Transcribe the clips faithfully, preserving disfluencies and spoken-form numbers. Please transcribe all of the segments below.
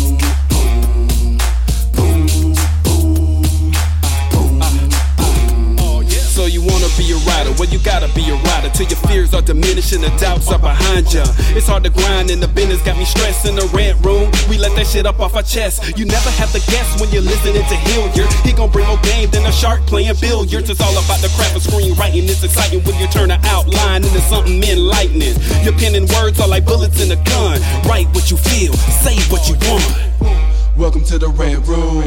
boom, boom, boom, boom, boom, boom, boom. So you wanna be a writer? Well, you gotta be a writer till your fears are diminishing, the doubts are behind ya. It's hard to grind and the business got me stressed in the rant room. We let that shit up off our chest. You never have to guess when you're listening to Hilliard. He gon' bring more game than a shark playing billiards. It's all about the crap of screenwriting. It's exciting when you turn an outline into something enlightening. Your pen and words are like bullets in a gun. Write what you feel, say what you want. Welcome to the Rant Room.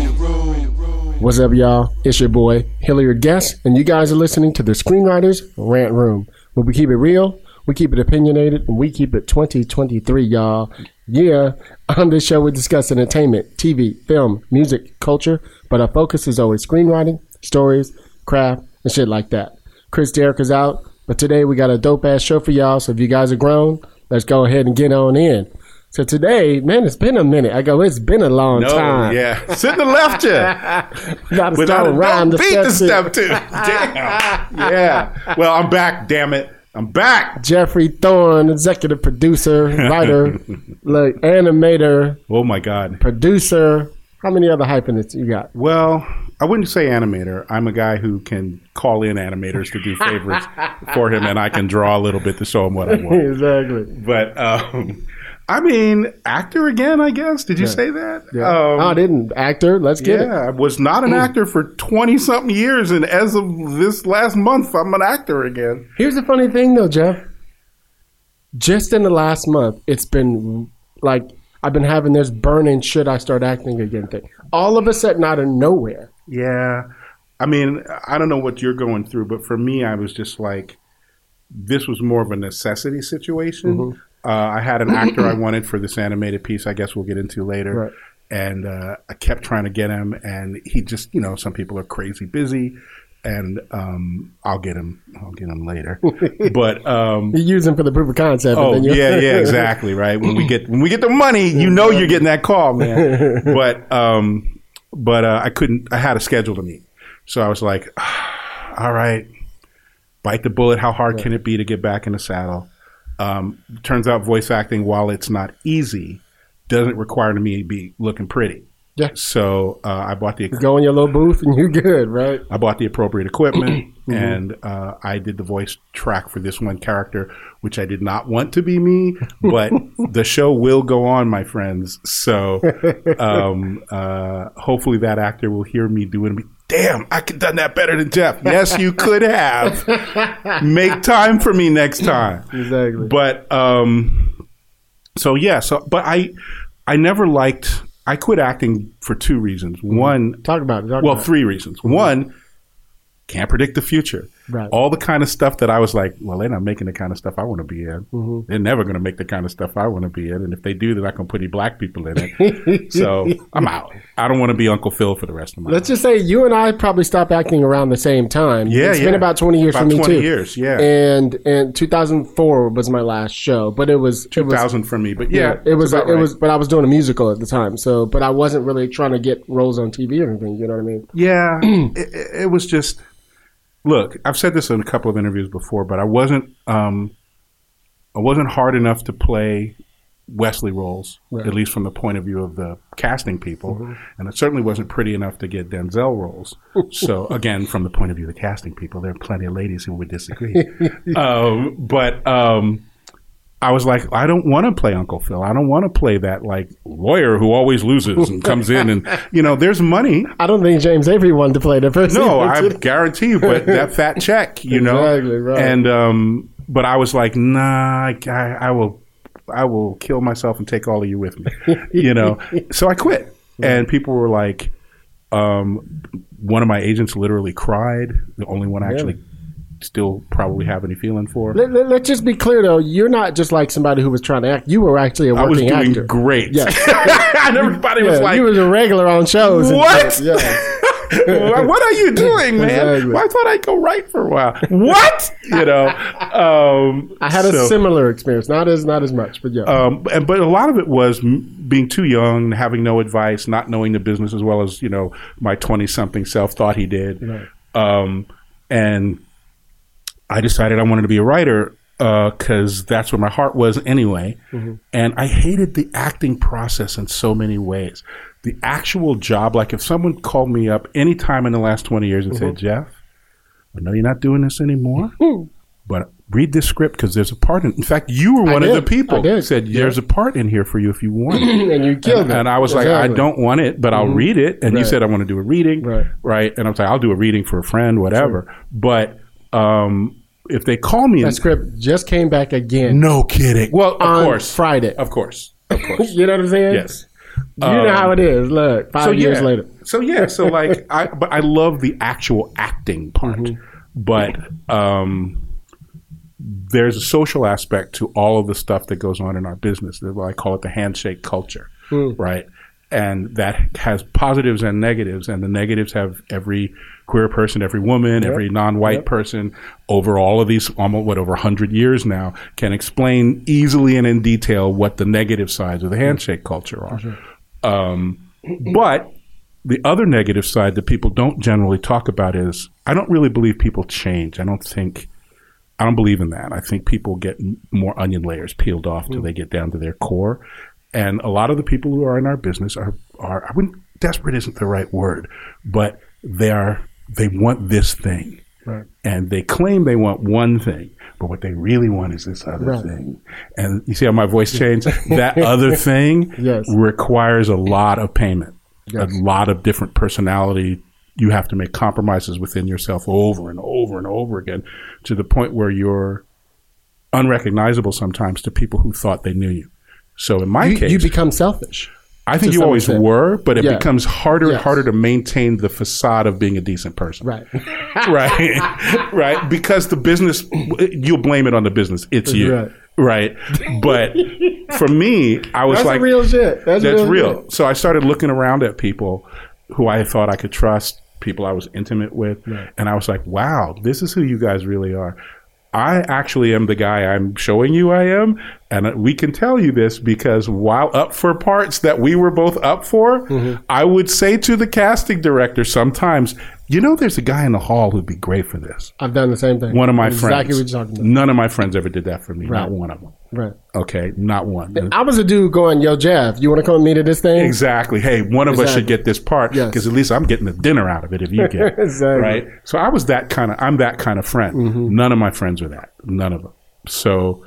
What's up, y'all? It's your boy, Hilliard Guess, and you guys are listening to the Screenwriters Rant Room. Where we keep it real, we keep it opinionated, and we keep it twenty twenty-three, y'all. Yeah, on this show we discuss entertainment, T V, film, music, culture, but our focus is always screenwriting, stories, craft, and shit like that. Chris Derrick is out, but today we got a dope-ass show for y'all, so if you guys are grown, let's go ahead and get on in. So today, man, it's been a minute. I go, it's been a long no, time. Yeah. Sitting the left here. Not to start rhyme the beat step the step two. Damn. Yeah. Well, I'm back, damn it. I'm back. Jeffrey Thorne, executive producer, writer, like animator. Oh my God. Producer. How many other hyphenates you got? Well, I wouldn't say animator. I'm a guy who can call in animators to do favors for him, and I can draw a little bit to show him what I want. Exactly. But um, I mean, actor again, I guess. Did you yeah. say that? Yeah. Um, no, I didn't. Actor. Let's get yeah, it. Yeah, I was not an mm. actor for twenty-something years, and as of this last month, I'm an actor again. Here's the funny thing, though, Jeff. Just in the last month, it's been like I've been having this burning should I start acting again thing. All of a sudden, out of nowhere. Yeah. I mean, I don't know what you're going through, but for me, I was just like, this was more of a necessity situation. Mm-hmm. Uh, I had an actor I wanted for this animated piece I guess we'll get into later. Right. And uh, I kept trying to get him. And he just, you know, some people are crazy busy. And um, I'll get him. I'll get him later. But um, you use him for the proof of concept. Oh, and then yeah, yeah, exactly. Right. When we get when we get the money, you know you're getting that call, man. But um, but uh, I couldn't. I had a schedule to meet. So I was like, ah, all right, bite the bullet. How hard right. can it be to get back in the saddle? Um, turns out voice acting, while it's not easy, doesn't require me to be looking pretty. Yeah. So uh, I bought the. Go in your little booth and you're good, right? I bought the appropriate equipment mm-hmm. and uh, I did the voice track for this one character, which I did not want to be me, but the show will go on, my friends. So um, uh, hopefully that actor will hear me do it and be, damn, I could have done that better than Jeff. Yes, you could have. Make time for me next time. Exactly. But um, so yeah, so but I, I never liked. I quit acting for two reasons. One, talk about it. Talk well, about three it. reasons. One, can't predict the future. Right. All the kind of stuff that I was like, well, they're not making the kind of stuff I want to be in. Mm-hmm. They're never going to make the kind of stuff I want to be in. And if they do, they're not going to put any black people in it. So I'm out. I don't want to be Uncle Phil for the rest of my life. Let's just say you and I probably stopped acting around the same time. Yeah, It's yeah. been about twenty years about for me, twenty too. twenty years, yeah. And and two thousand four was my last show, but it was two thousand it was, for me, but yeah. yeah it was. It right. was, but I was doing a musical at the time, so but I wasn't really trying to get roles on T V or anything, you know what I mean? Yeah. it, it was just... Look, I've said this in a couple of interviews before, but I wasn't um, I wasn't hard enough to play Wesley roles, right. at least from the point of view of the casting people, mm-hmm. and I certainly wasn't pretty enough to get Denzel roles. So, again, from the point of view of the casting people, there are plenty of ladies who would disagree. um, but um, I was like, I don't want to play Uncle Phil. I don't want to play that like lawyer who always loses and comes in and, you know, there's money. I don't think James Avery wanted to play the first. No, I guarantee you, but that fat check, you know. Exactly, right. And um, but I was like, nah, I, I will, I will kill myself and take all of you with me, you know. So I quit, and people were like, um, one of my agents literally cried. The only one I actually. Yeah. Still probably have any feeling for. Let, let, let's just be clear, though. You're not just like somebody who was trying to act. You were actually a working actor. I was doing actor. Great. Yeah. And everybody yeah, was like... You was a regular on shows. What? And, yeah. What are you doing, man? Exactly. Why thought I'd go write for a while? What? You know. Um, I had a so, similar experience. Not as not as much, but yeah. Um, and but a lot of it was being too young, having no advice, not knowing the business as well as, you know, my twenty-something self thought he did. Right. Um, and I decided I wanted to be a writer because uh, that's where my heart was anyway. Mm-hmm. And I hated the acting process in so many ways. The actual job, like if someone called me up any time in the last twenty years and mm-hmm. said, Jeff, I know you're not doing this anymore, mm-hmm. but read this script because there's a part in, in fact, you were one of the people who said there's yeah. a part in here for you if you want it. And you killed and, it. And I was exactly. like, I don't want it, but mm-hmm. I'll read it. And right. you said, I want to do a reading. Right. right. And I was like, I'll do a reading for a friend, whatever. Sure. But um, if they call me. That and, script just came back again. No kidding. Well, of on course. Friday. Of course. Of course. You know what I'm saying? Yes. You um, know how it is. Look, five so yeah. years later. So yeah. So like, I but I love the actual acting part. Mm-hmm. But. Um, There's a social aspect to all of the stuff that goes on in our business. I call it the handshake culture, mm. right? And that has positives and negatives, and the negatives have every queer person, every woman, yep. every non-white yep. person over all of these almost, what, over one hundred years now can explain easily and in detail what the negative sides of the handshake culture are. Sure. Um, but the other negative side that people don't generally talk about is I don't really believe people change. I don't think... I don't believe in that. I think people get more onion layers peeled off till mm. they get down to their core. And a lot of the people who are in our business are, are I wouldn't, desperate isn't the right word, but they are, they want this thing. Right. And they claim they want one thing, but what they really want is this other right. thing. And you see how my voice changed? That other thing yes. requires a lot of payment, yes. a lot of different personality. You have to make compromises within yourself over and over and over again to the point where you're unrecognizable sometimes to people who thought they knew you. So in my you, case- You become selfish. I think you always extent. were, but it yeah. becomes harder yes. and harder to maintain the facade of being a decent person. Right. right. right. Because the business, you'll blame it on the business. It's you. Right. Right. But for me, I was that's like- That's real shit. That's, that's real. real. Shit. So I started looking around at people who I thought I could trust, people I was intimate with. Right. And I was like, wow, this is who you guys really are. I actually am the guy I'm showing you I am. And we can tell you this because while up for parts that we were both up for, mm-hmm. I would say to the casting director sometimes, you know, there's a guy in the hall who'd be great for this. I've done the same thing. One of my exactly friends. Exactly what you're talking about. None of my friends ever did that for me. Right. Not one of them. Right. Okay, not one. I was a dude going, yo, Jeff, you want to come with me to this thing? Exactly. Hey, one of exactly. us should get this part because yes. at least I'm getting the dinner out of it if you get it. Exactly. Right? So I was that kind of, I'm that kind of friend. Mm-hmm. None of my friends are that. None of them. So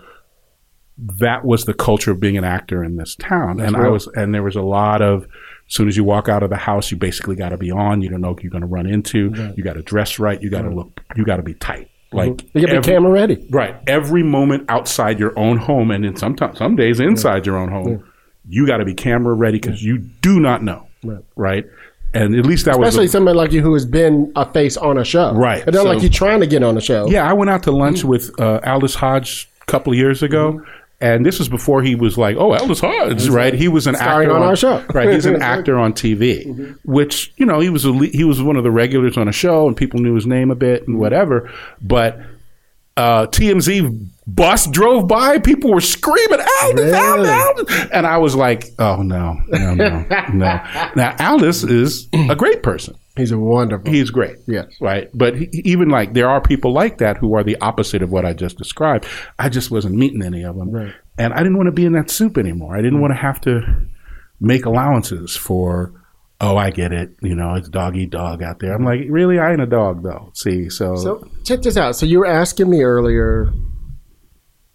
that was the culture of being an actor in this town. That's and real. I was, and there was a lot of, as soon as you walk out of the house, you basically got to be on. You don't know what you're going to run into. Right. You got to dress right. You got to right. look, you got to be tight. Like you gotta be camera ready. Right. Every moment outside your own home and then sometimes some days inside yeah. your own home, yeah. you gotta be camera ready because yeah. you do not know. Right. Right. And at least that Especially was Especially somebody like you who has been a face on a show. Right. It's not so, like you're trying to get on a show. Yeah, I went out to lunch mm-hmm. with uh, Aldis Hodge a couple of years ago. Mm-hmm. And this was before he was like, oh, Aldis Hodge, right? He was an Starring actor on, on our show, right? He's an actor on T V, mm-hmm. which you know he was a le- he was one of the regulars on a show, and people knew his name a bit and whatever. But uh, T M Z bus drove by, people were screaming, Aldis, Aldis, Aldis, and I was like, oh no, no, no, no. Now Aldis is a great person. He's a wonderful. He's great. Yes. Right. But he, even like there are people like that who are the opposite of what I just described. I just wasn't meeting any of them. Right. And I didn't want to be in that soup anymore. I didn't mm-hmm. want to have to make allowances for, oh, I get it. You know, it's dog eat dog out there. I'm like, really? I ain't a dog though. See, so. So check this out. So you were asking me earlier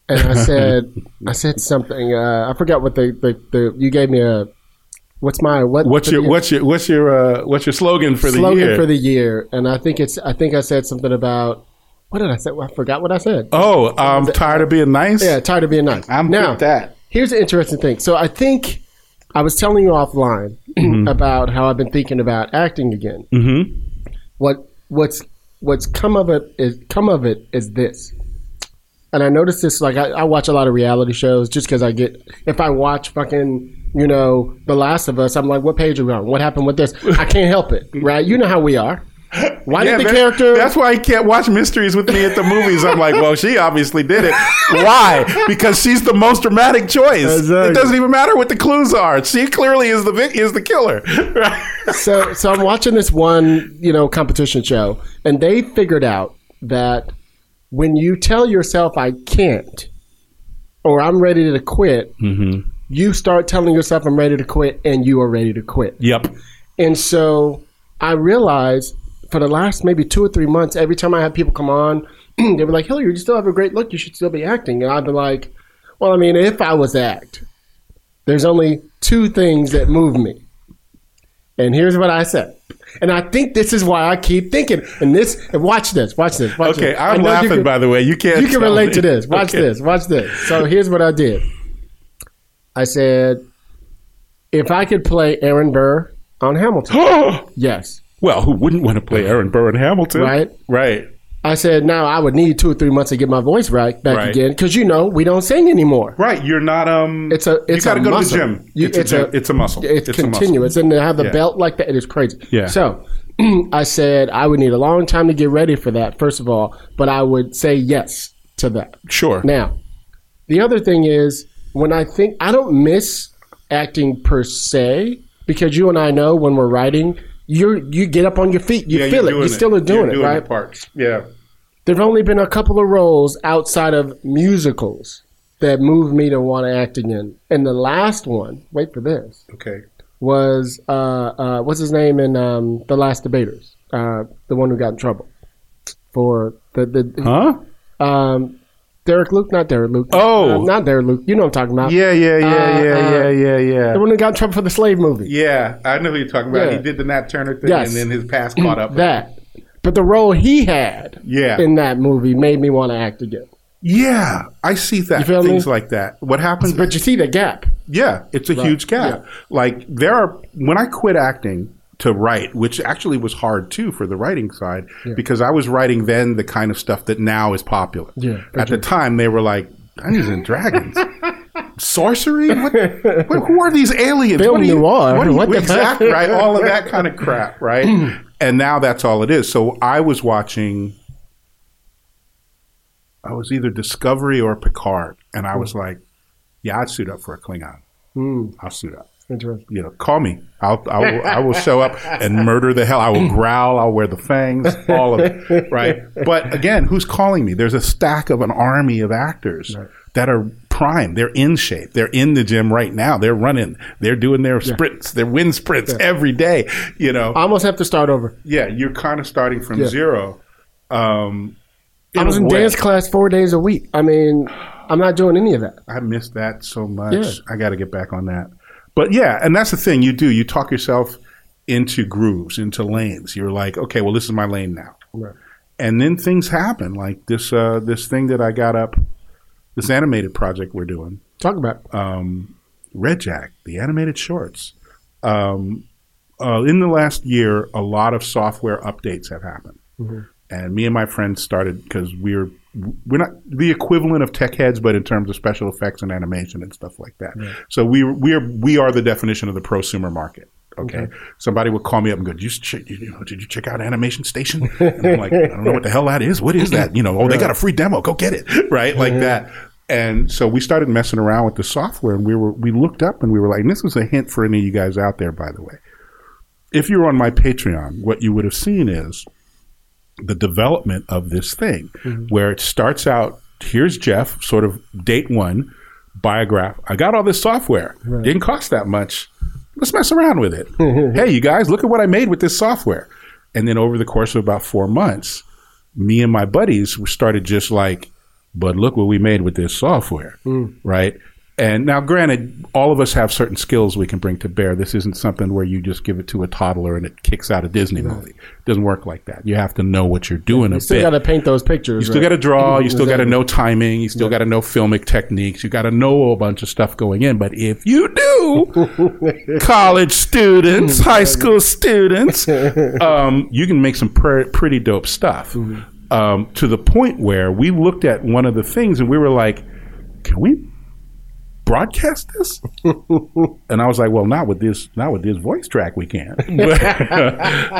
and I said, I said something. Uh, I forgot what the, the, the, you gave me a, What's my what? What's your what's your what's your uh, what's your slogan for the slogan year? Slogan for the year, and I think it's I think I said something about what did I say? Well, I forgot what I said. Oh, I'm tired of being nice. Yeah, tired of being nice. I'm now, with that. Here's an interesting thing. So I think I was telling you offline mm-hmm. about how I've been thinking about acting again. Mm-hmm. What what's what's come of it is come of it is this. and I noticed this, like, I, I watch a lot of reality shows just because I get, if I watch fucking, you know, The Last of Us, I'm like, what page are we on? What happened with this? I can't help it, right? You know how we are. Why yeah, did the that, character... That's why he can't watch mysteries with me at the movies. I'm like, well, she obviously did it. Why? Because she's the most dramatic choice. Exactly. It doesn't even matter what the clues are. She clearly is the is the killer. so, so I'm watching this one, you know, competition show, and they figured out that when you tell yourself I can't or I'm ready to quit, mm-hmm. you start telling yourself I'm ready to quit and you are ready to quit. Yep. And so I realized... for the last maybe two or three months, every time I had people come on, they were like, Hilliard, you still have a great look. You should still be acting. And I'd be like, well, I mean, if I was to act, there's only two things that move me. And here's what I said. And I think this is why I keep thinking. And this, and watch this, watch this, watch okay, this. Okay, I'm laughing, can, by the way. You can't You can relate me. to this. Watch okay. this, watch this. So here's what I did. I said, if I could play Aaron Burr on Hamilton. Yes. Well, who wouldn't want to play Aaron Burr in Hamilton? Right. Right. I said, now I would need two or three months to get my voice right back right. again. Because, you know, we don't sing anymore. Right. You're not, um, it's a, it's you got to go muscle. to the gym. You, it's, it's, a gym. A, it's a muscle. It's, it's continuous. And to have the yeah. belt like that, it is crazy. Yeah. So I said, I would need a long time to get ready for that, first of all. But I would say yes to that. Sure. Now, the other thing is, when I think, I don't miss acting per se, because you and I know when we're writing, You you get up on your feet. You yeah, feel it. You still are doing it, right? Parts. Yeah. There've only been a couple of roles outside of musicals that moved me to want to act again. And the last one, wait for this. Okay. Was uh uh what's his name in um The Last Debaters? Uh, the one who got in trouble for the the huh um Derrick Luke, not Derrick Luke. Oh, uh, not Derrick Luke. You know what I'm talking about. Yeah, yeah, yeah, uh, yeah, uh, yeah, yeah, yeah. The one who got in trouble for the slave movie. Yeah, I know who you're talking about. Yeah. He did the Nat Turner thing, yes. and then his past caught up. That, but the role he had, yeah. in that movie made me want to act again. Yeah, I see that. You feel things me? Like that. What happens? But you see the gap. Yeah, it's a right. huge gap. Yeah. Like there are when I quit acting. To write, which actually was hard too for the writing side, yeah. because I was writing then the kind of stuff that now is popular. Yeah, at sure. the time, they were like Dungeons and Dragons, sorcery. What, what, who are these aliens? Film what noir. What, what the exactly? Right, all of that kind of crap. Right, and now that's all it is. So I was watching. I was either Discovery or Picard, and I was mm. like, "Yeah, I'd suit up for a Klingon. Mm. I'll suit up." Interesting. You know, call me. I'll, I will, I will show up and murder the hell. I will growl. I'll wear the fangs. All of it, right? But again, who's calling me? There's a stack of an army of actors right. that are prime. They're in shape. They're in the gym right now. They're running. They're doing their yeah. sprints, their wind sprints yeah. every day. You know, I almost have to start over. Yeah, you're kind of starting from yeah. zero. Um, I was in dance class four days a week. I mean, I'm not doing any of that. I miss that so much. Yeah. I got to get back on that. But yeah, and that's the thing you do. You talk yourself into grooves, into lanes. You're like, okay, well, this is my lane now. Right. And then things happen, like this uh, this thing that I got up, this animated project we're doing. Talk about um, Red Jack, the animated shorts. Um, uh, in the last year, a lot of software updates have happened, mm-hmm. and me and my friends started because we're. We're not the equivalent of tech heads, but in terms of special effects and animation and stuff like that. Right. So we we are we are the definition of the prosumer market. Okay, okay. Somebody would call me up and go, "Did you, check, you know, did you check out Animation Station?" And I'm like, "I don't know what the hell that is. What is that? You know, oh, they got a free demo. Go get it, right? Like mm-hmm. that." And so we started messing around with the software, and we were we looked up and we were like, and "This was a hint for any of you guys out there, by the way. If you're on my Patreon, what you would have seen is." The development of this thing mm-hmm. where it starts out, here's Jeff, sort of date one, biograph. I got all this software. Right. Didn't cost that much. Let's mess around with it. Hey, you guys, look at what I made with this software. And then over the course of about four months, me and my buddies started just like, but look what we made with this software, mm. right? And now, granted, all of us have certain skills we can bring to bear. This isn't something where you just give it to a toddler and it kicks out a Disney right. movie. It doesn't work like that. You have to know what you're doing you a bit. You still got to paint those pictures. You still right? got to draw. You still exactly. got to know timing. You still yeah. got to know filmic techniques. You got to know a bunch of stuff going in. But if you do, college students, high school students, um, you can make some pr- pretty dope stuff. Mm-hmm. um, to the point where we looked at one of the things and we were like, can we broadcast this? And I was like, well, not with this, not with this voice track we can't. But,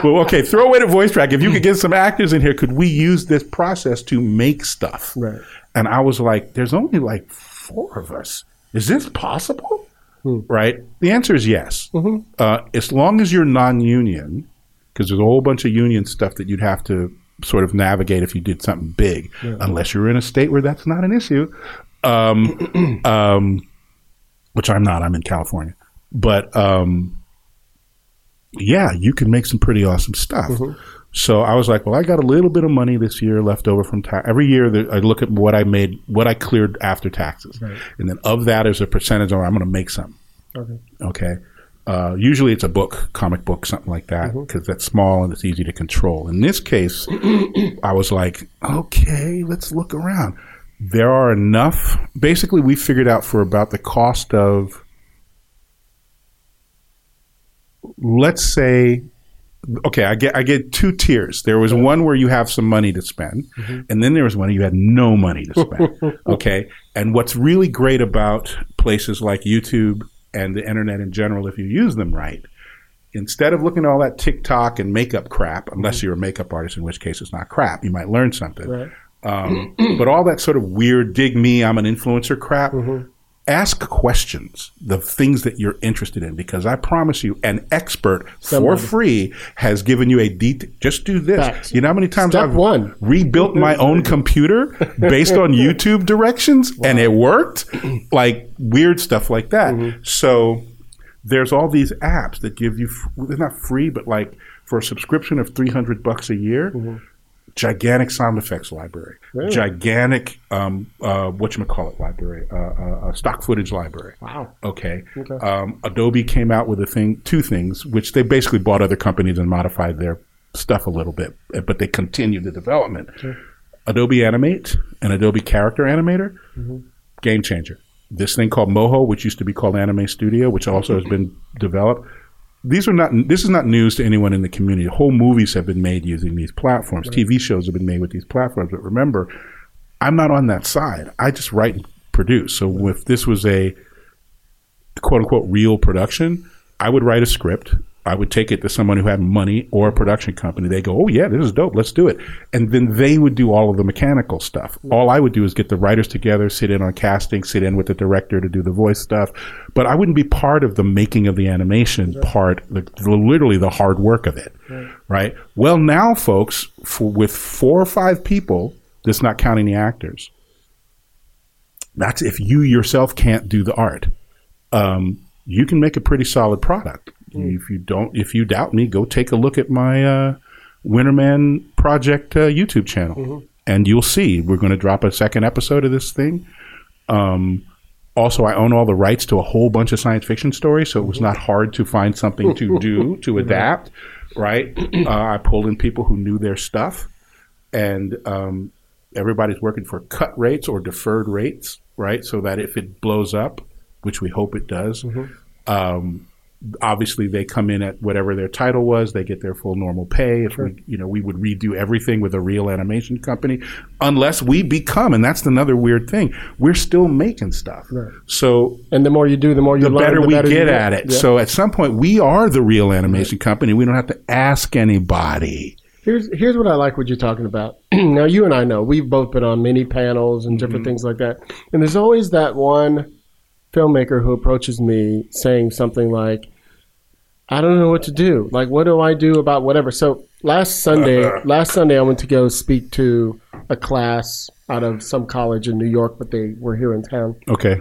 but okay, throw away the voice track. If you could get some actors in here, could we use this process to make stuff? Right. And I was like, there's only like four of us. Is this possible? Hmm. Right? The answer is yes. Mm-hmm. Uh, as long as you're non-union, because there's a whole bunch of union stuff that you'd have to sort of navigate if you did something big, yeah. unless you're in a state where that's not an issue. Um, um, which I'm not, I'm in California. But um, yeah, you can make some pretty awesome stuff. Mm-hmm. So I was like, well, I got a little bit of money this year left over from tax. Every year that I look at what I made, what I cleared after taxes. Right. And then of that is a percentage on I'm going to make something. Okay. Okay. Uh, usually it's a book, comic book, something like that, because mm-hmm. that's small and it's easy to control. In this case, I was like, okay, let's look around. There are enough. Basically, we figured out for about the cost of, let's say, okay, I get I get two tiers. There was one where you have some money to spend, mm-hmm. and then there was one where you had no money to spend. Okay, and what's really great about places like YouTube and the internet in general, if you use them right, instead of looking at all that TikTok and makeup crap, unless mm-hmm. you're a makeup artist, in which case it's not crap, you might learn something. Right. Um, but all that sort of weird, dig me, I'm an influencer crap, mm-hmm. ask questions, the things that you're interested in, because I promise you, an expert Somebody. for free has given you a detail. Just do this. Facts. You know how many times Step I've one. rebuilt my own computer based on YouTube directions, wow. and it worked? Like weird stuff like that. Mm-hmm. So there's all these apps that give you, f- they're not free, but like for a subscription of three hundred bucks a year, mm-hmm. gigantic sound effects library, really? gigantic um, uh, whatchamacallit library, uh, uh, uh, stock footage library. Wow. Okay. okay. Um, Adobe came out with a thing, two things, which they basically bought other companies and modified their stuff a little bit, but they continued the development. Okay. Adobe Animate and Adobe Character Animator, mm-hmm. game changer. This thing called Moho, which used to be called Anime Studio, which also has been developed. These are not. This is not news to anyone in the community. Whole movies have been made using these platforms. Right. T V shows have been made with these platforms. But remember, I'm not on that side. I just write and produce. So right. if this was a quote-unquote real production, I would write a script. I would take it to someone who had money or a production company. They go, oh, yeah, this is dope. Let's do it. And then they would do all of the mechanical stuff. Right. All I would do is get the writers together, sit in on casting, sit in with the director to do the voice stuff. But I wouldn't be part of the making of the animation right. part, the, the, literally the hard work of it, right? right? Well, now, folks, for, with four or five people, that's not counting the actors, that's if you yourself can't do the art. Um, you can make a pretty solid product. If you don't, if you doubt me, go take a look at my uh, Winterman Project uh, YouTube channel, mm-hmm. and you'll see. We're going to drop a second episode of this thing. Um, also, I own all the rights to a whole bunch of science fiction stories, so it was not hard to find something to do to adapt. Right? Uh, I pulled in people who knew their stuff, and um, everybody's working for cut rates or deferred rates, right? So that if it blows up, which we hope it does. Mm-hmm. Um, Obviously, they come in at whatever their title was. They get their full normal pay. If sure. we, you know, we would redo everything with a real animation company, unless we become. And that's another weird thing. We're still making stuff. Right. So, and the more you do, the more you the learn, better the we better get, get at it. Yeah. So, at some point, we are the real animation right. company. We don't have to ask anybody. Here's here's what I like. What you're talking about. Now, you and I know we've both been on many panels and different mm-hmm. things like that. And there's always that one filmmaker who approaches me saying something like, I don't know what to do. Like, what do I do about whatever? So last Sunday, uh-huh. last Sunday I went to go speak to a class out of some college in New York, but they were here in town. Okay.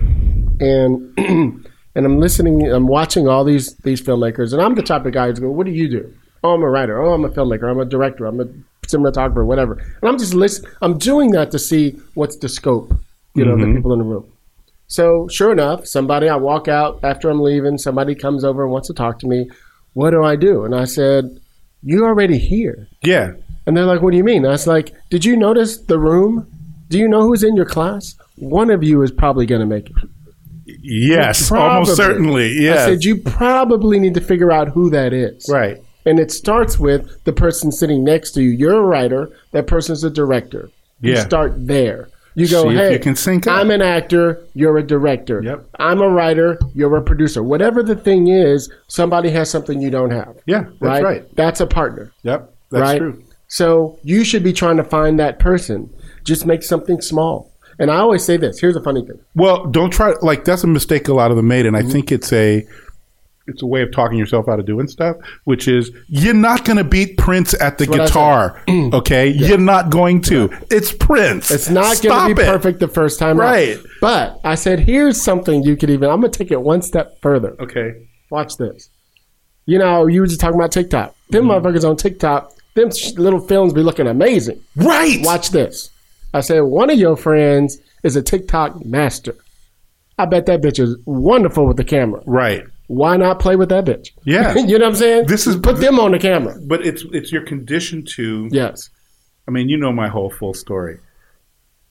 And and I'm listening, I'm watching all these these filmmakers, and I'm the type of guy who's going, what do you do? Oh, I'm a writer. Oh, I'm a filmmaker. I'm a director. I'm a cinematographer, whatever. And I'm just listening. I'm doing that to see what's the scope, you know, mm-hmm. the people in the room. So sure enough, somebody, I walk out after I'm leaving, somebody comes over and wants to talk to me. What do I do? And I said, you're already here. Yeah. And they're like, what do you mean? I was like, did you notice the room? Do you know who's in your class? One of you is probably going to make it. Yes, probably. Almost certainly. Yeah. I said, you probably need to figure out who that is. Right. And it starts with the person sitting next to you. You're a writer. That person's a director. You yeah. start there. You go, See hey, you can sync I'm up. An actor. You're a director. Yep. I'm a writer. You're a producer. Whatever the thing is, somebody has something you don't have. Yeah, that's right. right. That's a partner. Yep, that's right? true. So you should be trying to find that person. Just make something small. And I always say this. Here's a funny thing. Well, don't try – like that's a mistake a lot of them made, and I mm-hmm. think it's a – it's a way of talking yourself out of doing stuff, which is you're not going to beat Prince at the That's guitar, okay? Yeah. You're not going to. Yeah. It's Prince. It's not going to be it. perfect the first time. Right. Out. But I said, here's something you could even – I'm going to take it one step further. Okay. Watch this. You know, you were just talking about TikTok. Them mm-hmm. motherfuckers on TikTok, them little films be looking amazing. Right. Watch this. I said, one of your friends is a TikTok master. I bet that bitch is wonderful with the camera. Right. Why not play with that bitch? Yeah. You know what I'm saying? This is Put them on the camera. But it's it's your condition to... Yes. I mean, you know my whole full story.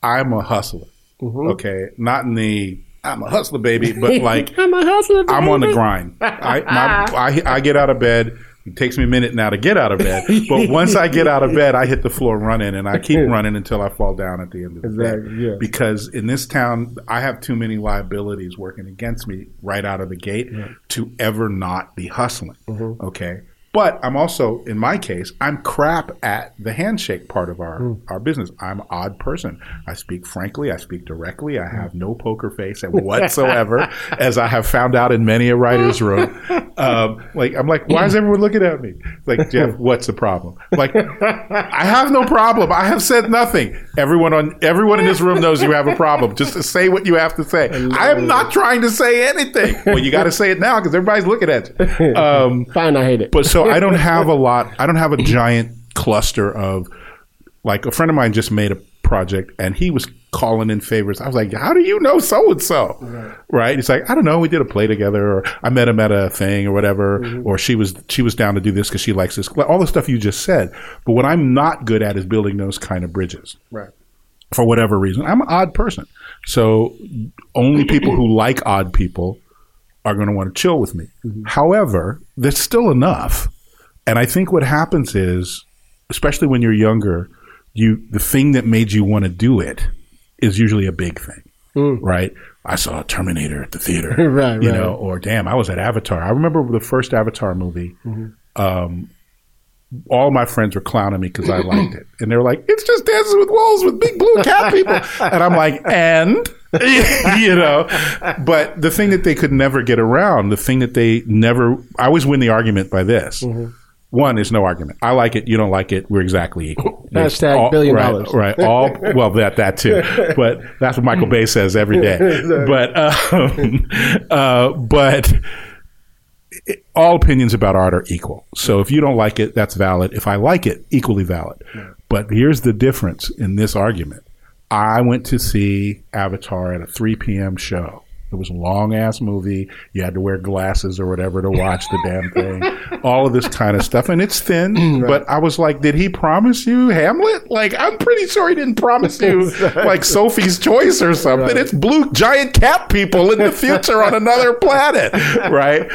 I'm a hustler. Mm-hmm. Okay? Not in the, I'm a hustler, baby, but like... I'm a hustler, baby. I'm on the grind. I, my, I I get out of bed. It takes me a minute now to get out of bed. But once I get out of bed, I hit the floor running, and I keep running until I fall down at the end of the exactly, day. Yeah. Because in this town, I have too many liabilities working against me right out of the gate yeah. to ever not be hustling. Mm-hmm. Okay. But I'm also, in my case, I'm crap at the handshake part of our, mm. our business. I'm an odd person. I speak frankly. I speak directly. I have no poker face whatsoever, as I have found out in many a writer's room. Um, like I'm like, why is everyone looking at me? Like, Jeff, what's the problem? Like, I have no problem. I have said nothing. Everyone on everyone in this room knows you have a problem. Just to say what you have to say. I, I am not trying to say anything. Well, you got to say it now because everybody's looking at you. Um, Fine, I hate it. But so. I don't have a lot. I don't have a giant cluster of, like, a friend of mine just made a project and he was calling in favors. I was like, how do you know so-and-so? Right. right? It's like, I don't know. We did a play together, or I met him at a thing or whatever, mm-hmm. or she was she was down to do this because she likes this. All the stuff you just said. But what I'm not good at is building those kind of bridges. Right. For whatever reason. I'm an odd person. So only people who like odd people are going to want to chill with me. Mm-hmm. However, there's still enough. And I think what happens is, especially when you're younger, you the thing that made you want to do it is usually a big thing, mm. right? I saw Terminator at the theater, right, you right. know, or damn, I was at Avatar. I remember the first Avatar movie. Mm-hmm. Um, all my friends were clowning me because I liked it, and they were like, "It's just Dances with Wolves with big blue cat people," and I'm like, "And." you know, but the thing that they could never get around, the thing that they never, I always win the argument by this. Mm-hmm. One is no argument. I like it. You don't like it. We're exactly equal. Hashtag all, billion right, dollars. Right. All well, that that too. But that's what Michael Bay says every day. But um, uh, but it, all opinions about art are equal. So if you don't like it, that's valid. If I like it, equally valid. But here's the difference in this argument. I went to see Avatar at a three p.m. show. It was a long-ass movie. You had to wear glasses or whatever to watch the damn thing. All of this kind of stuff. And it's thin, right. but I was like, did he promise you Hamlet? Like, I'm pretty sure he didn't promise you, like, Sophie's Choice or something. Right. It's blue giant cat people in the future on another planet, right?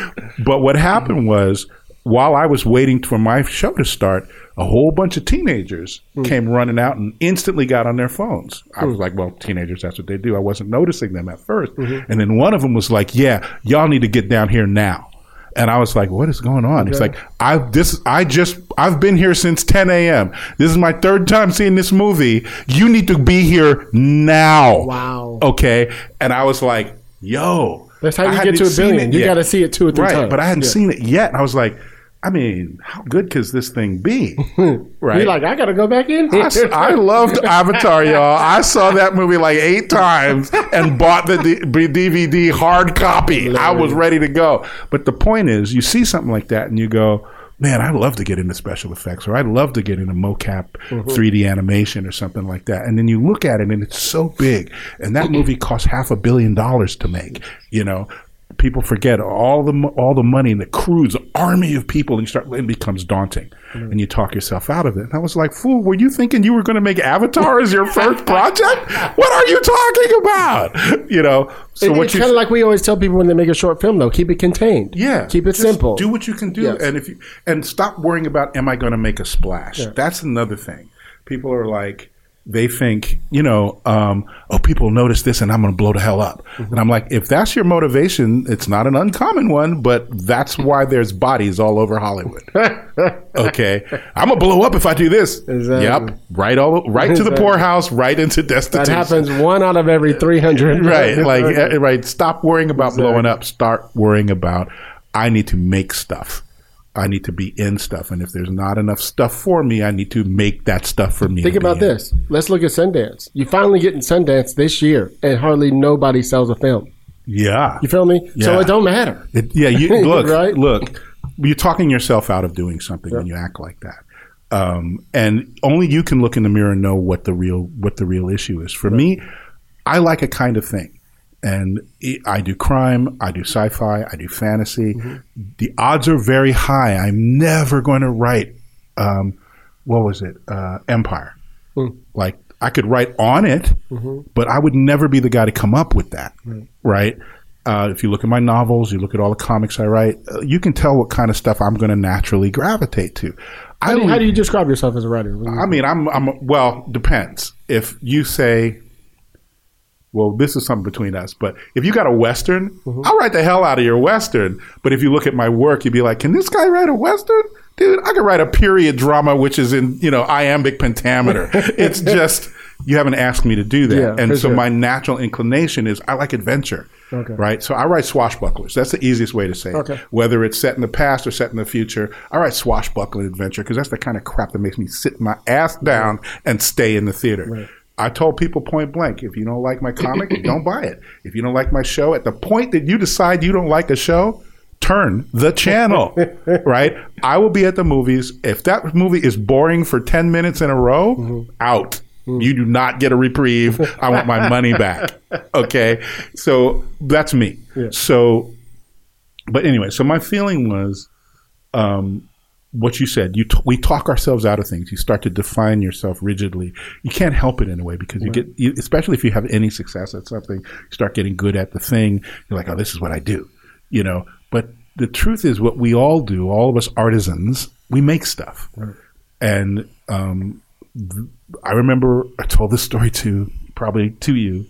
But what happened was, while I was waiting for my show to start, a whole bunch of teenagers mm. came running out and instantly got on their phones. I mm. was like, well, teenagers, that's what they do. I wasn't noticing them at first. Mm-hmm. And then one of them was like, yeah, y'all need to get down here now. And I was like, what is going on? Okay. It's like, I've, this, I just, I've been here since ten a.m. This is my third time seeing this movie. You need to be here now. Wow. Okay. And I was like, yo. That's how you get to a billion. You got to see it two or three right, times. But I hadn't yeah. seen it yet. And I was like, I mean, how good could this thing be? Right? You're like, I got to go back in. I, I loved Avatar, y'all. I saw that movie like eight times and bought the D- D V D hard copy. Literally. I was ready to go. But the point is, you see something like that and you go, man, I'd love to get into special effects, or I'd love to get into mocap mm-hmm. three D animation or something like that. And then you look at it and it's so big. And that movie cost half a billion dollars to make, you know. people forget all the all the money and the crews, the army of people, and you start, it becomes daunting, mm-hmm. and you talk yourself out of it. And I was like, fool, were you thinking you were going to make Avatar as your first project? What are you talking about? You know, so it, what it's you kind of like we always tell people when they make a short film, though, keep it contained. Yeah, keep it simple. Do what you can do, yes. and if you and stop worrying about am I going to make a splash? Yeah. That's another thing. People are like. They think, you know, um, oh, people notice this and I'm going to blow the hell up. Mm-hmm. And I'm like, if that's your motivation, it's not an uncommon one, but that's why there's bodies all over Hollywood. Okay. I'm going to blow up if I do this. Exactly. Yep. Right all, right exactly. to the poorhouse, right into destitution. That happens one out of every three hundred. Right. Like, right. Stop worrying about exactly. blowing up. Start worrying about, I need to make stuff. I need to be in stuff. And if there's not enough stuff for me, I need to make that stuff for me. Think about this. Let's look at Sundance. You finally get in Sundance this year, and hardly nobody sells a film. Yeah. You feel me? Yeah. So it don't matter. It, yeah. You, look, right? Look, you're talking yourself out of doing something yeah. when you act like that. Um, and only you can look in the mirror and know what the real, what the real issue is. For right. me, I like a kind of thing. And I do crime, I do sci-fi, I do fantasy. Mm-hmm. The odds are very high. I'm never going to write, um, what was it, uh, Empire. Mm. Like, I could write on it, mm-hmm. but I would never be the guy to come up with that, mm. right? Uh, if you look at my novels, you look at all the comics I write, uh, you can tell what kind of stuff I'm going to naturally gravitate to. How, I do, how do you describe yourself as a writer? I mean, I'm, I'm well, depends. If you say... Well, this is something between us, but if you got a Western, mm-hmm. I'll write the hell out of your Western. But if you look at my work, you'd be like, can this guy write a Western? Dude, I could write a period drama, which is in, you know, iambic pentameter. It's just, you haven't asked me to do that. Yeah, and so sure. my natural inclination is I like adventure, okay. right? So I write swashbucklers. That's the easiest way to say okay. it. Whether it's set in the past or set in the future, I write swashbuckling adventure because that's the kind of crap that makes me sit my ass down right. and stay in the theater. Right. I told people point blank, if you don't like my comic, don't buy it. If you don't like my show, at the point that you decide you don't like a show, turn the channel, right? I will be at the movies. If that movie is boring for ten minutes in a row, mm-hmm. out. Mm-hmm. You do not get a reprieve. I want my money back, okay? So that's me. Yeah. So, but anyway, so my feeling was um, – what you said, you t- we talk ourselves out of things. You start to define yourself rigidly. You can't help it in a way because you right. get, you, especially if you have any success at something, you start getting good at the thing. You're like, oh, this is what I do, you know. But the truth is what we all do, all of us artisans, we make stuff. Right. And um, th- I remember I told this story to probably to you.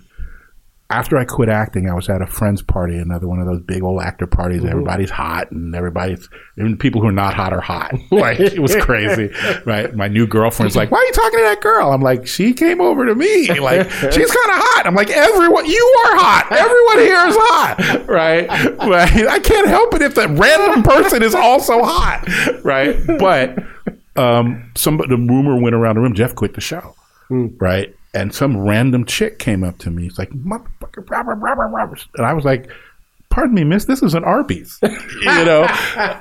After I quit acting, I was at a friend's party, another one of those big old actor parties. Mm-hmm. Everybody's hot and everybody's, even people who are not hot are hot. Like, it was crazy, right? My new girlfriend's like, why are you talking to that girl? I'm like, she came over to me. Like, she's kind of hot. I'm like, everyone, you are hot. Everyone here is hot, right? Right? I can't help it if that random person is also hot, right? But um, some, the rumor went around the room, Jeff quit the show, mm. right? And some random chick came up to me. It's like, motherfucker, rah, rah, rah, rah, rah. And I was like, pardon me, miss, this is an Arby's, you know?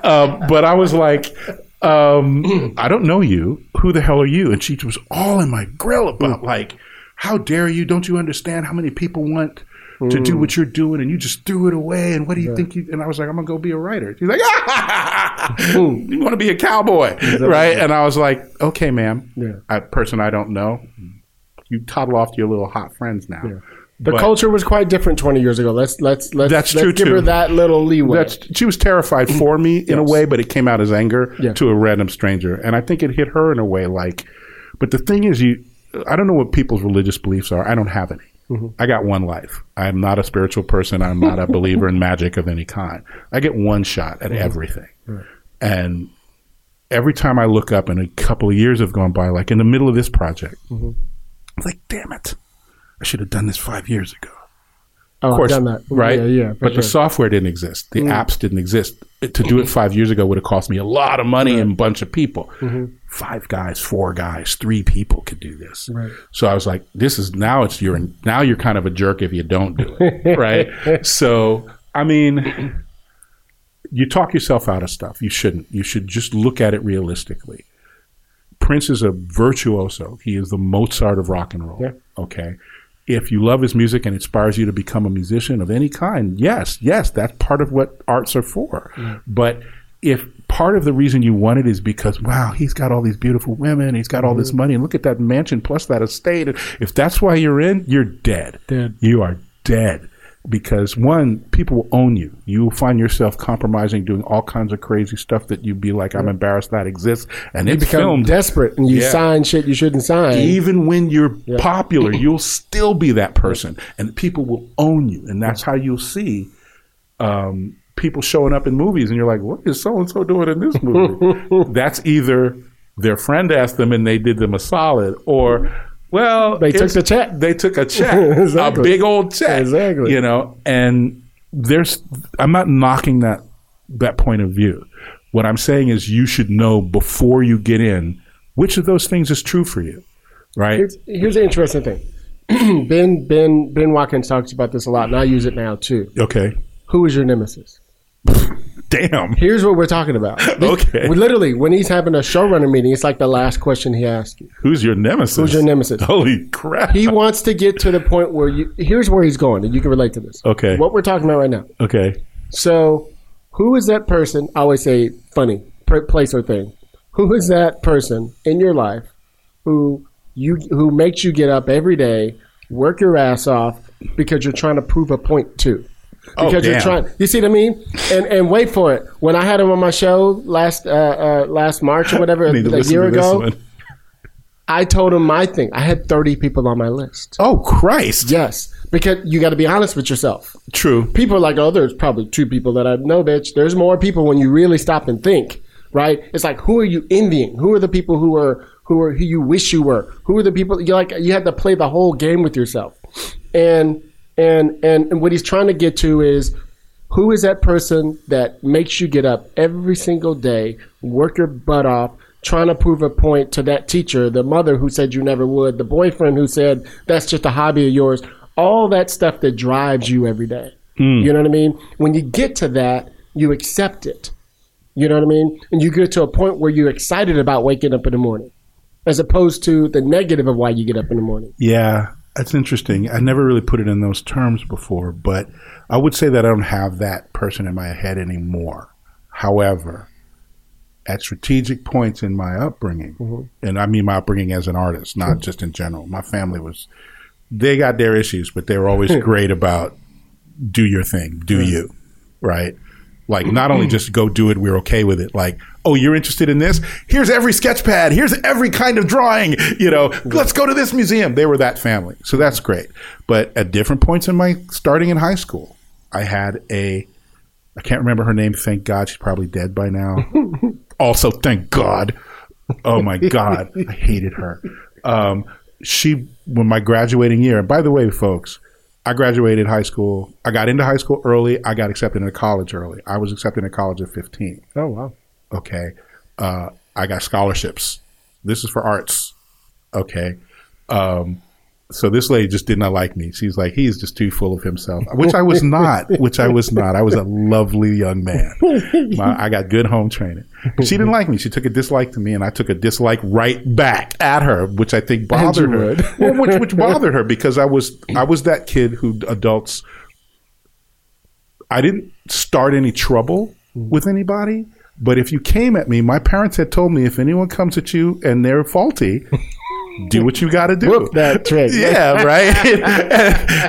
um, but I was like, um, I don't know you. Who the hell are you? And she was all in my grill about mm. like, how dare you? Don't you understand how many people want mm. to do what you're doing and you just threw it away? And what do you yeah. think? You? And I was like, I'm going to go be a writer. She's like, ah, you want to be a cowboy, exactly. right? And I was like, okay, ma'am, yeah. a person I don't know. You toddle off to your little hot friends now. Yeah. The but, culture was quite different twenty years ago. Let's let's let's, that's let's true give too. her that little leeway. That's, she was terrified for me in yes. a way, but it came out as anger yeah. to a random stranger, and I think it hit her in a way. Like, but the thing is, you, I don't know what people's religious beliefs are. I don't have any. Mm-hmm. I got one life. I am not a spiritual person. I'm not a believer in magic of any kind. I get one shot at mm-hmm. everything, right. and every time I look up, and a couple of years have gone by, like in the middle of this project. Mm-hmm. I was like, damn it, I should have done this five years ago. Oh, of course, I've done that. Right? Yeah, yeah, but sure. the software didn't exist. The mm. apps didn't exist. It, to do it five years ago would have cost me a lot of money right. and a bunch of people. Mm-hmm. Five guys, four guys, three people could do this. Right. So I was like, this is now it's you're in, now you're kind of a jerk if you don't do it. Right. So, I mean, you talk yourself out of stuff. You shouldn't. You should just look at it realistically. Prince is a virtuoso. He is the Mozart of rock and roll. Yeah. Okay. If you love his music and inspires you to become a musician of any kind, yes, yes, that's part of what arts are for. Mm. But if part of the reason you want it is because, wow, he's got all these beautiful women, he's got all this money, and look at that mansion plus that estate. If that's why you're in, you're dead. Dead. You are dead. Because, one, people will own you. You will find yourself compromising, doing all kinds of crazy stuff that you'd be like, I'm embarrassed that exists. And you it's become filmed. Desperate and you yeah. sign shit you shouldn't sign. Even when you're yeah. popular, you'll still be that person. And people will own you. And that's how you'll see um, people showing up in movies. And you're like, what is so-and-so doing in this movie? That's either their friend asked them and they did them a solid, or... Well, they took the check. They took a check, exactly. A big old check, exactly. You know, and there's. I'm not knocking that that point of view. What I'm saying is, you should know before you get in which of those things is true for you, right? Here's, here's the interesting thing. Ben Ben Ben Watkins talks about this a lot, and I use it now too. Okay, who is your nemesis? Damn. Here's what we're talking about. Okay. We literally, when he's having a showrunner meeting, it's like the last question he asks you. Who's your nemesis? Who's your nemesis? Holy crap. He wants to get to the point where you, here's where he's going, and you can relate to this. Okay. What we're talking about right now. Okay. So, who is that person, I always say funny, place or thing, who is that person in your life who you who makes you get up every day, work your ass off, because you're trying to prove a point to? Because oh, you're trying, you see what I mean, and and wait for it. When I had him on my show last uh, uh, last March or whatever, a year ago, I told him my thing. I had thirty people on my list. Oh Christ! Yes, because you got to be honest with yourself. True. People are like, oh, there's probably two people that I know, bitch. There's more people when you really stop and think. Right? It's like, who are you envying? Who are the people who are who are who you wish you were? Who are the people you like? You had to play the whole game with yourself, and. And, and and what he's trying to get to is, who is that person that makes you get up every single day, work your butt off, trying to prove a point to that teacher, the mother who said you never would, the boyfriend who said that's just a hobby of yours, all that stuff that drives you every day. Mm. You know what I mean? When you get to that, you accept it. You know what I mean? And you get to a point where you're excited about waking up in the morning, as opposed to the negative of why you get up in the morning. Yeah. That's interesting. I never really put it in those terms before, but I would say that I don't have that person in my head anymore. However, at strategic points in my upbringing, mm-hmm. and I mean my upbringing as an artist, not mm-hmm. just in general. My family was, they got their issues, but they were always great about do your thing, do mm-hmm. you, right? Like, not only just go do it, we're okay with it. Like, oh, you're interested in this? Here's every sketch pad. Here's every kind of drawing. You know, let's go to this museum. They were that family. So that's great. But at different points in my, starting in high school, I had a, I can't remember her name. Thank God. She's probably dead by now. Also, thank God. Oh, my God. I hated her. Um, she, when my graduating year, and by the way, folks, I graduated high school. I got into high school early. I got accepted into college early. I was accepted into college at fifteen. Oh, wow. Okay. Uh, I got scholarships. This is for arts. Okay. Um, so this lady just did not like me. She's like, he's just too full of himself, which I was not, which I was not. I was a lovely young man. My, I got good home training. She didn't like me. She took a dislike to me, and I took a dislike right back at her, which I think bothered her. Well, which, which bothered her because I was I was that kid who adults, I didn't start any trouble with anybody. But if you came at me, my parents had told me, if anyone comes at you and they're faulty, do what you got to do. Whoop that trick. Yeah, right?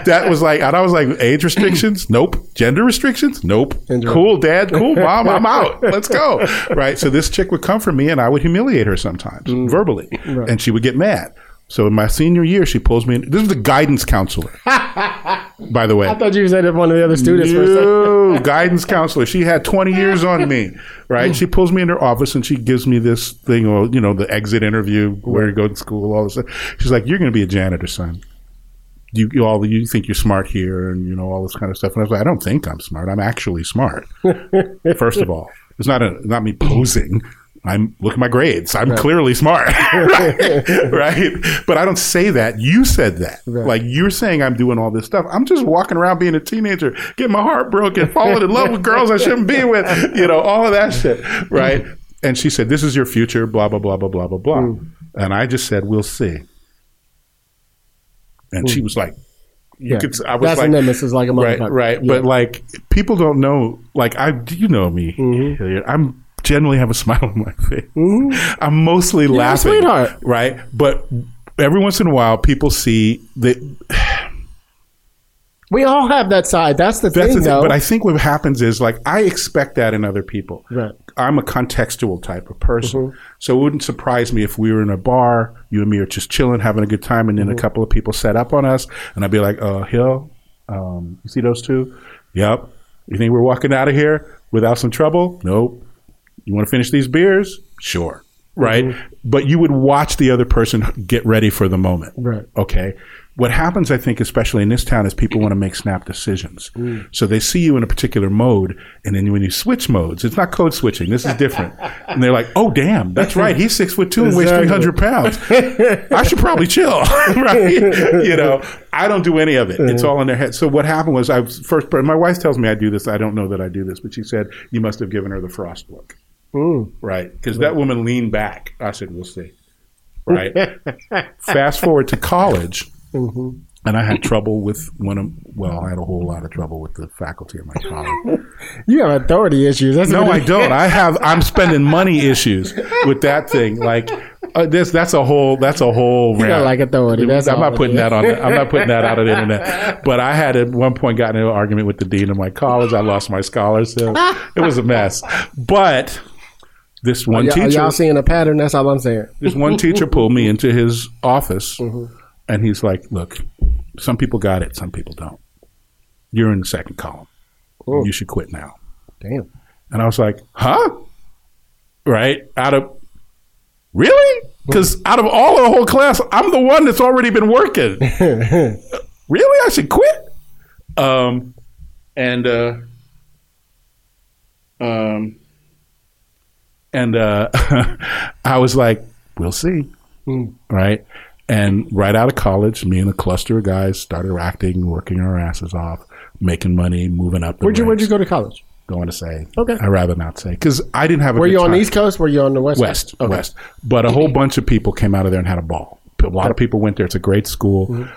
That was like, and I was like, age restrictions? Nope. Gender restrictions? Nope. Gender. Cool, dad. Cool, mom. I'm out. Let's go. Right? So this chick would come for me, and I would humiliate her sometimes, mm. verbally. Right. And she would get mad. So in my senior year, she pulls me in. This is the guidance counselor, by the way. I thought you said it one of the other students. No, guidance counselor. She had twenty years on me, right? She pulls me in her office and she gives me this thing, or you know, the exit interview, where you go to school, all this stuff. She's like, "You're going to be a janitor, son. You, you all, you think you're smart here, and you know all this kind of stuff." And I was like, "I don't think I'm smart. I'm actually smart. First of all, it's not a, not me posing." I'm look at my grades. I'm right. clearly smart, right? Right? But I don't say that. You said that. Right. Like, you're saying I'm doing all this stuff. I'm just walking around being a teenager, getting my heart broken, falling in love with girls I shouldn't be with, you know, all of that shit, right? And she said, "This is your future, blah, blah, blah, blah, blah, blah, blah." Mm. And I just said, "We'll see." And mm. she was like, You yeah. could, I was that's like, a nemesis, like a motherfucker. Right, right. Yeah. But like, people don't know. Like, I, you know me. Mm-hmm. I'm generally have a smile on my face. Mm-hmm. I'm mostly You're laughing, a sweetheart. Right? But every once in a while, people see that. We all have that side. That's the That's thing, though. But I think what happens is, like, I expect that in other people. Right. I'm a contextual type of person. Mm-hmm. So it wouldn't surprise me if we were in a bar, you and me are just chilling, having a good time, and then mm-hmm. a couple of people set up on us, and I'd be like, oh, uh, Hill, um, you see those two? Yep. You think we're walking out of here without some trouble? Nope. You want to finish these beers? Sure. Right? Mm-hmm. But you would watch the other person get ready for the moment. Right. Okay. What happens, I think, especially in this town, is people want to make snap decisions. Mm. So they see you in a particular mode, and then when you switch modes, it's not code switching. This is different. And they're like, oh, damn, that's right. He's six foot two and weighs three hundred pounds. I should probably chill, right? You know, I don't do any of it. Mm-hmm. It's all in their head. So what happened was I was first, my wife tells me I do this. I don't know that I do this, but she said, you must have given her the frost look. Mm. Right. Because right. that woman leaned back. I said, we'll see. Right. Fast forward to college. Mm-hmm. And I had trouble with one of, well, I had a whole lot of trouble with the faculty at my college. You have authority issues. That's no, I don't. I have, I'm spending money issues with that thing. Like uh, this, that's a whole, that's a whole rant. You don't like authority. That's I'm not putting that on, the, I'm not putting that out on the internet. But I had at one point gotten into an argument with the dean of my college. I lost my scholarship. It was a mess. But this one y- teacher. Y'all seeing a pattern? That's all I'm saying. This one teacher pulled me into his office. Mm-hmm. And he's like, look, some people got it, some people don't. You're in the second column. Oh. You should quit now. Damn. And I was like, huh? Right? Out of, really? Because out of all the whole class, I'm the one that's already been working. Really? I should quit? Um, and, uh, um, and uh, I was like, we'll see. Mm. Right? And right out of college, me and a cluster of guys started acting, working our asses off, making money, moving up. Where'd you, where'd you go to college? Don't want to say. Okay. I'd rather not say. Because I didn't have a Were you on the East Coast? Were you on the West Coast? West. Okay. West. But a whole bunch of people came out of there and had a ball. A lot of people went there. It's a great school. Mm-hmm.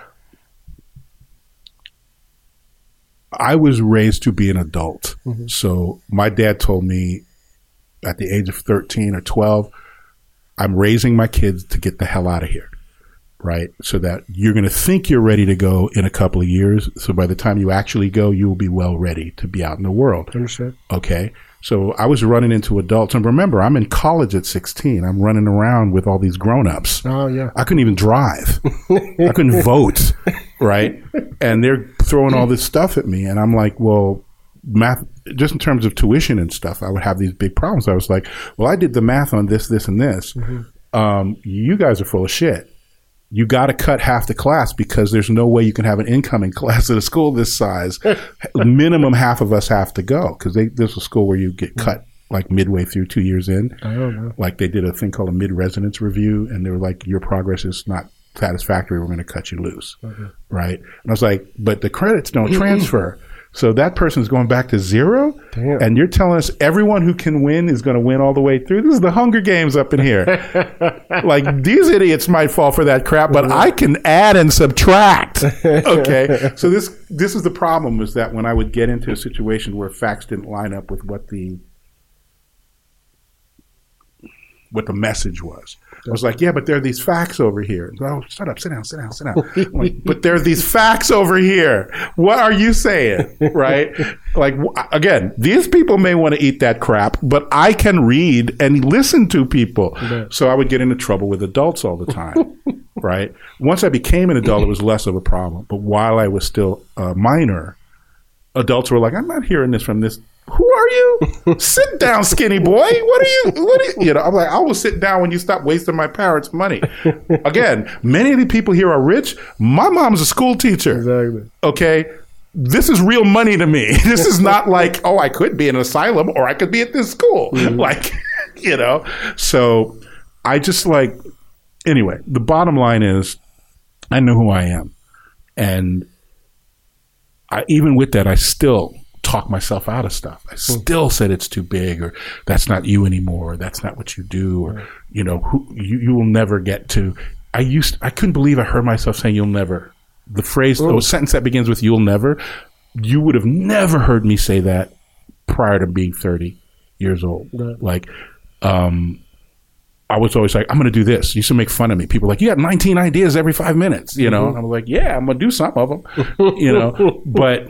I was raised to be an adult. Mm-hmm. So my dad told me at the age of thirteen or twelve, I'm raising my kids to get the hell out of here. Right? So that you're going to think you're ready to go in a couple of years. So by the time you actually go, you will be well ready to be out in the world. Understood. Okay. So I was running into adults. And remember, I'm in college at sixteen. I'm running around with all these grown-ups. Oh, yeah. I couldn't even drive. I couldn't vote. Right? And they're throwing all this stuff at me. And I'm like, well, math, just in terms of tuition and stuff, I would have these big problems. I was like, well, I did the math on this, this, and this. Mm-hmm. Um, you guys are full of shit. You got to cut half the class because there's no way you can have an incoming class at a school this size. Minimum half of us have to go because this is a school where you get cut like midway through two years in. I don't know. Like they did a thing called a mid-residence review and they were like, your progress is not satisfactory. We're going to cut you loose. Okay. Right? And I was like, but the credits don't transfer. So that person's going back to zero. Damn. And you're telling us everyone who can win is going to win all the way through. This is the Hunger Games up in here. Like these idiots might fall for that crap, but I can add and subtract. Okay. So this this is the problem, is that when I would get into a situation where facts didn't line up with what the what the message was. I was like, yeah, but there are these facts over here. Oh, shut up, sit down, sit down, sit down. I'm like, but there are these facts over here. What are you saying, right? Like, again, these people may want to eat that crap, but I can read and listen to people. Yeah. So I would get into trouble with adults all the time, right? Once I became an adult, it was less of a problem. But while I was still a minor, adults were like, I'm not hearing this from this. Who are you? Sit down, skinny boy. What are you? What are you? You know, I'm like, I will sit down when you stop wasting my parents' money. Again, many of the people here are rich. My mom's a school teacher. Exactly. Okay. This is real money to me. This is not like, oh, I could be in an asylum or I could be at this school. Mm-hmm. Like, you know. So I just like, anyway, the bottom line is I know who I am. And I, even with that, I still talk myself out of stuff. I still said it's too big, or that's not you anymore, or that's not what you do, or, you know, who, you, you will never get to. I used, I couldn't believe I heard myself saying you'll never the phrase, the sentence that begins with "you'll never," you would have never heard me say that prior to being thirty years old. Right. Like, um, I was always like, I'm going to do this. You used to make fun of me. People were like, you got nineteen ideas every five minutes, you know? Mm-hmm. And I'm like, yeah, I'm going to do some of them, you know? But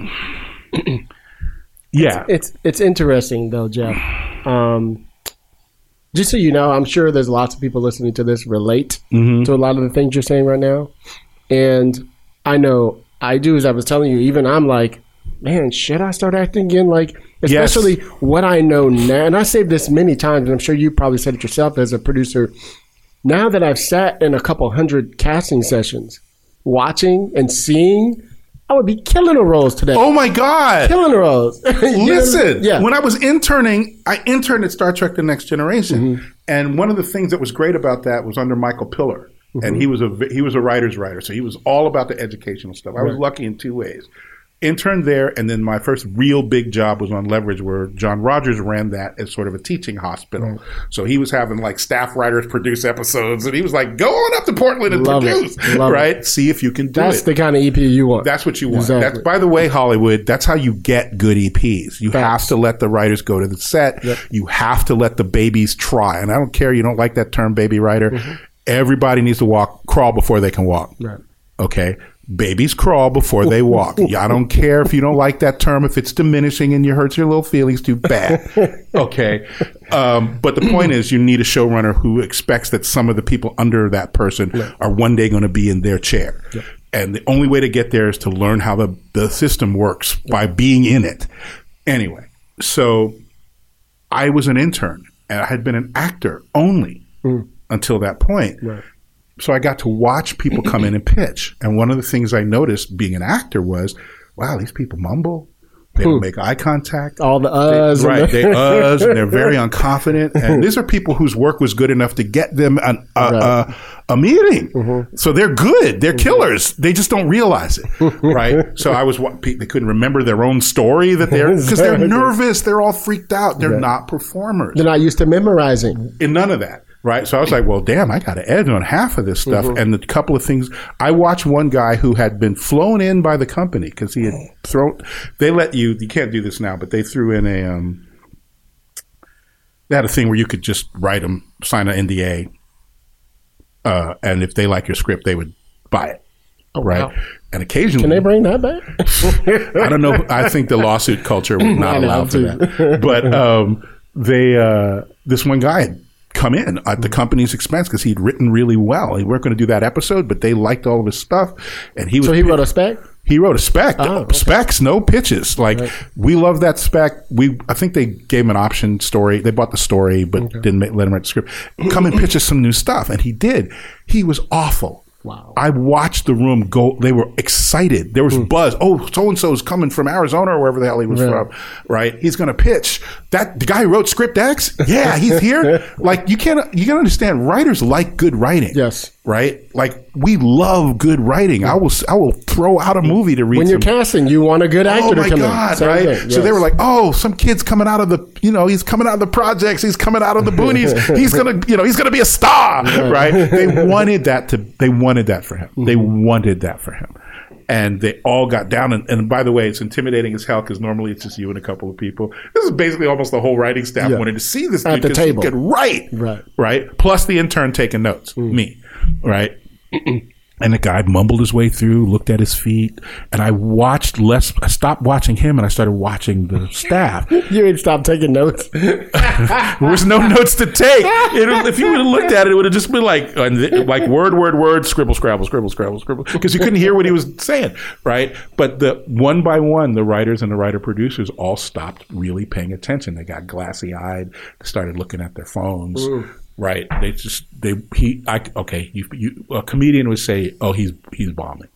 yeah. It's, it's, it's interesting though, Jeff. Um, just so you know, I'm sure there's lots of people listening to this relate mm-hmm. to a lot of the things you're saying right now. And I know I do, as I was telling you, even I'm like, man, should I start acting again? Like, especially yes. what I know now. And I say this many times, and I'm sure you probably said it yourself as a producer. Now that I've sat in a couple hundred casting sessions, watching and seeing, I would be killing the roles today. Oh, my God. Killing the roles. Listen, yeah. when I was interning, I interned at Star Trek The Next Generation. Mm-hmm. And one of the things that was great about that was under Michael Piller. Mm-hmm. And he was a he was a writer's writer. So he was all about the educational stuff. I right. was lucky in two ways. Interned there, and then my first real big job was on Leverage, where John Rogers ran that as sort of a teaching hospital. Right. So he was having like staff writers produce episodes, and he was like, go on up to Portland and Love produce, right? It. See if you can do that's it. That's the kind of E P you want. That's what you want. Exactly. That's, by the way, Hollywood, that's how you get good E Ps. You Facts. have to let the writers go to the set. Yep. You have to let the babies try. And I don't care, you don't like that term, baby writer. Mm-hmm. Everybody needs to walk, crawl before they can walk. Right. Okay. Babies crawl before they walk. I don't care if you don't like that term, if it's diminishing and you hurt your little feelings, too bad. Okay. Um, but the point is, you need a showrunner who expects that some of the people under that person yeah. are one day going to be in their chair. Yeah. And the only way to get there is to learn how the, the system works yeah. by being in it. Anyway, so I was an intern, and I had been an actor only mm. until that point. Right. So I got to watch people come in and pitch. And one of the things I noticed being an actor was, wow, these people mumble. They don't make eye contact. All the uhs. They, right. The they uhs, and they're very unconfident. And these are people whose work was good enough to get them an, a, right. a, a meeting. Mm-hmm. So they're good. They're killers. They just don't realize it. Right? So I was, they couldn't remember their own story that they're, because they're nervous. They're all freaked out. They're right. not performers. They're not used to memorizing. And none of that. Right. So I was like, well, damn, I got to edit on half of this stuff. Mm-hmm. And the couple of things, I watched one guy who had been flown in by the company because he had thrown, they let you, you can't do this now, but they threw in a, um, they had a thing where you could just write them, sign an N D A. Uh, and if they like your script, they would buy it. Oh, right. Wow. And occasionally. Can they bring that back? I don't know. I think the lawsuit culture would not allow for that. But um, they, uh, this one guy had come in at the company's expense because he'd written really well. They weren't going to do that episode, but they liked all of his stuff. And he was So he p- wrote a spec? He wrote a spec. Oh, okay. Specs, no pitches. Like, right. we love that spec. We I think they gave him an option story. They bought the story, but okay. didn't make, let him write the script. Come and pitch us some new stuff. And he did. He was awful. Wow. I watched the room go. They were excited. There was mm. buzz. Oh, so-and-so is coming from Arizona or wherever the hell he was really? from, right? He's going to pitch. That the guy who wrote Script X? Yeah, he's here. Like, you can't, you can understand, writers like good writing. Yes. Right? Like, we love good writing. Yeah. I will I will throw out a movie to read. When you're some, casting, you want a good actor oh to come God, in. So right? Yes. So they were like, oh, some kid's coming out of the, you know, he's coming out of the projects. He's coming out of the boonies. He's going to, you know, he's going to be a star. Yeah. Right? They wanted that to, they wanted that for him. Mm-hmm. They wanted that for him. And they all got down. And, and by the way, it's intimidating as hell because normally it's just you and a couple of people. This is basically almost the whole writing staff yeah. wanted to see this dude because he could write. Right. Right? Plus the intern taking notes. Mm. Me. Right. And the guy mumbled his way through, looked at his feet, and I watched less. I stopped watching him and I started watching the staff. You ain't stopped taking notes. There was no notes to take. It, if you would have looked at it, it would have just been like, like word, word, word, scribble, scrabble, scribble, scrabble, scribble, because you couldn't hear what he was saying. Right. But the one by one, the writers and the writer producers all stopped really paying attention. They got glassy eyed, started looking at their phones. Ooh. Right, they just they he I okay. You, you a comedian would say, "Oh, he's he's bombing,"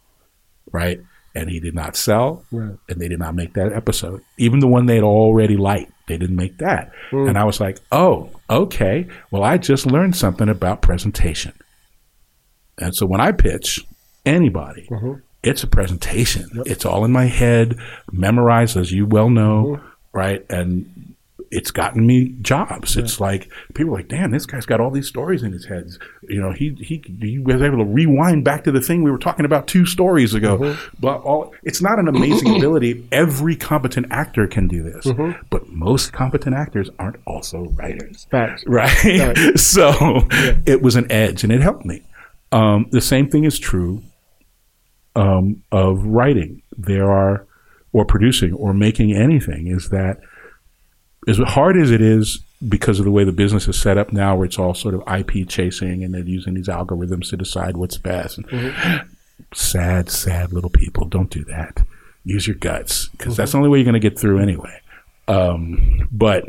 right? And he did not sell, right. and they did not make that episode. Even the one they had already liked, they didn't make that. Mm. And I was like, "Oh, okay. Well, I just learned something about presentation." And so when I pitch anybody, mm-hmm. it's a presentation. Yep. It's all in my head, memorized, as you well know, mm-hmm. right? And it's gotten me jobs. Yeah. It's like, people are like, damn, this guy's got all these stories in his head. You know, he he, he was able to rewind back to the thing we were talking about two stories ago. Mm-hmm. Blah, all, it's not an amazing ability. Every competent actor can do this. Mm-hmm. But most competent actors aren't also writers. Facts. Right? Facts. So yeah. It was an edge, and it helped me. Um, the same thing is true um, of writing. There are, or producing, or making anything, is that as hard as it is, because of the way the business is set up now, where it's all sort of I P chasing, and they're using these algorithms to decide what's best. And mm-hmm. Sad, sad little people, don't do that. Use your guts, because mm-hmm. that's the only way you're going to get through anyway. Um, but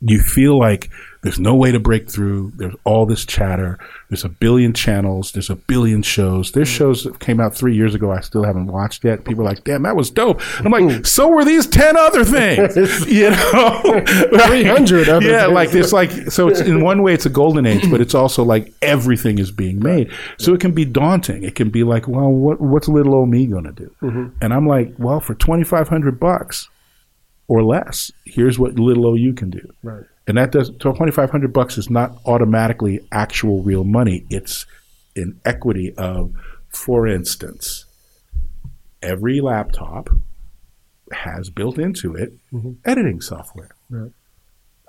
you feel like there's no way to break through. There's all this chatter. There's a billion channels. There's a billion shows. There's shows that came out three years ago I still haven't watched yet. People are like, damn, that was dope. And I'm like, so were these ten other things, you know? three hundred other yeah, things. Like, it's like, so it's, in one way, it's a golden age, but it's also like everything is being made. So it can be daunting. It can be like, well, what, what's little old me going to do? Mm-hmm. And I'm like, well, for twenty-five hundred bucks or less, here's what little old you can do. Right. And that does, so twenty-five hundred bucks is not automatically actual real money. It's an equity of, for instance, every laptop has built into it mm-hmm. editing software. Right.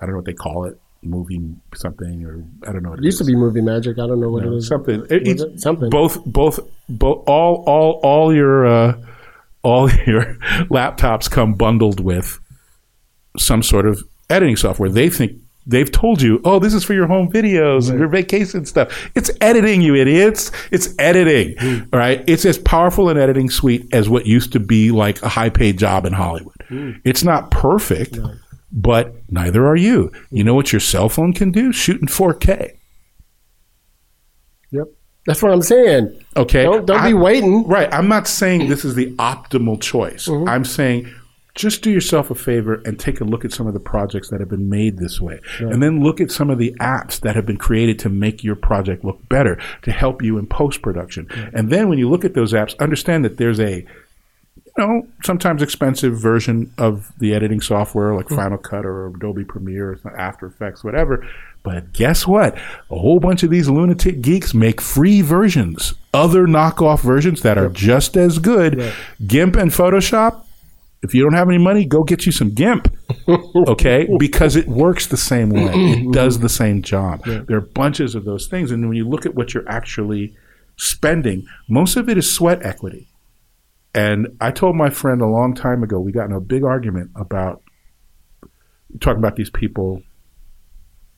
I don't know what they call it, movie something, or I don't know what it, it used is. to be Movie Magic. I don't know what no, it is. Something. It, it's it? something. Both, both, both, all, all, all your, uh, all your laptops come bundled with some sort of editing software. They think they've told you, oh, this is for your home videos right. and your vacation stuff. It's editing, you idiots. It's editing. Mm. Right? It's as powerful an editing suite as what used to be like a high paid job in Hollywood. Mm. It's not perfect, no. but neither are you. Mm. You know what your cell phone can do? Shoot in four K. Yep. That's what I'm saying. Okay. Don't, don't I, be waiting. Right. I'm not saying this is the optimal choice. Mm-hmm. I'm saying just do yourself a favor and take a look at some of the projects that have been made this way. Right. And then look at some of the apps that have been created to make your project look better, to help you in post-production. Right. And then when you look at those apps, understand that there's a, you know, sometimes expensive version of the editing software, like mm-hmm. Final Cut or Adobe Premiere or After Effects, whatever. But guess what? A whole bunch of these lunatic geeks make free versions, other knockoff versions that are just as good. Right. GIMP and Photoshop. If you don't have any money, go get you some GIMP, okay? Because it works the same way. It does the same job. Yeah. There are bunches of those things. And when you look at what you're actually spending, most of it is sweat equity. And I told my friend a long time ago, we got in a big argument about talking about these people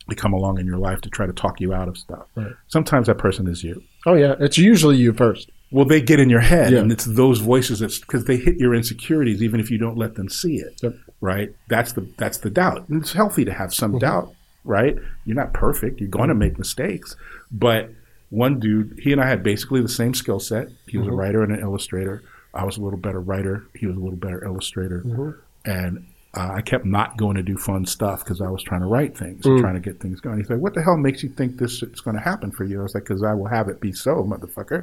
that come along in your life to try to talk you out of stuff. Right. Sometimes that person is you. Oh, yeah. It's usually you first. Well, they get in your head, yeah. and it's those voices that's because they hit your insecurities, even if you don't let them see it, yep. right? That's the that's the doubt, and it's healthy to have some mm-hmm. doubt, right? You're not perfect; you're going to make mistakes. But one dude, he and I had basically the same skill set. He was mm-hmm. a writer and an illustrator. I was a little better writer. He was a little better illustrator, mm-hmm. and uh, I kept not going to do fun stuff because I was trying to write things, mm. trying to get things going. He's like, "What the hell makes you think this is going to happen for you?" I was like, "Because I will have it be so, motherfucker."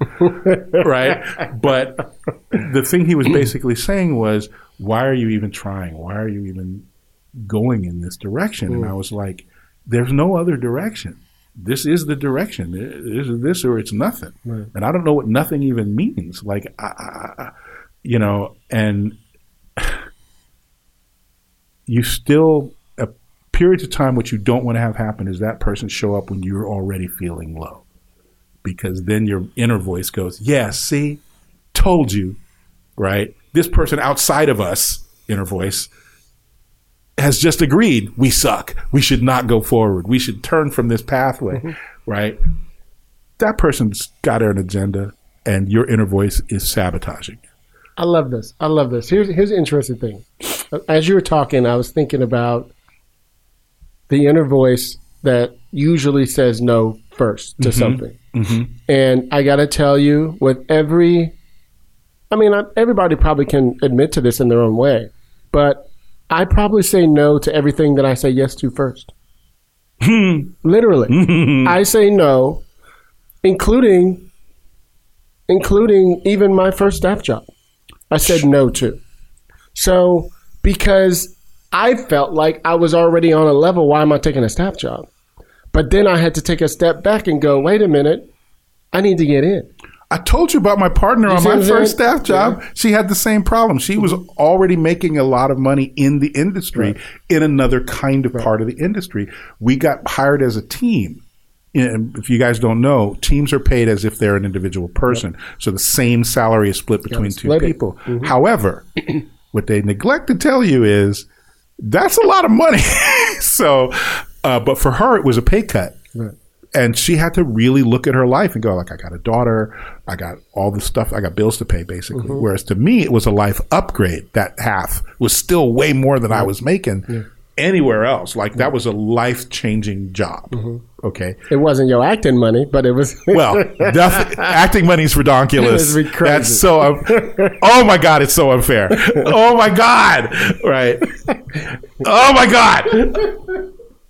Right? But the thing he was basically saying was, "Why are you even trying? Why are you even going in this direction?" Mm. And I was like, "There's no other direction. This is the direction. This is this or it's nothing." Right. And I don't know what nothing even means. Like, I, I, you know, and. You still, at periods of time, what you don't want to have happen is that person show up when you're already feeling low. Because then your inner voice goes, yeah, see, told you, right? This person outside of us, inner voice, has just agreed we suck. We should not go forward. We should turn from this pathway, mm-hmm. right? That person's got an agenda, and your inner voice is sabotaging. I love this. I love this. Here's here's the interesting thing. As you were talking, I was thinking about the inner voice that usually says no first to mm-hmm. something. Mm-hmm. And I got to tell you, with every, I mean, I, everybody probably can admit to this in their own way, but I probably say no to everything that I say yes to first. Literally. I say no, including, including even my first staff job. I said no to. So because I felt like I was already on a level. Why am I taking a staff job? But then I had to take a step back and go, wait a minute, I need to get in. I told you about my partner on my first staff job. Yeah. She had the same problem. She was already making a lot of money in the industry, right. in another kind of right. part of the industry. We got hired as a team. And if you guys don't know, teams are paid as if they're an individual person. Yep. So the same salary is split between two split people. Mm-hmm. However, what they neglect to tell you is that's a lot of money. so, uh, but for her, it was a pay cut. Right. And she had to really look at her life and go, like, I got a daughter, I got all the stuff, I got bills to pay, basically. Mm-hmm. Whereas to me, it was a life upgrade. That half was still way more than I was making yeah. anywhere else. Like, that was a life-changing job. Mm-hmm. Okay. It wasn't your acting money, but it was. well, def- acting money's ridiculous. It was crazy. That's so. Un- oh my God, it's so unfair. Oh my God. Right. Oh my God.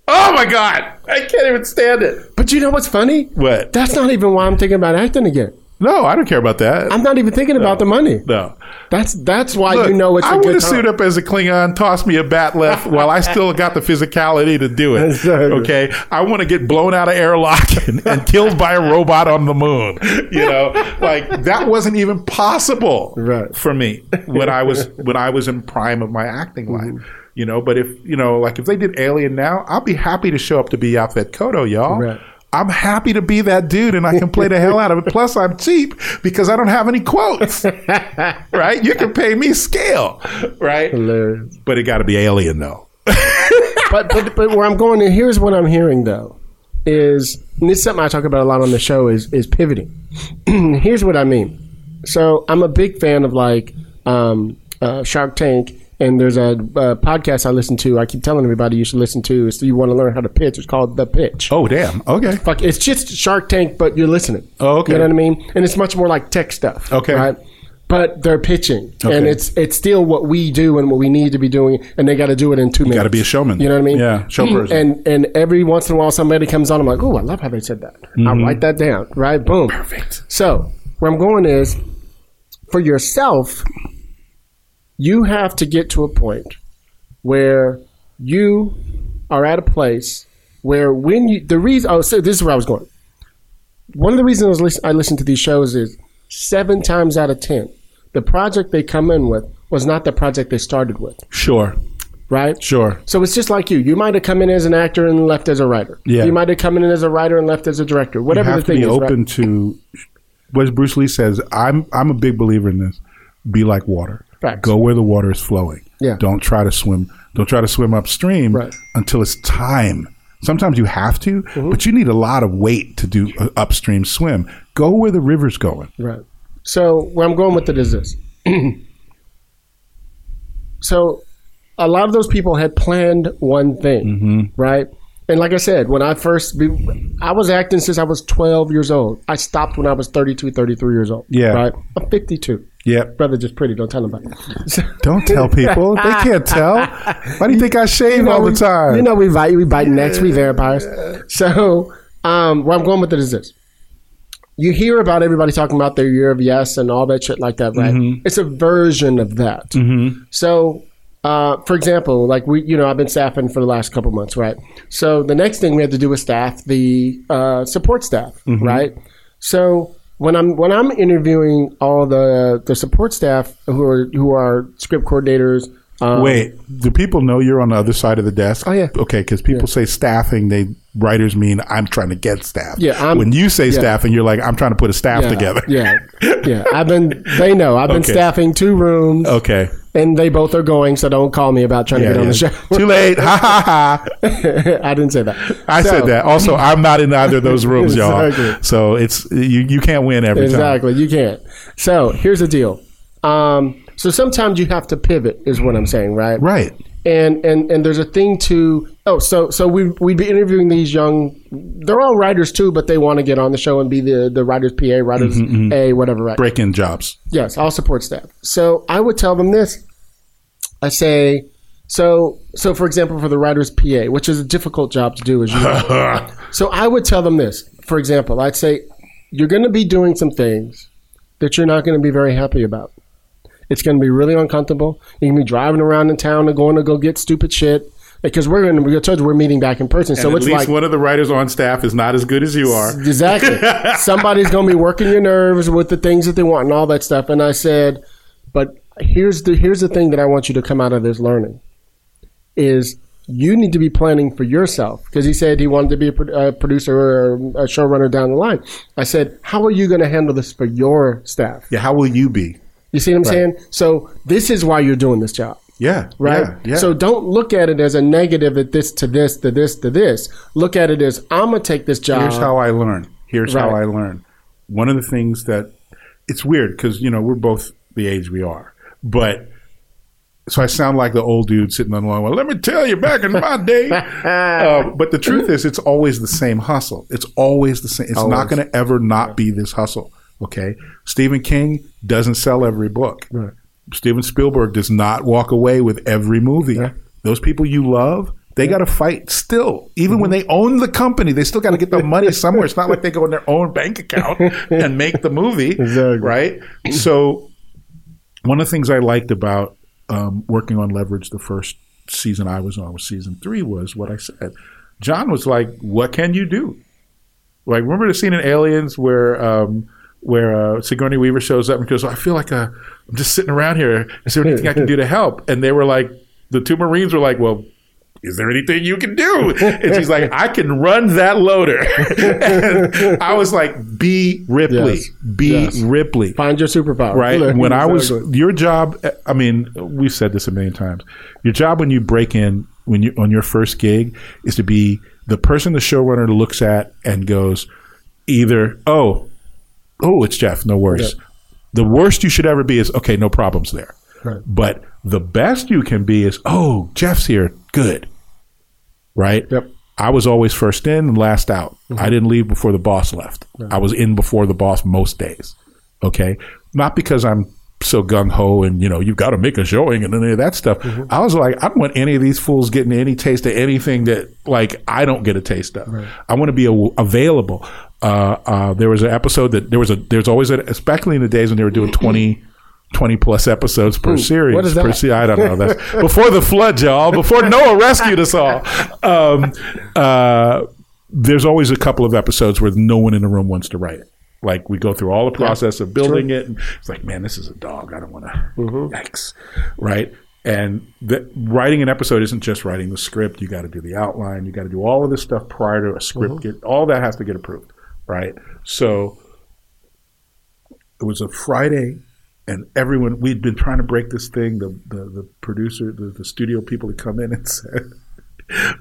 Oh my God! I can't even stand it. But you know what's funny? What? That's not even why I'm thinking about acting again. No, I don't care about that. I'm not even thinking no. about the money. No. That's that's why Look, you know it's a I good I would have suited up as a Klingon, toss me a bat left while I still got the physicality to do it. Exactly. Okay? I want to get blown out of airlock and, and killed by a robot on the moon. You know? Like, that wasn't even possible right. for me when I was when I was in prime of my acting mm-hmm. life. You know, but if, you know, like if they did Alien now, I'll be happy to show up to be Yaphet Kotto, y'all. Right. I'm happy to be that dude and I can play the hell out of it. Plus, I'm cheap because I don't have any quotes, right? You can pay me scale, right? Hilarious. But it got to be Alien, though. but, but but where I'm going, and here's what I'm hearing, though, is, and this is something I talk about a lot on the show, is, is pivoting. Here's what I mean. So I'm a big fan of like um, uh, Shark Tank. And there's a uh, podcast I listen to. I keep telling everybody you should listen to. If you want to learn how to pitch, it's called The Pitch. Oh, damn. Okay. Fuck, it's just Shark Tank, but you're listening. Oh, okay. You know what I mean? And it's much more like tech stuff. Okay. Right? But they're pitching. Okay. And it's it's still what we do and what we need to be doing. And they got to do it in two you minutes. You got to be a showman. You know what I mean? Yeah. Show person. And, and every once in a while, somebody comes on. I'm like, oh, I love how they said that. Mm-hmm. I'll write that down. Right? Boom. Perfect. So where I'm going is for yourself, you have to get to a point where you are at a place where when you, the reason, oh, so this is where I was going. One of the reasons I, listen, I listen to these shows is seven times out of ten, the project they come in with was not the project they started with. Sure. Right? Sure. So it's just like you. You might have come in as an actor and left as a writer. Yeah. You might have come in as a writer and left as a director. Whatever the thing is. You have to be open to, what Bruce Lee says, I'm I'm a big believer in this, be like water. Facts. Go where the water is flowing. Yeah. Don't try to swim. Don't try to swim upstream right. until it's time. Sometimes you have to, mm-hmm. but you need a lot of weight to do an upstream swim. Go where the river's going. Right. So where I'm going with it is this. So a lot of those people had planned one thing, mm-hmm. right? And like I said, when I first, be, I was acting since I was twelve years old. I stopped when I was thirty-two, thirty-three years old. Yeah. Right? I'm fifty-two. Yeah. Brother just pretty. Don't tell anybody. Don't tell people. They can't tell. Why do you think I shave you know, all we, the time? You know, we bite, we bite necks. We vampires. So um, where I'm going with it is this. You hear about everybody talking about their year of yes and all that shit like that, right? Mm-hmm. It's a version of that. Mm-hmm. So uh, for example, like we, you know, I've been staffing for the last couple months, right? So the next thing we had to do was staff the uh, support staff, mm-hmm. right? So When I'm when I'm interviewing all the the support staff who are who are script coordinators. Um, Wait, do people know you're on the other side of the desk? Oh yeah. Okay, because people yeah. say staffing, they writers mean I'm trying to get staff. Yeah. I'm, when you say yeah. staffing, you're like I'm trying to put a staff yeah, together. Yeah. Yeah. I've been. They know. I've been okay. staffing two rooms. Okay. And they both are going, so don't call me about trying yeah, to get yeah. on the show. Too late. Ha, ha, ha. I didn't say that. I so, said that. Also, I'm not in either of those rooms, y'all. Exactly. So it's you, you can't win every exactly. time. Exactly. You can't. So here's the deal. Um, so sometimes you have to pivot is what I'm saying, right? Right. And and and there's a thing to – oh, so so we, we'd be interviewing these young – they're all writers too, but they want to get on the show and be the, the writer's P A, writer's mm-hmm, A, whatever. Right? Break-in jobs. Yes, all support staff. So I would tell them this. I say – so so for example, for the writer's P A, which is a difficult job to do as you know. So I would tell them this. For example, I'd say you're going to be doing some things that you're not going to be very happy about. It's going to be really uncomfortable. You can be driving around in town and going to go get stupid shit. Because we're going to, told you, we're meeting back in person. And so at it's least like, one of the writers on staff is not as good as you are. Exactly. Somebody's going to be working your nerves with the things that they want and all that stuff. And I said, but here's the here's the thing that I want you to come out of this learning is you need to be planning for yourself. Because he said he wanted to be a producer or a showrunner down the line. I said, how are you going to handle this for your staff? Yeah, how will you be? You see what I'm right. saying? So this is why you're doing this job. Yeah. Right. Yeah, yeah. So don't look at it as a negative at this to this to this to this. Look at it as I'm gonna take this job. Here's how I learn. Here's right. how I learn. One of the things that it's weird because you know we're both the age we are, but so I sound like the old dude sitting on the lawn. Well, let me tell you, back in my day. uh, but the truth is, it's always the same hustle. It's always the same. It's always. Not gonna ever not be this hustle. Okay. Stephen King doesn't sell every book. Right. Steven Spielberg does not walk away with every movie. Yeah. Those people you love, they yeah. got to fight still. Even mm-hmm. when they own the company, they still got to get the money somewhere. It's not like they go in their own bank account and make the movie, exactly. right? So one of the things I liked about um, working on Leverage the first season I was on was season three was what I said. John was like, what can you do? Like, remember the scene in Aliens where um, – where uh, Sigourney Weaver shows up and goes, oh, I feel like uh, I'm just sitting around here. Is there anything I can do to help? And they were like, the two Marines were like, well, is there anything you can do? And she's like, I can run that loader. And I was like, be Ripley. Yes. Be yes. Ripley. Find your superpower. Right? When exactly. I was, your job, I mean, we've said this a million times. Your job when you break in when you on your first gig is to be the person the showrunner looks at and goes, either, oh, Oh, it's Jeff. No worries. Yeah. The worst you should ever be is, okay, no problems there. Right. But the best you can be is, oh, Jeff's here. Good. Right? Yep. I was always first in and last out. Mm-hmm. I didn't leave before the boss left. Right. I was in before the boss most days. Okay? Not because I'm so gung-ho and, you know, you've got to make a showing and any of that stuff. Mm-hmm. I was like, I don't want any of these fools getting any taste of anything that, like, I don't get a taste of. Right. I want to be a- available. Uh, uh, there was an episode that there was a there's always a, especially in the days when they were doing twenty, twenty plus episodes per Ooh, series. What is that? Per se- I don't know. That's before the flood, y'all. Before Noah rescued us all. Um, uh, there's always a couple of episodes where no one in the room wants to write it. Like we go through all the process yeah, of building true. it. And it's like, man, this is a dog. I don't want to. Mm-hmm. Yikes, right? And the, writing an episode isn't just writing the script. You got to do the outline. You got to do all of this stuff prior to a script. Mm-hmm. Get, all that has to get approved. Right. So it was a Friday and everyone, we'd been trying to break this thing. The the, the producer, the, the studio people had come in and said,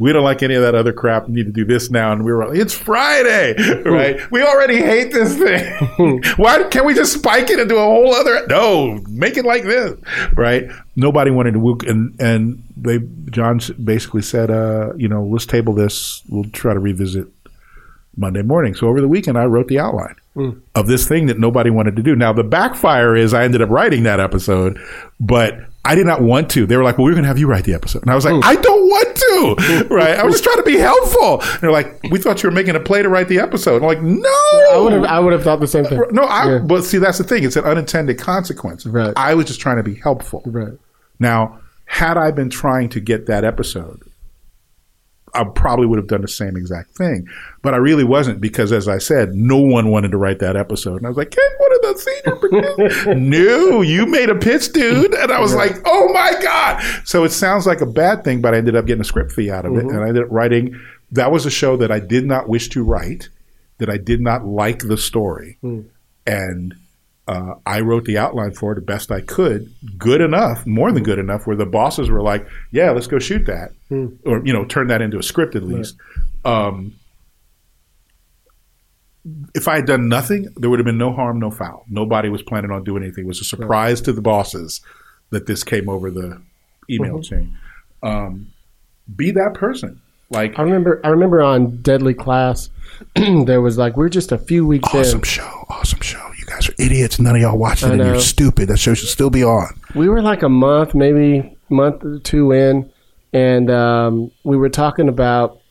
we don't like any of that other crap. We need to do this now. And we were like, it's Friday. Right. We already hate this thing. Why can't we just spike it and do a whole other? No, make it like this. Right. Nobody wanted to. And, and they John basically said, uh, you know, let's table this. We'll try to revisit Monday morning. So over the weekend, I wrote the outline mm. of this thing that nobody wanted to do. Now, the backfire is I ended up writing that episode, but I did not want to. They were like, well, we're going to have you write the episode. And I was like, mm. I don't want to, right? I was just trying to be helpful. And they're like, we thought you were making a play to write the episode. I'm like, no. I would have I would have thought the same thing. No, I, yeah. But see, that's the thing. It's an unintended consequence. Right. I was just trying to be helpful. Right. Now, had I been trying to get that episode, I probably would have done the same exact thing. But I really wasn't because, as I said, no one wanted to write that episode. And I was like, can't one of the senior producers? No, you made a pitch, dude. And I was right. like, oh, my God. So it sounds like a bad thing, but I ended up getting a script fee out of mm-hmm. it. And I ended up writing. That was a show that I did not wish to write, that I did not like the story. Mm. And uh, I wrote the outline for it the best I could, good enough, more than good enough, where the bosses were like, yeah, let's go shoot that. Mm. Or, you know, turn that into a script at least. Right. Um, if I had done nothing, there would have been no harm, no foul. Nobody was planning on doing anything. It was a surprise right. to the bosses that this came over the email mm-hmm. chain. Um, be that person. Like I remember I remember on Deadly Class, there was like, we're just a few weeks awesome in. Awesome show. Awesome show. You guys are idiots. None of y'all watched it and you're stupid. That show should still be on. We were like a month, maybe month or two in. And um, we were talking about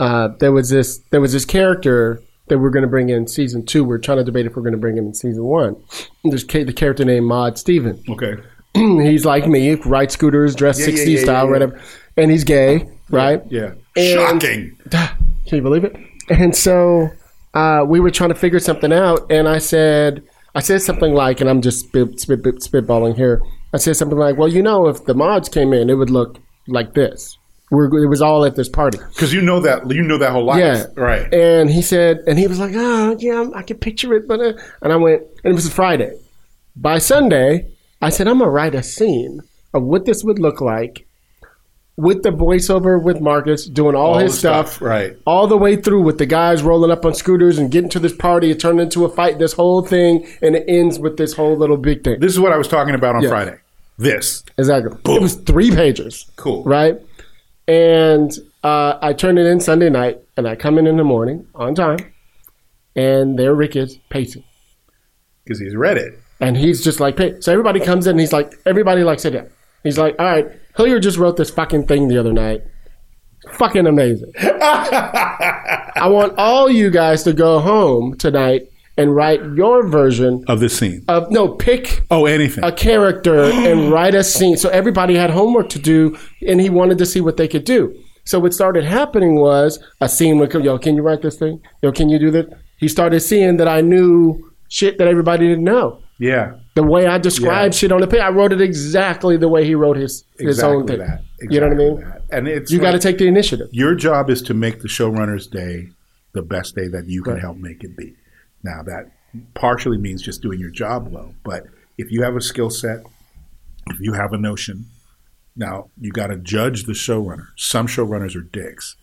uh, there was this there was this character that we're going to bring in season two. We're trying to debate if we're going to bring him in season one. There's the character named Mod Steven. Okay. He's like me, rides scooters, dressed yeah, sixties yeah, yeah, style, yeah, yeah. whatever. And he's gay, right? Yeah. yeah. Shocking. Can you believe it? And so uh, we were trying to figure something out. And I said, I said something like, and I'm just spit, spit, spit, spitballing here. I said something like, well, you know, if the mods came in, it would look like this. We're, it was all at this party. Because you know that you know that whole life. Yeah. Right. And he said, and he was like, oh, yeah, I can picture it. But uh, And I went, and it was a Friday. By Sunday, I said, I'm going to write a scene of what this would look like with the voiceover with Marcus doing all, all his stuff, stuff. Right. All the way through with the guys rolling up on scooters and getting to this party. It turned into a fight, this whole thing. And it ends with this whole little big thing. This is what I was talking about on yeah. Friday. This. Exactly. Boom. It was three pages. Cool. Right? And uh, I turned it in Sunday night, and I come in in the morning on time, and there Rick is pacing. Because he's read it. And he's just like, hey. So everybody comes in, and he's like, everybody like, sit down. He's like, all right, Hilliard just wrote this fucking thing the other night. Fucking amazing. I want all you guys to go home tonight and write your version of the scene. Of no, pick oh anything a character and write a scene. So everybody had homework to do, and he wanted to see what they could do. So what started happening was a scene would come. Yo, can you write this thing? Yo, can you do this? He started seeing that I knew shit that everybody didn't know. Yeah, the way I described yeah. shit on the page, I wrote it exactly the way he wrote his exactly his own thing. That. Exactly you know what I mean? That. And it's you like, got to take the initiative. Your job is to make the showrunner's day the best day that you can right. help make it be. Now, that partially means just doing your job well, but if you have a skill set, if you have a notion, now you got to judge the showrunner. Some showrunners are dicks.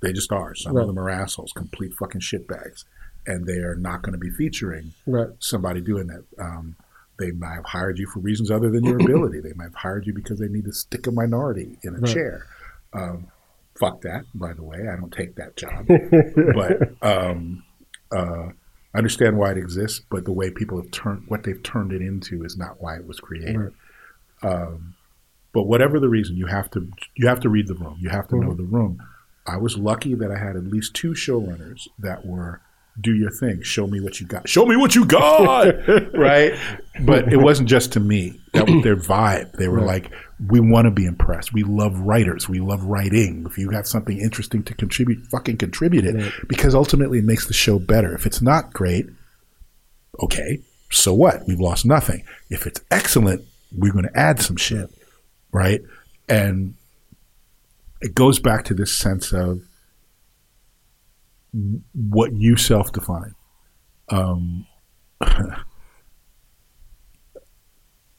They just are. Some right. of them are assholes, complete fucking shitbags, and they are not going to be featuring right. somebody doing that. Um, they might have hired you for reasons other than your ability. They might have hired you because they need to stick a minority in a right. chair. Um, fuck that, by the way. I don't take that job. but... Um, Uh, I understand why it exists, but the way people have turned what they've turned it into is not why it was created. Right. Um, but whatever the reason, you have to you have to read the room. You have to mm-hmm. know the room. I was lucky that I had at least two showrunners that were do your thing, show me what you got, show me what you got, right? But it wasn't just to me. That was their vibe. They were right. like, we want to be impressed. We love writers. We love writing. If you got something interesting to contribute, fucking contribute it. Right. Because ultimately it makes the show better. If it's not great, okay, so what? We've lost nothing. If it's excellent, we're going to add some shit, right? And it goes back to this sense of what you self-define. Um,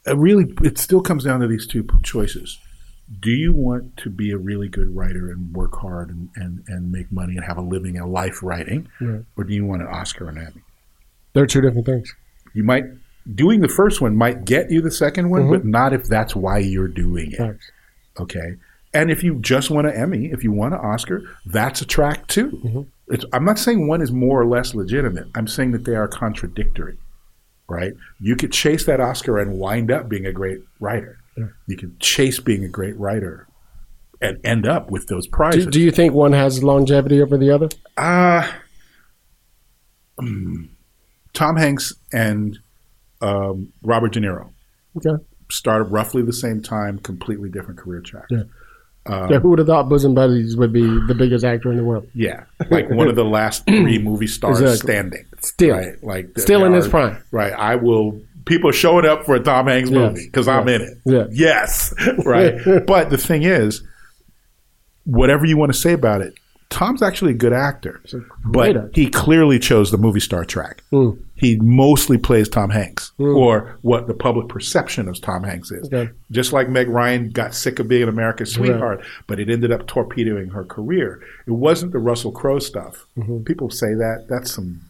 It really, it still comes down to these two choices. Do you want to be a really good writer and work hard and, and, and make money and have a living and a life writing? Right. Or do you want an Oscar and Emmy? They're two different things. You might, doing the first one might get you the second one, mm-hmm. but not if that's why you're doing it. Right. Okay. And if you just want an Emmy, if you want an Oscar, that's a track too. Mm-hmm. It's, I'm not saying one is more or less legitimate. I'm saying that they are contradictory. Right? You could chase that Oscar and wind up being a great writer. Yeah. You could chase being a great writer and end up with those prizes. Do, do you think one has longevity over the other? Uh, Tom Hanks and um, Robert De Niro. Okay. Started roughly the same time, completely different career tracks. Yeah. Um, yeah, who would have thought Bosom Buddies would be the biggest actor in the world? Yeah, like one of the last three movie stars exactly. standing. Still. Right? Like Still in are, his prime. Right. I will – people are showing up for a Tom Hanks yes. movie because yes. I'm in it. Yeah. Yes. Right. But the thing is, whatever you want to say about it, Tom's actually a good actor. A but actor. He clearly chose the movie star track. Mm. He mostly plays Tom Hanks mm. or what the public perception of Tom Hanks is. Okay. Just like Meg Ryan got sick of being America's sweetheart, right. but it ended up torpedoing her career. It wasn't the Russell Crowe stuff. Mm-hmm. People say that. That's some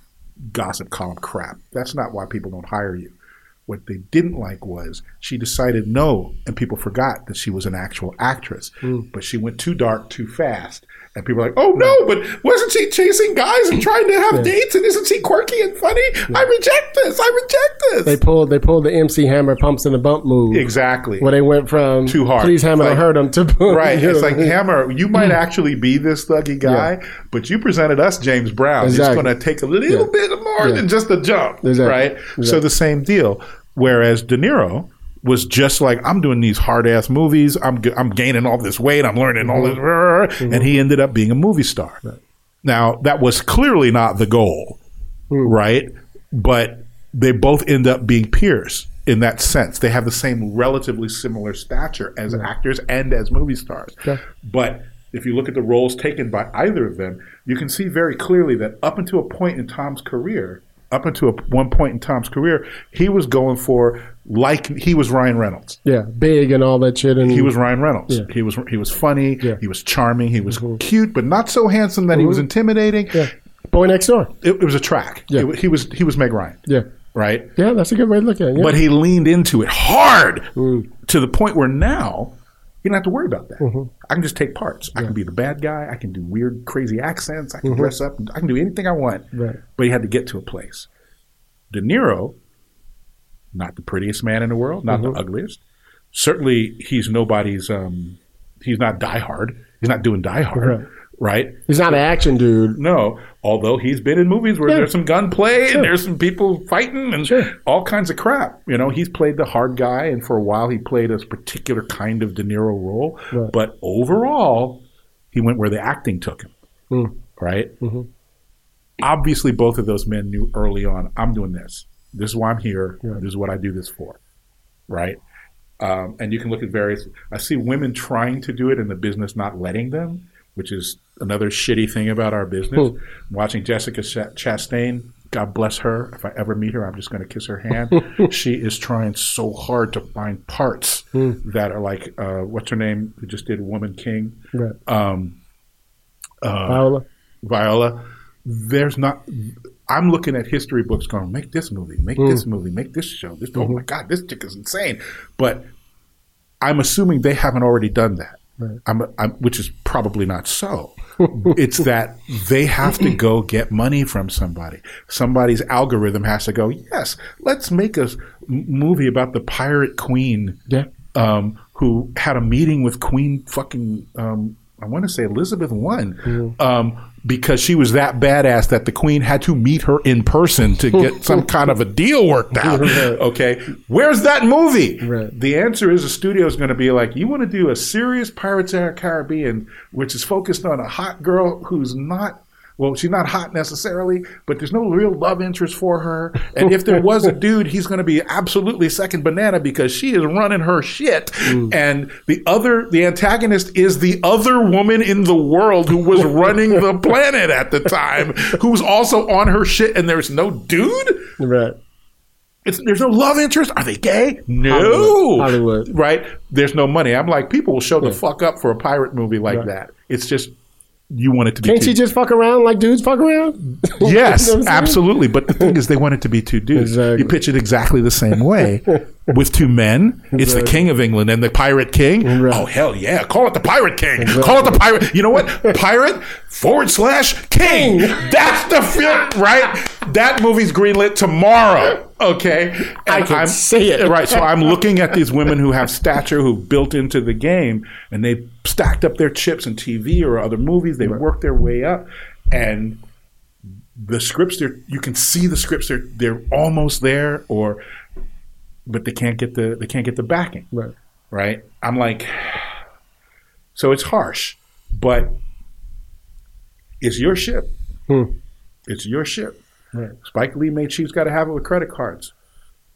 gossip column crap. That's not why people don't hire you. What they didn't like was she decided no, and people forgot that she was an actual actress. Mm. But she went too dark too fast. And people were like, oh, no, but wasn't she chasing guys and trying to have yeah. dates? And isn't she quirky and funny? Yeah. I reject this. I reject this. They pulled They pulled the M C Hammer pumps in the bump move. Exactly. Where they went from, too hard. Please Hammer, like, I heard him, to boom. Right. It's like, Hammer, you might actually be this thuggy guy, yeah. but you presented us James Brown. Exactly. It's going to take a little yeah. bit more yeah. than just a jump. Exactly. Right? Exactly. So the same deal. Whereas De Niro was just like, I'm doing these hard-ass movies, I'm g- I'm gaining all this weight, I'm learning all this, mm-hmm. and he ended up being a movie star. Right. Now, that was clearly not the goal, mm. right? But they both end up being peers in that sense. They have the same relatively similar stature as mm. actors and as movie stars. Okay. But if you look at the roles taken by either of them, you can see very clearly that up until a point in Tom's career, Up until a, one point in Tom's career, he was going for, like, he was Ryan Reynolds. Yeah, big and all that shit. And he was Ryan Reynolds. Yeah. He was he was funny. Yeah. He was charming. He was mm-hmm. cute, but not so handsome that mm-hmm. he was intimidating. Yeah. Boy Next Door. It, it was a track. Yeah. It, he was he was Meg Ryan. Yeah. Right. Yeah, that's a good way to look at it. Yeah. But he leaned into it hard mm. to the point where now you don't have to worry about that. Mm-hmm. I can just take parts. Yeah. I can be the bad guy. I can do weird, crazy accents. I can mm-hmm. dress up. I can do anything I want. Right. But he had to get to a place. De Niro, not the prettiest man in the world, not mm-hmm. the ugliest. Certainly, he's nobody's um, – he's not Die Hard. He's not doing Die Hard, right? right? He's not an action dude. No, although he's been in movies where yeah. there's some gunplay sure. and there's some people fighting and sure. all kinds of crap. You know, he's played the hard guy, and for a while he played a particular kind of De Niro role. Right. But overall, he went where the acting took him, mm. right? Mm-hmm. Obviously, both of those men knew early on, I'm doing this. This is why I'm here. Yeah. This is what I do this for, right? Um, and you can look at various – I see women trying to do it and the business not letting them, which is another shitty thing about our business. Ooh. Watching Jessica Chastain, God bless her. If I ever meet her, I'm just going to kiss her hand. She is trying so hard to find parts mm. that are like uh, – what's her name? Who just did Woman King? Right. Um, uh, Viola. Viola. There's not – I'm looking at history books going, make this movie, make mm. this movie, make this show. This, oh, my God, this chick is insane. But I'm assuming they haven't already done that, right. I'm, I'm, which is probably not so. It's that they have to go get money from somebody. Somebody's algorithm has to go, yes, let's make a movie about the pirate queen yeah. um, who had a meeting with Queen fucking um, – I want to say Elizabeth won mm. um, because she was that badass that the queen had to meet her in person to get some kind of a deal worked out. Right. Okay. Where's that movie? Right. The answer is the studio is going to be like, you want to do a serious Pirates of the Caribbean, which is focused on a hot girl who's not, well, she's not hot necessarily, but there's no real love interest for her. And if there was a dude, he's going to be absolutely second banana because she is running her shit. Mm. And the other, the antagonist is the other woman in the world who was running the planet at the time, who's also on her shit. And there's no dude. Right. It's, there's no love interest. Are they gay? No. Hollywood. Hollywood. Right. There's no money. I'm like, people will show yeah. the fuck up for a pirate movie like right. that. It's just, you want it to be Can't too- she just fuck around like dudes fuck around? Yes, you know absolutely. But the thing is, they want it to be two dudes. Exactly. You pitch it exactly the same way with two men. Exactly. It's the King of England and the Pirate King. Right. Oh, hell yeah. Call it the Pirate King. Exactly. Call it the Pirate. You know what? Pirate forward slash King. That's the film, right? That movie's greenlit tomorrow. Okay. And I can I'm, see it. Right. So I'm looking at these women who have stature, who built into the game, and they stacked up their chips in T V or other movies. They right. worked their way up. And the scripts, they're, you can see the scripts, they're, they're almost there, or but they can't get the they can't get the backing. Right. Right. I'm like, so it's harsh, but it's your ship. Hmm. It's your ship. Right. Spike Lee made She's Gotta Have It with credit cards.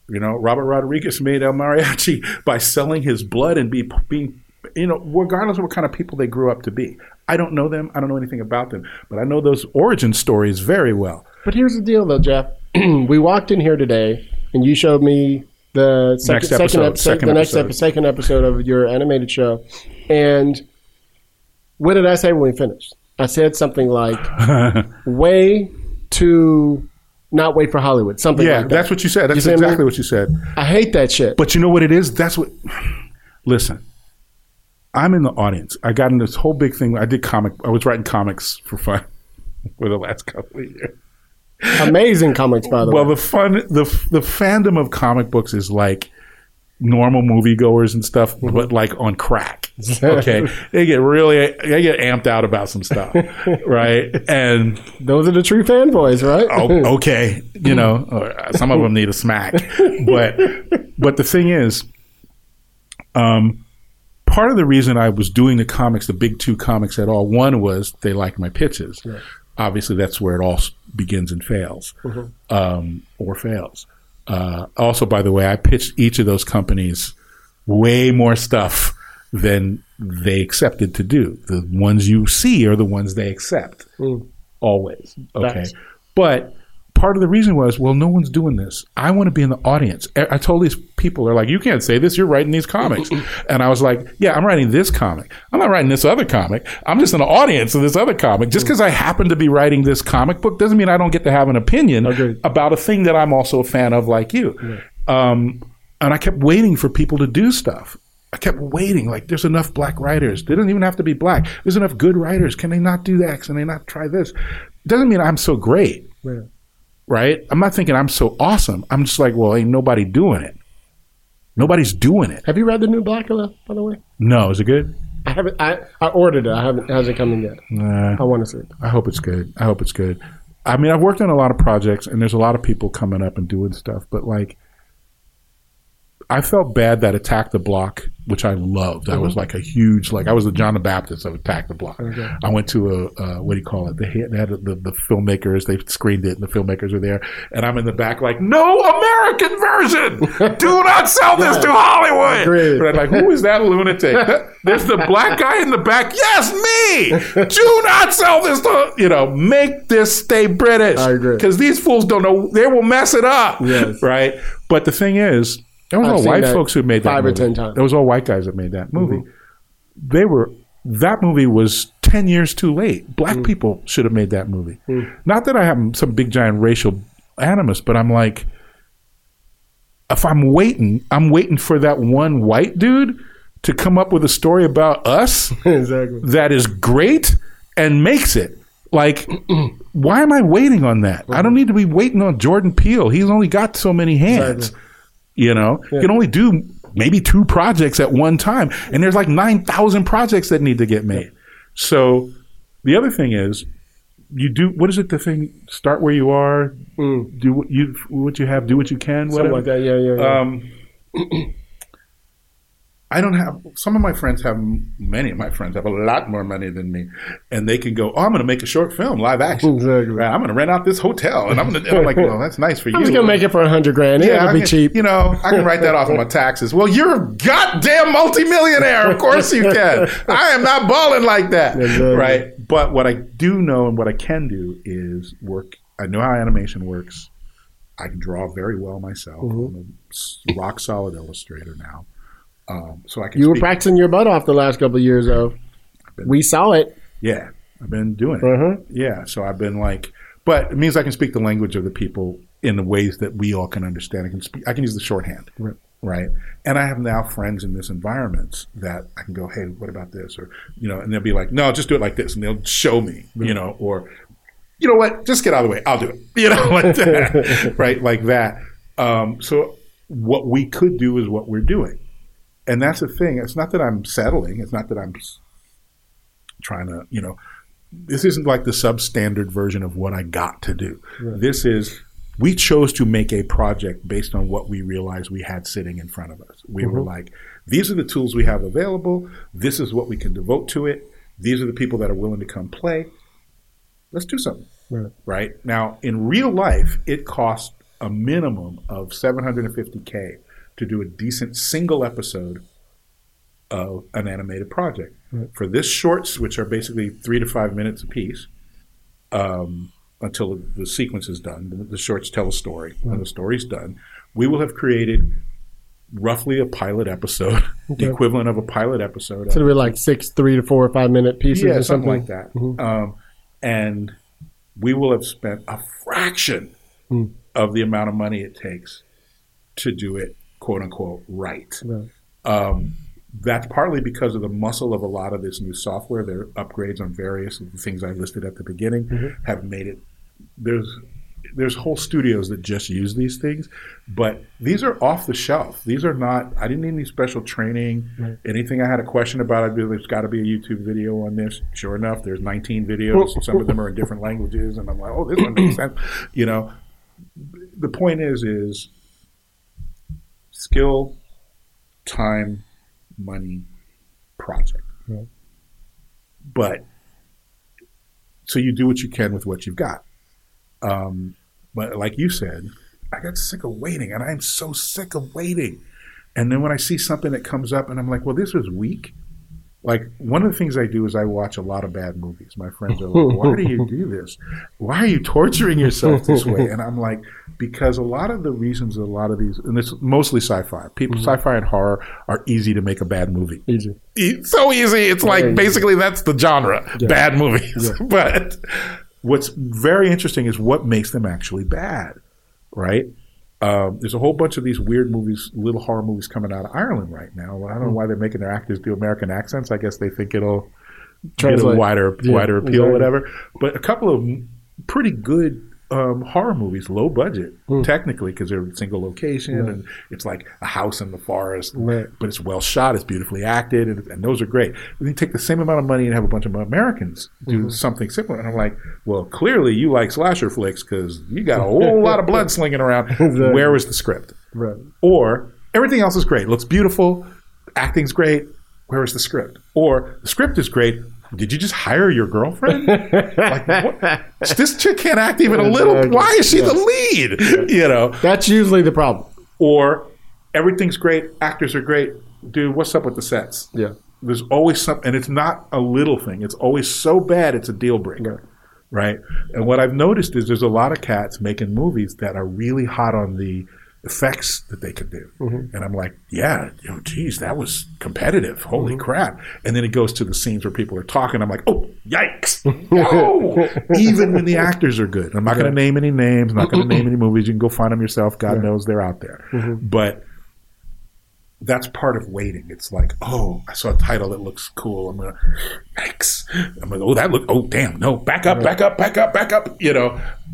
You know, Robert Rodriguez made El Mariachi by selling his blood and be, being, you know, regardless of what kind of people they grew up to be. I don't know them. I don't know anything about them. But I know those origin stories very well. But here's the deal, though, Jeff. We walked in here today, and you showed me the second, next episode, second, epi- second the next episode. Ep- second episode of your animated show. And what did I say when we finished? I said something like, way... too not wait for Hollywood. Something yeah, like that. Yeah, that's what you said. That's you exactly what you said. I hate that shit. But you know what it is? That's what... Listen, I'm in the audience. I got in this whole big thing. I did comic... I was writing comics for fun for the last couple of years. Amazing comics, by the well, way. Well, the fun... The, the fandom of comic books is like... normal moviegoers and stuff, mm-hmm. but like on crack. Okay, they get really, they get amped out about some stuff, right? And those are the true fanboys, right? Oh, okay, you know, some of them need a smack, but but the thing is, um, part of the reason I was doing the comics, the big two comics at all, one was they liked my pitches. Right. Obviously, that's where it all begins and fails, mm-hmm. um, or fails. Uh, also, by the way, I pitched each of those companies way more stuff than they accepted to do. The ones you see are the ones they accept, mm. always. Okay, nice. But part of the reason was, well, no one's doing this. I want to be in the audience. I told these people, they're like, you can't say this. You're writing these comics. And I was like, yeah, I'm writing this comic. I'm not writing this other comic. I'm just in the audience of this other comic. Just because I happen to be writing this comic book doesn't mean I don't get to have an opinion okay. about a thing that I'm also a fan of, like you. Yeah. Um, and I kept waiting for people to do stuff. I kept waiting. Like, there's enough black writers. They don't even have to be black. There's enough good writers. Can they not do that? Can they not try this? Doesn't mean I'm so great. Yeah. Right? I'm not thinking I'm so awesome. I'm just like, well, ain't nobody doing it. Nobody's doing it. Have you read the new Blackula, by the way? No. Is it good? I haven't. I, I ordered it. I haven't. It hasn't come in yet. Nah. I want to see it. I hope it's good. I hope it's good. I mean, I've worked on a lot of projects, and there's a lot of people coming up and doing stuff. But, like, I felt bad that Attack the Block, which I loved. Mm-hmm. I was like a huge, like, I was the John the Baptist of Attack the Block. Okay. I went to a, uh, what do you call it? They had, they had the, the filmmakers, they screened it, and the filmmakers were there. And I'm in the back like, no American version! Do not sell this to Hollywood! Agreed. But I'm like, who is that lunatic? There's the black guy in the back. Yes, me! Do not sell this to, you know, make this stay British. I agree. Because these fools don't know, they will mess it up. Yes. Right? But the thing is, There was I've all white folks who made that five movie. Or ten times. There was all white guys that made that movie. Mm-hmm. They were that movie was ten years too late. Black mm-hmm. people should have made that movie. Mm-hmm. Not that I have some big giant racial animus, but I'm like, if I'm waiting, I'm waiting for that one white dude to come up with a story about us exactly. that is great and makes it. Like, why am I waiting on that? Mm-hmm. I don't need to be waiting on Jordan Peele. He's only got so many hands. Exactly. You know, yeah. you can only do maybe two projects at one time. And there's like nine thousand projects that need to get made. So the other thing is you do, what is it, the thing, start where you are, mm. do what you, what you have, do what you can, whatever. Something like that, yeah, yeah, yeah. Um, I don't have, some of my friends have, many of my friends have a lot more money than me. And they can go, oh, I'm going to make a short film, live action. Exactly. Right? I'm going to rent out this hotel. And I'm, gonna, and I'm like, well, that's nice for you. I'm just going to make it for a hundred grand. Yeah, it'll be can, cheap. You know, I can write that off of my taxes. Well, you're a goddamn multimillionaire. Of course you can. I am not balling like that. Exactly. Right? But what I do know and what I can do is work. I know how animation works. I can draw very well myself. Mm-hmm. I'm a rock solid illustrator now. Um, so I can. You were speak. practicing your butt off the last couple of years, though. Been, we saw it. Yeah, I've been doing it. Uh-huh. Yeah, so I've been like, but it means I can speak the language of the people in the ways that we all can understand. I can speak. I can use the shorthand, right? right? And I have now friends in this environment that I can go, hey, what about this? Or you know, and they'll be like, no, just do it like this, and they'll show me, right. you know, or you know what, just get out of the way, I'll do it, you know, like that, right, like that. Um, so what we could do is what we're doing. And that's the thing. It's not that I'm settling. It's not that I'm trying to, you know, this isn't like the substandard version of what I got to do. Right. This is, we chose to make a project based on what we realized we had sitting in front of us. We mm-hmm. were like, these are the tools we have available. This is what we can devote to it. These are the people that are willing to come play. Let's do something. Right. Right? Now, in real life, it costs a minimum of seven hundred fifty K to do a decent single episode of an animated project. Right. For this shorts, which are basically three to five minutes a piece, um, until the sequence is done, the shorts tell a story, right. and the story's done, we will have created roughly a pilot episode, okay. the equivalent of a pilot episode. So they were like six, three to four or five minute pieces yeah, or something, something like that. Mm-hmm. Um, and we will have spent a fraction mm. of the amount of money it takes to do it, quote unquote, right. right. Um, that's partly because of the muscle of a lot of this new software. Their upgrades on various things I listed at the beginning mm-hmm. have made it. There's there's whole studios that just use these things, but these are off the shelf. These are not, I didn't need any special training. Right. Anything I had a question about, I'd be like, there's got to be a YouTube video on this. Sure enough, there's nineteen videos. Some of them are in different languages, and I'm like, oh, this one makes sense. You know, the point is, is skill, time, money, project. Right. But, so you do what you can with what you've got. Um, but like you said, I got sick of waiting, and I'm so sick of waiting. And then when I see something that comes up and I'm like, well, this is weak. Like, one of the things I do is I watch a lot of bad movies. My friends are like, why do you do this? Why are you torturing yourself this way? And I'm like, because a lot of the reasons a lot of these, and it's mostly sci-fi. People, mm-hmm. sci-fi and horror are easy to make a bad movie. Easy. It's so easy. It's like, yeah, basically yeah. that's the genre, yeah. bad movies. Yeah. But what's very interesting is what makes them actually bad, right? Um, there's a whole bunch of these weird movies, little horror movies coming out of Ireland right now. I don't know why they're making their actors do American accents. I guess they think it'll get a wider, yeah, wider appeal, exactly. whatever. But a couple of pretty good um, horror movies, low budget, mm. technically, because they're in single location, right. and it's like a house in the forest, right. but it's well shot, it's beautifully acted, and, and those are great. And you take the same amount of money and have a bunch of Americans do mm-hmm. something similar, and I'm like, well, clearly you like slasher flicks because you got a whole lot of blood slinging around. Exactly. Where was the script? Right. Or everything else is great, looks beautiful, acting's great. Where is the script? Or the script is great. Did you just hire your girlfriend? Like, what? This chick can't act even a little. Why is she yeah. the lead? Yeah. You know, that's usually the problem. Or everything's great, actors are great. Dude, what's up with the sets? Yeah, there's always something, and it's not a little thing. It's always so bad, it's a deal breaker, right? right? And what I've noticed is there's a lot of cats making movies that are really hot on the effects that they could do. Mm-hmm. And I'm like, yeah, oh, geez, that was competitive. Holy mm-hmm. crap. And then it goes to the scenes where people are talking. I'm like, oh, yikes. Oh! Even when the actors are good. I'm not yeah. going to name any names. I'm not going to name any movies. You can go find them yourself. God yeah. knows they're out there. Mm-hmm. But that's part of waiting. It's like, oh, I saw a title that looks cool. I'm going to, yikes. I'm going to, oh, that look, oh, damn, no, back up, back up, back up, back up, you know.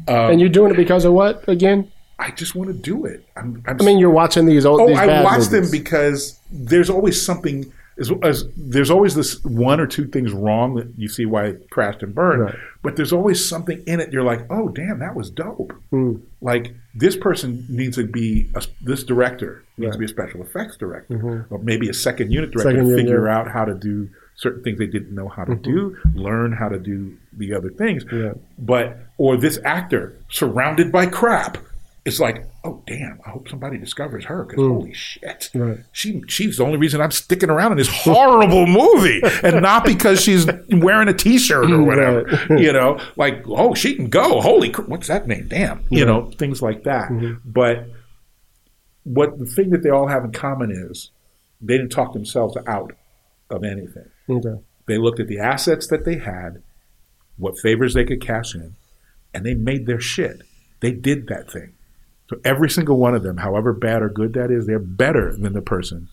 Um, and you're doing it because of what, again? I just want to do it. I'm, I'm I mean, you're watching these old. Oh, these I watch movies. them because there's always something. As, as, there's always this one or two things wrong that you see why it crashed and burned. Right. But there's always something in it. You're like, oh, damn, that was dope. Mm. Like, this person needs to be a, this director needs right. to be a special effects director, mm-hmm. or maybe a second unit director second to unit. figure out how to do certain things they didn't know how to mm-hmm. do, learn how to do the other things. Yeah. But or this actor surrounded by crap. It's like, oh, damn, I hope somebody discovers her because holy shit. Right. She She's the only reason I'm sticking around in this horrible movie and not because she's wearing a T-shirt or whatever. Right. You know, like, oh, she can go. Holy crap. What's that name? Damn. You yeah. know, things like that. Mm-hmm. But what the thing that they all have in common is they didn't talk themselves out of anything. Okay. They looked at the assets that they had, what favors they could cash in, and they made their shit. They did that thing. So every single one of them, however bad or good that is, they're better than the person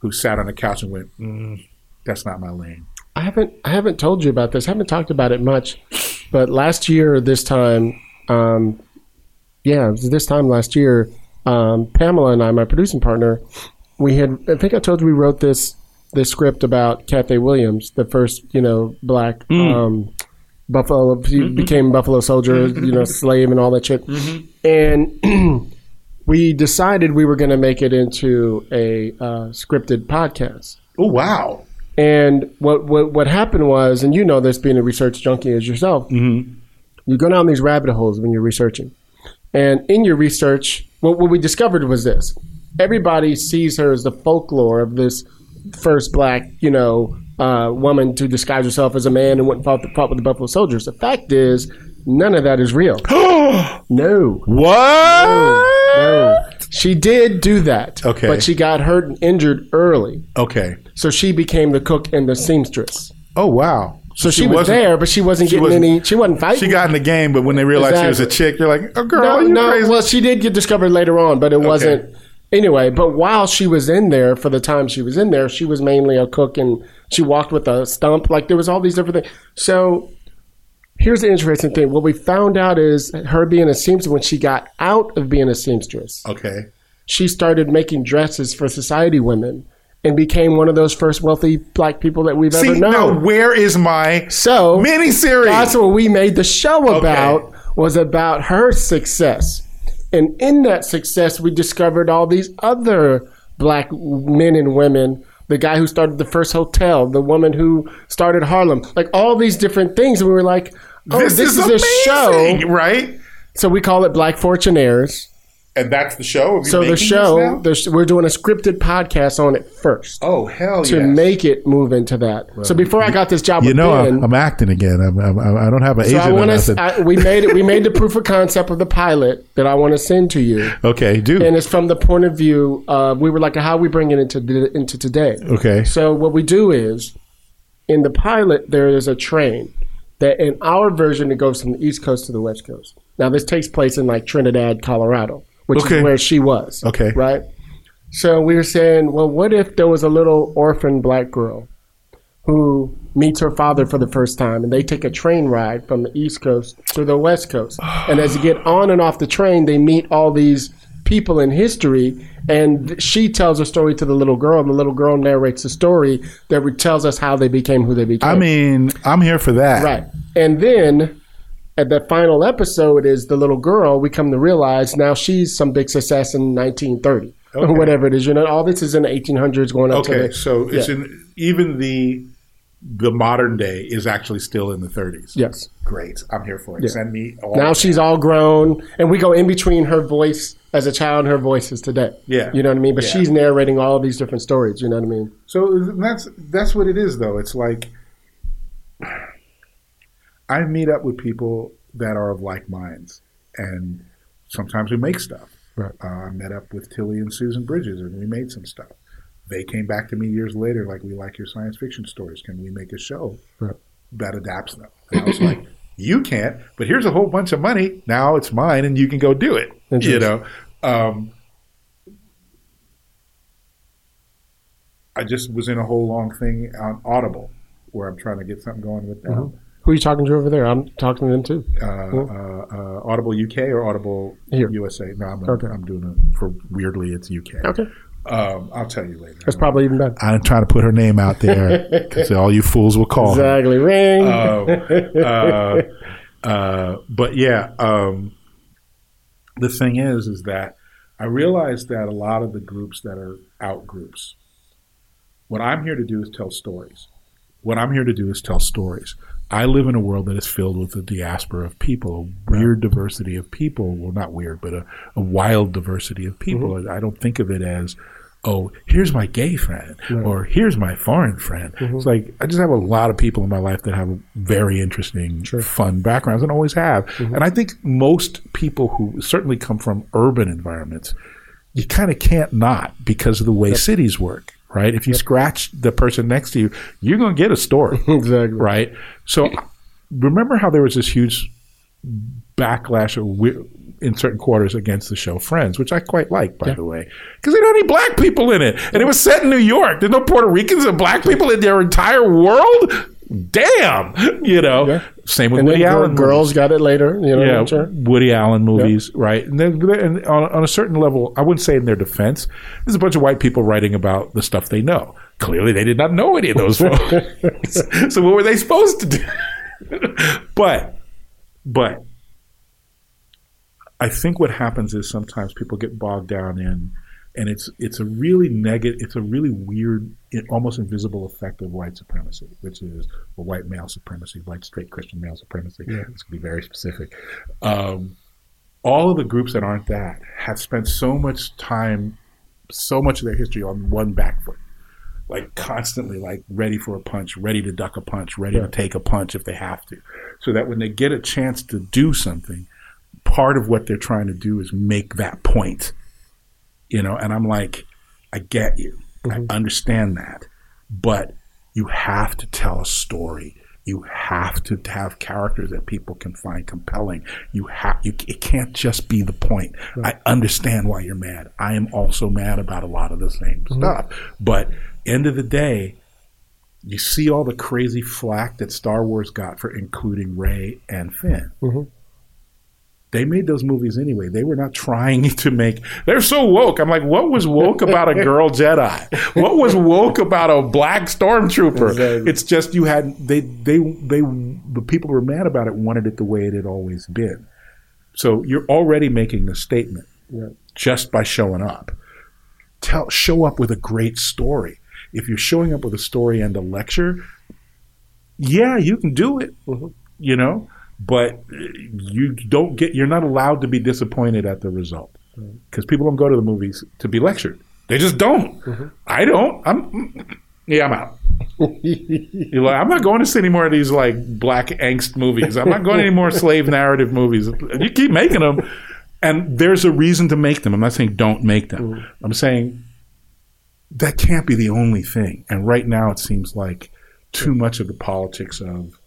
who sat on a couch and went, mm, that's not my lane. I haven't I haven't told you about this. I haven't talked about it much. But last year, this time, um, yeah, it was this time last year, um, Pamela and I, my producing partner, we had, I think I told you we wrote this this script about Cathay Williams, the first, you know, black mm. um Buffalo, he mm-hmm. became Buffalo Soldier, you know, slave and all that shit. Mm-hmm. And we decided we were going to make it into a uh, scripted podcast. Oh, wow. And what, what what happened was, and you know this being a research junkie as yourself, mm-hmm. you go down these rabbit holes when you're researching. And in your research, what, what we discovered was this. Everybody sees her as the folklore of this first black, you know, Uh, woman to disguise herself as a man and went and fought, fought with the Buffalo Soldiers. The fact is, none of that is real. No. What? No, no. She did do that. Okay. But she got hurt and injured early. Okay. So she became the cook and the seamstress. Oh, wow. So she, she was there, but she wasn't she getting wasn't, any. She wasn't fighting. She got in the game, but when they realized exactly. she was a chick, they're like, "Oh, girl, no, are you no." Crazy? Well, she did get discovered later on, but it okay. wasn't anyway. But while she was in there, for the time she was in there, she was mainly a cook, and she walked with a stump. Like there was all these different things. So here's the interesting thing: what we found out is her being a seamstress. When she got out of being a seamstress, okay, she started making dresses for society women. And became one of those first wealthy black people that we've See, ever known. No, where is my so miniseries? That's what we made the show about, okay. was about her success. And in that success, we discovered all these other black men and women, the guy who started the first hotel, the woman who started Harlem, like all these different things. And we were like, oh, this, this is, is amazing, a show. Right? So we call it Black Fortunaires. And that's the show? Are so the show, the, we're doing a scripted podcast on it first. Oh, hell yeah. To yes. make it move into that. Right. So before I got this job you with know, Ben. You know, I'm acting again. I'm, I'm, I don't have an so agent. I wanna, I, we, made it, we made the proof of concept of the pilot that I want to send to you. Okay, do. And it's from the point of view of, we were like, how we bring it into, into today. Okay. So what we do is, in the pilot, there is a train that in our version, it goes from the East Coast to the West Coast. Now, this takes place in like Trinidad, Colorado. Which okay. is where she was. Okay. Right? So we were saying, well, what if there was a little orphan black girl who meets her father for the first time and they take a train ride from the East Coast to the West Coast. And as you get on and off the train, they meet all these people in history and she tells a story to the little girl and the little girl narrates the story that tells us how they became who they became. I mean, I'm here for that. Right. And then... at the final episode is the little girl. We come to realize now she's some big success in nineteen thirty okay. or whatever it is. You know, all this is in the eighteen hundreds going up okay, to the, so yeah. it's in even the the modern day is actually still in the thirties. Yes, great. I'm here for it. Yeah. Send me all now. She's all grown, and we go in between her voice as a child and her voices today. Yeah, you know what I mean. But yeah. she's narrating all these different stories. You know what I mean. So that's that's what it is, though. It's like. I meet up with people that are of like minds, and sometimes we make stuff. Right. Uh, I met up with Tilly and Susan Bridges, and we made some stuff. They came back to me years later, like, we like your science fiction stories. Can we make a show right. that adapts them? And I was like, you can't, but here's a whole bunch of money. Now it's mine, and you can go do it. You know, um, I just was in a whole long thing on Audible where I'm trying to get something going with them. Mm-hmm. Who are you talking to over there? I'm talking to them too. Uh, cool. uh, uh, Audible U K or Audible Here. U S A? No, I'm, okay. I'm doing it for weirdly. It's U K. Okay. Um, I'll tell you later. That's probably even better. I'm trying to put her name out there because all you fools will call. Exactly. Her. Ring. Um, uh, uh, but yeah, um, the thing is, is that I realized that a lot of the groups that are out groups, what I'm here to do is tell stories. What I'm here to do is tell stories. I live in a world that is filled with a diaspora of people, a weird diversity of people. Well, not weird, but a, a wild diversity of people. Mm-hmm. I don't think of it as, oh, here's my gay friend right. or here's my foreign friend. Mm-hmm. It's like I just have a lot of people in my life that have very interesting, sure. fun backgrounds and always have. Mm-hmm. And I think most people who certainly come from urban environments, you kind of can't not because of the way yep. cities work. Right? If you yep. scratch the person next to you, you're going to get a story. Exactly. Right? So remember how there was this huge backlash of, in certain quarters against the show Friends, which I quite like, by yeah. the way, because they don't have any black people in it. And it was set in New York. There's no Puerto Ricans and black people in their entire world? Damn! You know? Yeah. Same with and Woody Allen. Girls movies. Got it later. You know, yeah, sure. Woody Allen movies, yeah. right? And, then, and on, on a certain level, I wouldn't say in their defense, there's a bunch of white people writing about the stuff they know. Clearly, they did not know any of those folks. So what were they supposed to do? but, but, I think what happens is sometimes people get bogged down in, and it's it's a really negative, it's a really weird, almost invisible effect of white supremacy, which is well, white male supremacy, white straight Christian male supremacy. Yeah. This can be very specific. Um, all of the groups that aren't that have spent so much time, so much of their history on one back foot, like constantly like ready for a punch, ready to duck a punch, ready yeah. to take a punch if they have to, so that when they get a chance to do something, part of what they're trying to do is make that point. You know, and I'm like, I get you. Mm-hmm. I understand that. But you have to tell a story. You have to have characters that people can find compelling. You have you. It can't just be the point. Right. I understand why you're mad. I am also mad about a lot of the same mm-hmm. stuff. But end of the day, you see all the crazy flack that Star Wars got for including Rey and Finn. Mm-hmm. They made those movies anyway. They were not trying to make... They're so woke. I'm like, what was woke about a girl Jedi? What was woke about a black stormtrooper? Exactly. It's just you had... They, they, they, the people who were mad about it wanted it the way it had always been. So you're already making a statement yeah. just by showing up. Tell, show up with a great story. If you're showing up with a story and a lecture, yeah, you can do it, you know? But you don't get, you're not allowed to be disappointed at the result. Because people don't go to the movies to be lectured. They just don't. Mm-hmm. I don't. I'm, yeah, I'm out. You're like, I'm not going to see any more of these like black angst movies. I'm not going to any more slave narrative movies. You keep making them. And there's a reason to make them. I'm not saying don't make them. Mm-hmm. I'm saying that can't be the only thing. And right now it seems like too much of the politics of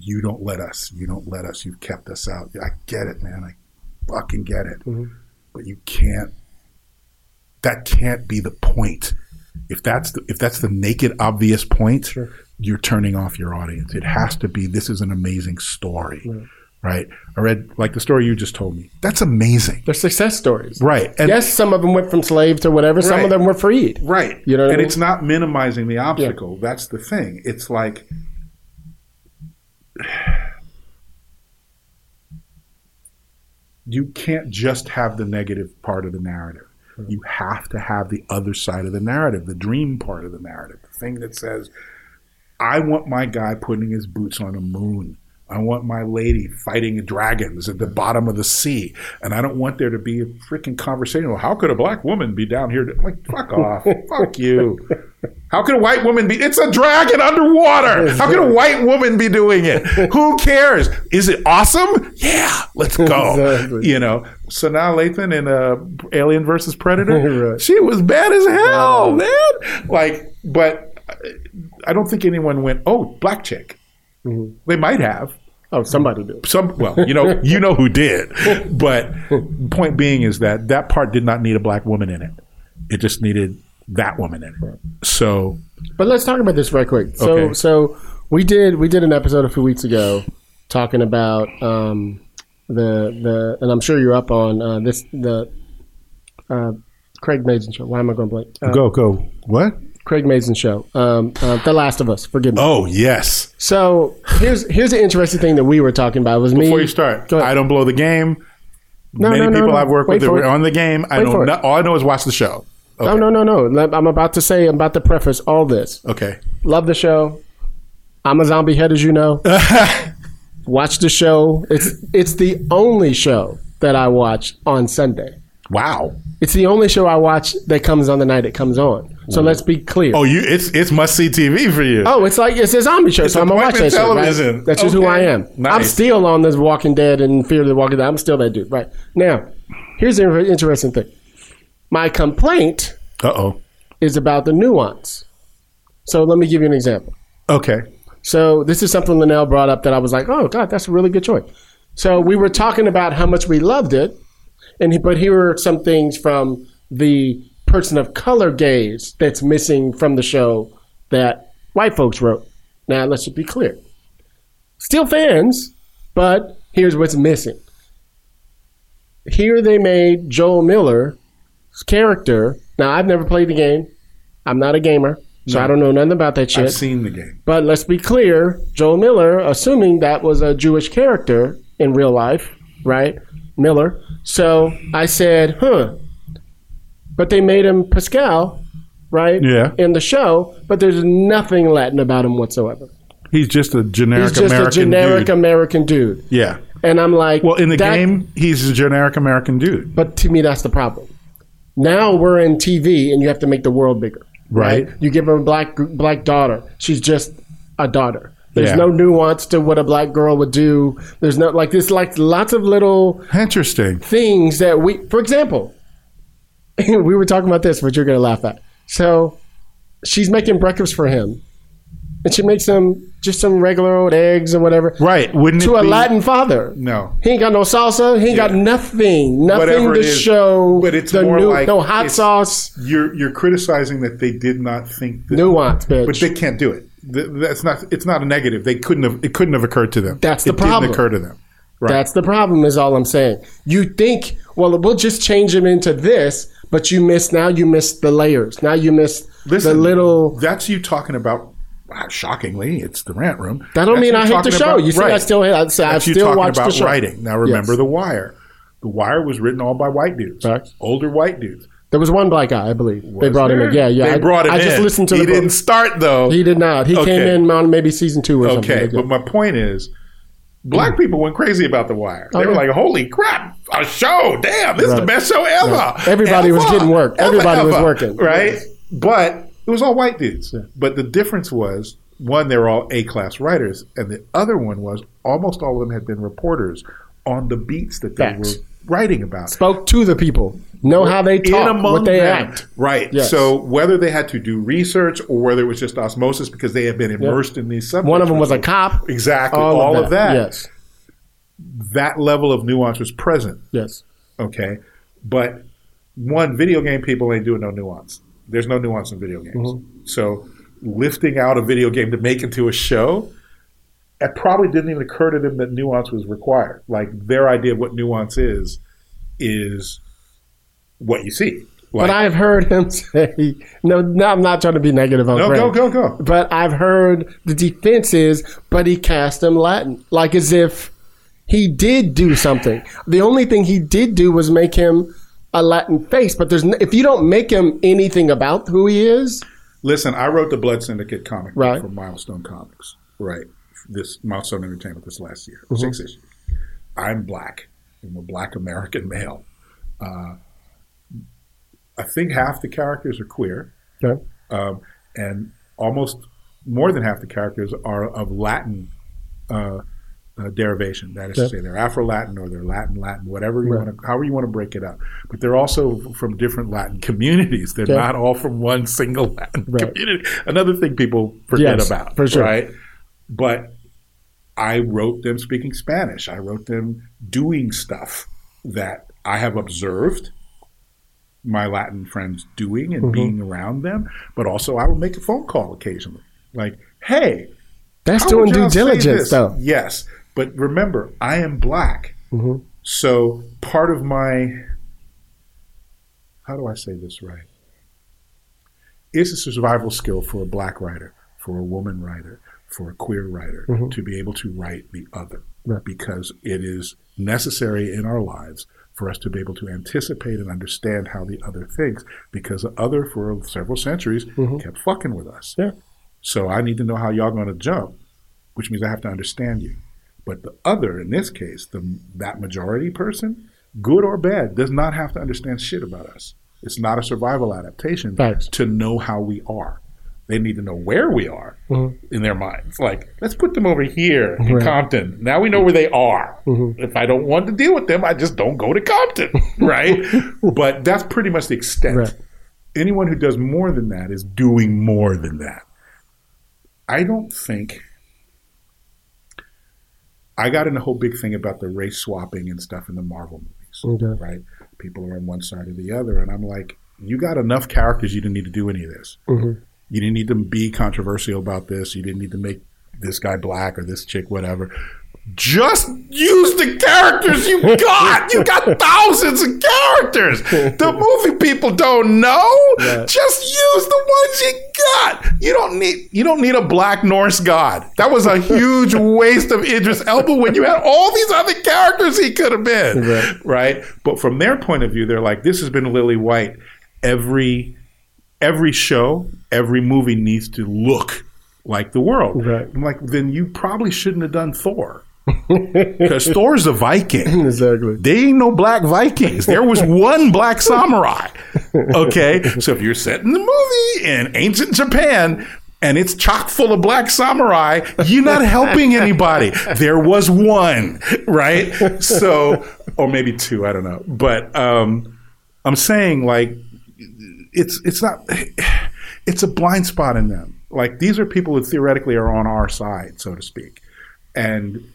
you don't let us. You don't let us. You've kept us out. I get it, man. I fucking get it. Mm-hmm. But you can't. That can't be the point. If that's the, if that's the naked, obvious point, sure. you're turning off your audience. It has to be. This is an amazing story, right? right? I read like the story you just told me. That's amazing. They're success stories, right? And yes, some of them went from slave to whatever. Right. Some of them were freed, right? You know, what and I mean? It's not minimizing the obstacle. Yeah. That's the thing. It's like. You can't just have the negative part of the narrative. Mm-hmm. You have to have the other side of the narrative, the dream part of the narrative, the thing that says, I want my guy putting his boots on the moon. I want my lady fighting dragons at the bottom of the sea. And I don't want there to be a freaking conversation. Well, how could a black woman be down here? To, like, fuck off. Fuck you. How could a white woman be? It's a dragon underwater. How could a white woman be doing it? Who cares? Is it awesome? Yeah, let's go. Exactly. You know, Sanaa Lathan in uh, Alien versus Predator, right. She was bad as hell, wow. man. Like, but I don't think anyone went, oh, black chick. Mm-hmm. They might have. Oh, somebody did. Some, well, you know, you know who did. But point being is that that part did not need a black woman in it. It just needed that woman in it. Right. So, but let's talk about this right quick. So, okay. so we did we did an episode a few weeks ago talking about um, the the, and I'm sure you're up on uh, this the uh, Craig Mazin show. Why am I going blank? Uh, go go what? Craig Mazin show, um, uh, The Last of Us. Forgive me. Oh yes. So here's here's the interesting thing that we were talking about. It was me. Before you start, I don't blow the game. No, Many no, no, people no. I've worked Wait with were on the game. Wait I don't. Not, all I know is watch the show. Okay. No, no, no, no. I'm about to say. I'm about to preface all this. Okay. Love the show. I'm a zombie head, as you know. Watch the show. It's it's the only show that I watch on Sunday. Wow. It's the only show I watch that comes on the night it comes on. So let's be clear. Oh, you it's it's must-see T V for you. Oh, it's like it's a zombie show, it's so I'm going to watch that television. Shit, right? That's okay. Just who I am. Nice. I'm still on this Walking Dead and Fear the Walking Dead. I'm still that dude. Right. Now, here's the interesting thing. My complaint Uh-oh. is about the nuance. So let me give you an example. Okay. So this is something Linnell brought up that I was like, oh, God, that's a really good choice. So we were talking about how much we loved it. And he, but here are some things from the person of color gaze that's missing from the show that white folks wrote. Now, let's just be clear. Still fans, but here's what's missing. Here they made Joel Miller's character. Now, I've never played the game. I'm not a gamer, so no. I don't know nothing about that shit. I've seen the game. But let's be clear. Joel Miller, assuming that was a Jewish character in real life, right? Miller. So I said, huh, but they made him Pascal, right? Yeah. In the show, but there's nothing Latin about him whatsoever. He's just a generic American dude. He's just American a generic dude. American dude. Yeah. And I'm like. Well, in the that, game, he's a generic American dude. But to me, that's the problem. Now we're in T V and you have to make the world bigger. Right. right? You give her a black, black daughter. She's just a daughter. There's yeah. no nuance to what a black girl would do. There's no like this like lots of little interesting things that we for example we were talking about this, but you're gonna laugh at. So she's making breakfast for him and she makes them just some regular old eggs or whatever. Right. Wouldn't to it a be? Latin father. No. He ain't got no salsa. He ain't yeah. got nothing. Nothing whatever to show. But it's the more new, like no hot sauce. You're you're criticizing that they did not think that nuance, bitch. But they can't do it. That's not. It's not a negative. They couldn't have. It couldn't have occurred to them. That's the it problem. It didn't occur to them. Right. That's the problem. Is all I'm saying. You think, well, we'll just change them into this, but you miss now. You miss the layers. Now you miss Listen, the little. That's you talking about. Wow, shockingly, it's the rant room. That don't that's mean I hate the show. About, you see, right. I still hate. I, I still you talking watch about the show. Writing. Now remember yes. The Wire. The Wire was written all by white dudes, right. Older white dudes. There was one black guy, I believe. Was they brought there? Him in. Yeah, yeah. They I, brought him I in. I just listened to the He book. Didn't start, though. He did not. He okay. came in on maybe season two or okay. something. Okay, like but my point is, black mm. people went crazy about The Wire. They oh, were yeah. like, holy crap, a show. Damn, this right. is the best show ever. Right. Everybody ever. was getting work. Ever, Everybody ever. was working. Right? Yes. But it was all white dudes. Yeah. But the difference was, one, they were all A-class writers. And the other one was, almost all of them had been reporters on the beats that they Facts. were writing about. Spoke to the people. Know how they talk, what they them. act. Right. Yes. So whether they had to do research or whether it was just osmosis because they had been immersed yep. in these subjects. One of them was a cop. Exactly. All, all of that. Of that. Yes. That level of nuance was present. Yes. Okay. But one, video game people ain't doing no nuance. There's no nuance in video games. Mm-hmm. So lifting out a video game to make into a show, it probably didn't even occur to them that nuance was required. Like their idea of what nuance is, is... what you see. Like, but I've heard him say, no, no, I'm not trying to be negative on No, Greg, go, go, go. But I've heard the defense is, but he cast him Latin. Like as if he did do something. The only thing he did do was make him a Latin face. But there's no, if you don't make him anything about who he is. Listen, I wrote the Blood Syndicate comic right. for Milestone Comics. Right. This Milestone Entertainment this last year. Mm-hmm. Six issues. I'm black. I'm a black American male. Uh I think half the characters are queer, okay. um, and almost more than half the characters are of Latin uh, uh, derivation. That is okay. to say, they're Afro-Latin or they're Latin-Latin, whatever you right. want to, however you want to break it up. But they're also from different Latin communities. They're okay. not all from one single Latin right. community. Another thing people forget yes, about, for sure. right? But I wrote them speaking Spanish. I wrote them doing stuff that I have observed my Latin friends doing and mm-hmm. being around them, but also I would make a phone call occasionally. Like, hey, that's doing due diligence, though. Yes, but remember, I am black, mm-hmm. so part of my how do I say this right? It's a survival skill for a black writer, for a woman writer, for a queer writer mm-hmm. to be able to write the other, right. because it is necessary in our lives for us to be able to anticipate and understand how the other thinks, because the other for several centuries mm-hmm. kept fucking with us. Yeah. So I need to know how y'all going to jump, which means I have to understand you. But the other, in this case, the that majority person, good or bad, does not have to understand shit about us. It's not a survival adaptation Thanks. to know how we are. They need to know where we are mm-hmm. in their minds. Like, let's put them over here in right. Compton. Now we know where they are. Mm-hmm. If I don't want to deal with them, I just don't go to Compton, right? But that's pretty much the extent. Right. Anyone who does more than that is doing more than that. I don't think I got in the whole big thing about the race swapping and stuff in the Marvel movies, okay. right? People are on one side or the other, and I'm like, you got enough characters, you didn't need to do any of this. Mm-hmm. You didn't need to be controversial about this. You didn't need to make this guy black or this chick whatever. Just use the characters you got. You got thousands of characters. The movie people don't know. Yeah. Just use the ones you got. You don't need you don't need a black Norse god. That was a huge waste of Idris Elba when you had all these other characters he could have been. Right. right? But from their point of view, they're like, this has been Lily White every Every show, every movie needs to look like the world. Right. I'm like, then you probably shouldn't have done Thor. Because Thor's a Viking. Exactly. They ain't no black Vikings. There was one black samurai. Okay? So if you're setting the movie in ancient Japan and it's chock full of black samurai, you're not helping anybody. There was one, right? So, or maybe two, I don't know. But um, I'm saying, like, It's it's not it's a blind spot in them. like, these are people who theoretically are on our side, so to speak. And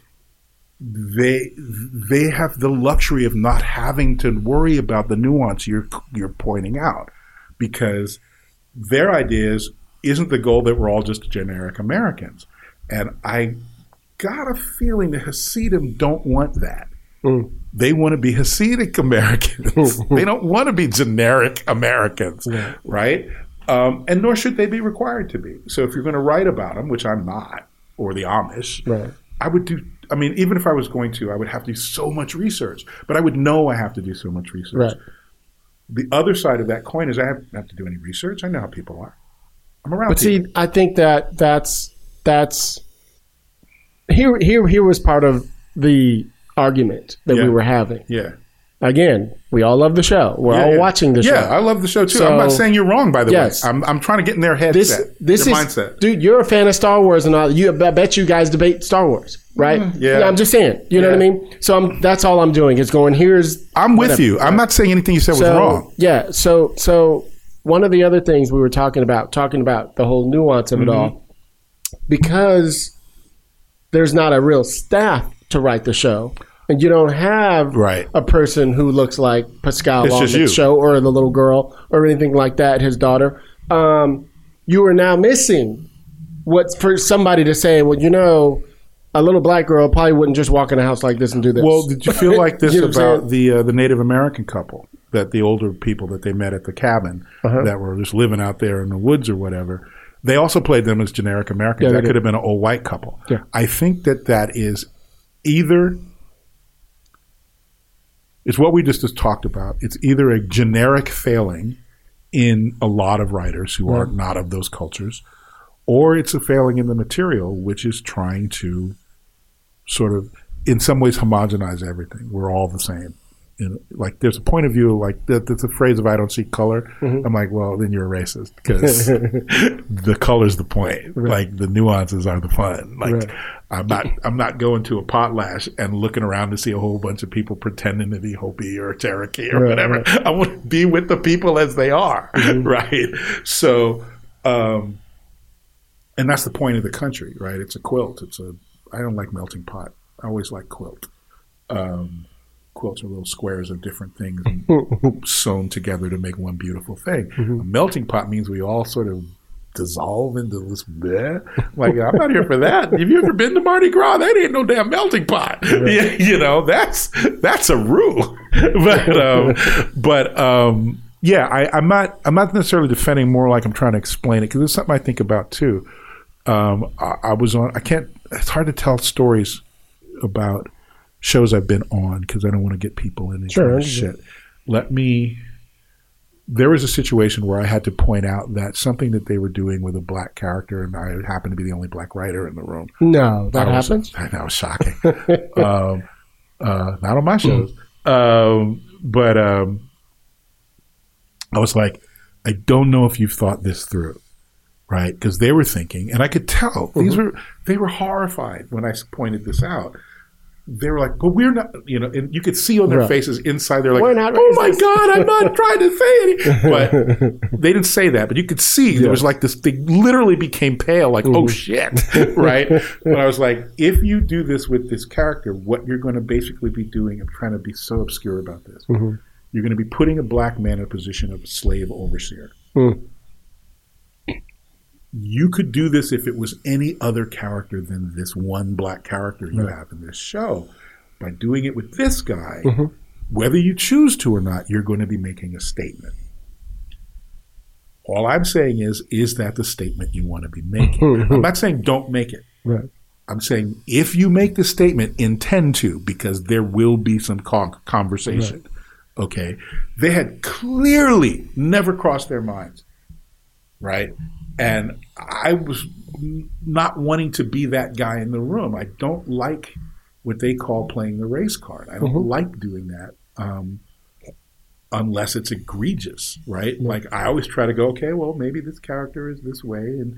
they they have the luxury of not having to worry about the nuance you're you're pointing out, because their ideas isn't the goal that we're all just generic Americans. And I got a feeling that Hasidim don't want that. Mm. They want to be Hasidic Americans. They don't want to be generic Americans, yeah. right? Um, and nor should they be required to be. So if you're going to write about them, which I'm not, or the Amish, right. I would do, I mean, even if I was going to, I would have to do so much research. But I would know I have to do so much research. Right. The other side of that coin is I don't have to do any research. I know how people are. I'm around But people. See, I think that that's, that's here, here, here was part of the argument that yeah. we were having. Yeah. Again, we all love the show. We're yeah, all yeah. watching the yeah, show. Yeah, I love the show too. So, I'm not saying you're wrong, by the yes. way. I'm I'm trying to get in their headset, this, this their is, mindset. Dude, you're a fan of Star Wars, and all. You, I bet you guys debate Star Wars, right? Mm, yeah. yeah. I'm just saying. You know yeah. what I mean? So I'm, that's all I'm doing is going, here's... I'm with whatever. you. I'm not saying anything you said so, was wrong. Yeah. So so one of the other things we were talking about, talking about the whole nuance of mm-hmm. it all, because there's not a real staff to write the show. And you don't have right. a person who looks like Pascal it's on the show or the little girl or anything like that, his daughter. Um, you are now missing what's for somebody to say, well, you know, a little black girl probably wouldn't just walk in a house like this and do this. Well, did you feel like this about the uh, the Native American couple, that the older people that they met at the cabin uh-huh. that were just living out there in the woods or whatever? They also played them as generic Americans. Yeah, that could have been an old white couple. Yeah. I think that that is either... It's what we just, just talked about. It's either a generic failing in a lot of writers who are not of those cultures, or it's a failing in the material, which is trying to sort of, in some ways, homogenize everything. We're all the same. You know, like, there's a point of view, like, that, that's a phrase of I don't see color. Mm-hmm. I'm like, well, then you're a racist, because the color's the point. Right. Like, the nuances are the fun. Like, right. I'm not I'm not going to a potlatch and looking around to see a whole bunch of people pretending to be Hopi or Cherokee or right, whatever. Right. I want to be with the people as they are, mm-hmm. right? So, um, and that's the point of the country, right? It's a quilt. It's a, I don't like melting pot. I always like quilt. Um Quilts are little squares of different things sewn together to make one beautiful thing. Mm-hmm. A melting pot means we all sort of dissolve into this bleh. Like, I'm not here for that. Have you ever been to Mardi Gras? That ain't no damn melting pot. Right. You, you know, that's that's a rule. but um, but um, yeah, I, I'm not I'm not necessarily defending. More like I'm trying to explain it, because it's something I think about too. Um, I, I was on. I can't. It's hard to tell stories about shows I've been on, because I don't want to get people in this sure, kind of shit. Let me, there was a situation where I had to point out that something that they were doing with a black character, and I happened to be the only black writer in the room. No, that happens? That was shocking. um, uh, not on my shows. Um, but um, I was like, I don't know if you've thought this through. Right? Because they were thinking, and I could tell, these mm-hmm. were they were horrified when I pointed this out. They were like, but we're not, you know, and you could see on their right. faces inside, they're like, we're not oh my God, I'm not trying to say anything. But they didn't say that, but you could see yeah. there was like this, they literally became pale, like, mm-hmm. oh shit, right? But I was like, if you do this with this character, what you're going to basically be doing, I'm trying to be so obscure about this, mm-hmm. you're going to be putting a black man in a position of a slave overseer. Mm. You could do this if it was any other character than this one black character you right. have in this show. By doing it with this guy, mm-hmm. whether you choose to or not, you're going to be making a statement. All I'm saying is, is that the statement you want to be making? I'm not saying don't make it. Right. I'm saying if you make the statement, intend to, because there will be some con- conversation. Right. Okay. They had clearly never crossed their minds. Right. And I was not wanting to be that guy in the room. I don't like what they call playing the race card. I don't mm-hmm. like doing that um, unless it's egregious, right? Mm-hmm. Like, I always try to go, okay, well, maybe this character is this way. And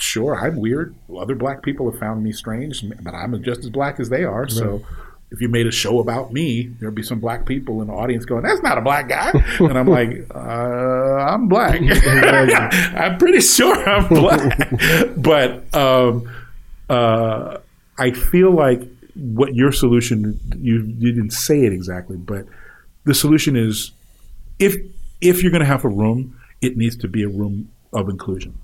sure, I'm weird. Other black people have found me strange, but I'm just as black as they are. Right. So if you made a show about me, there'd be some black people in the audience going, that's not a black guy. And I'm like, uh, I'm black. I'm pretty sure I'm black. But um, uh, I feel like what your solution, you, you didn't say it exactly, but the solution is if if you're going to have a room, it needs to be a room of inclusion.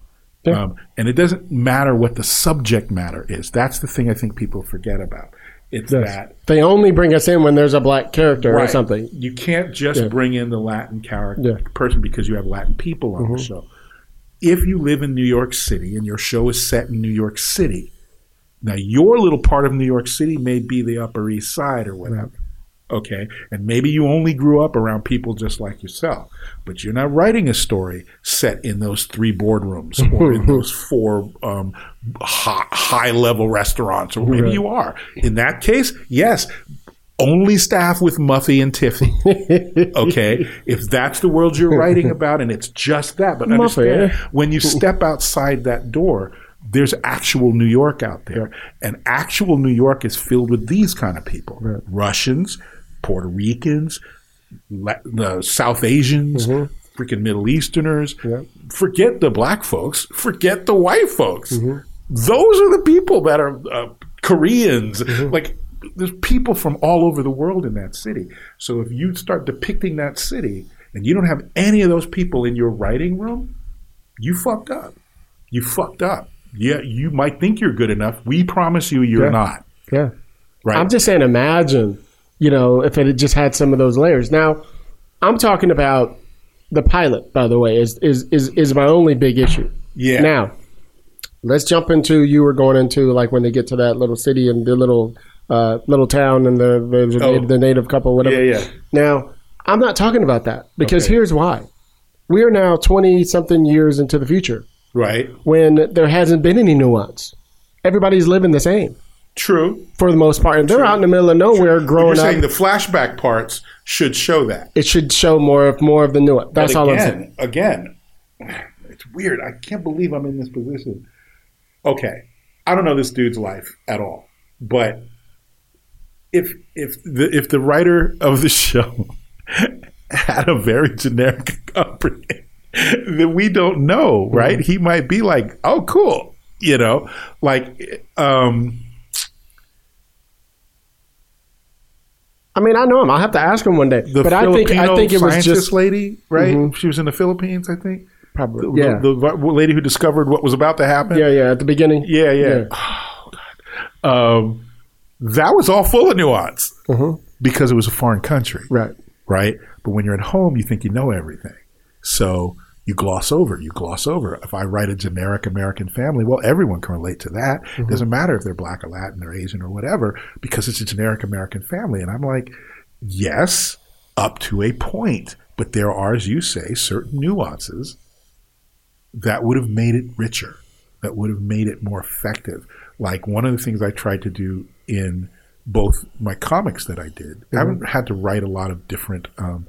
Sure. Um, and it doesn't matter what the subject matter is. That's the thing I think people forget about. It's yes. that they only bring us in when there's a black character right. or something. You can't just yeah. bring in the Latin character yeah. person because you have Latin people on mm-hmm. the show. If you live in New York City and your show is set in New York City, now your little part of New York City may be the Upper East Side or whatever. Right. Okay, and maybe you only grew up around people just like yourself, but you're not writing a story set in those three boardrooms or in those four um, high-level restaurants, or maybe right. you are. In that case, yes, only staff with Muffy and Tiffy, okay? If that's the world you're writing about and it's just that, but Muffy, understand, eh? when you step outside that door, there's actual New York out there, and actual New York is filled with these kind of people, right. Russians, Puerto Ricans, the South Asians, mm-hmm. freaking Middle Easterners. Yeah. Forget the black folks. Forget the white folks. Mm-hmm. Those are the people that are uh, Koreans. Mm-hmm. Like, there's people from all over the world in that city. So if you start depicting that city and you don't have any of those people in your writing room, you fucked up. You fucked up. Yeah, you might think you're good enough. We promise you you're yeah. not. Yeah. Right. I'm just saying, imagine. You know, if it had just had some of those layers. Now, I'm talking about the pilot, by the way, is is is, is my only big issue. Yeah. Now, let's jump into, you were going into, like, when they get to that little city and the little uh, little town and the the, oh. the native couple, whatever. Yeah, yeah. Now, I'm not talking about that because okay. here's why. We are now twenty-something years into the future. Right. When there hasn't been any nuance. Everybody's living the same. True. For the most part. And they're True. out in the middle of nowhere True. growing up. You're saying up. the flashback parts should show that. It should show more of more of the nuance. That's again, all I'm saying. Again, it's weird. I can't believe I'm in this position. Okay. I don't know this dude's life at all. But if if the if the writer of the show had a very generic upbringing that we don't know, right? Mm-hmm. He might be like, oh, cool. You know, like, um, I mean, I know him. I'll have to ask him one day. The but Filipino I think I think it was just lady, right? Mm-hmm. She was in the Philippines, I think. Probably. The, yeah. The, the lady who discovered what was about to happen. Yeah, yeah. At the beginning. Yeah, yeah. yeah. Oh God. Um, that was all full of nuance mm-hmm. because it was a foreign country, right? Right. But when you're at home, you think you know everything, so you gloss over. You gloss over. If I write a generic American family, well, everyone can relate to that. Mm-hmm. It doesn't matter if they're black or Latin or Asian or whatever, because it's a generic American family. And I'm like, yes, up to a point. But there are, as you say, certain nuances that would have made it richer, that would have made it more effective. Like, one of the things I tried to do in both my comics that I did, mm-hmm. I haven't had to write a lot of different um,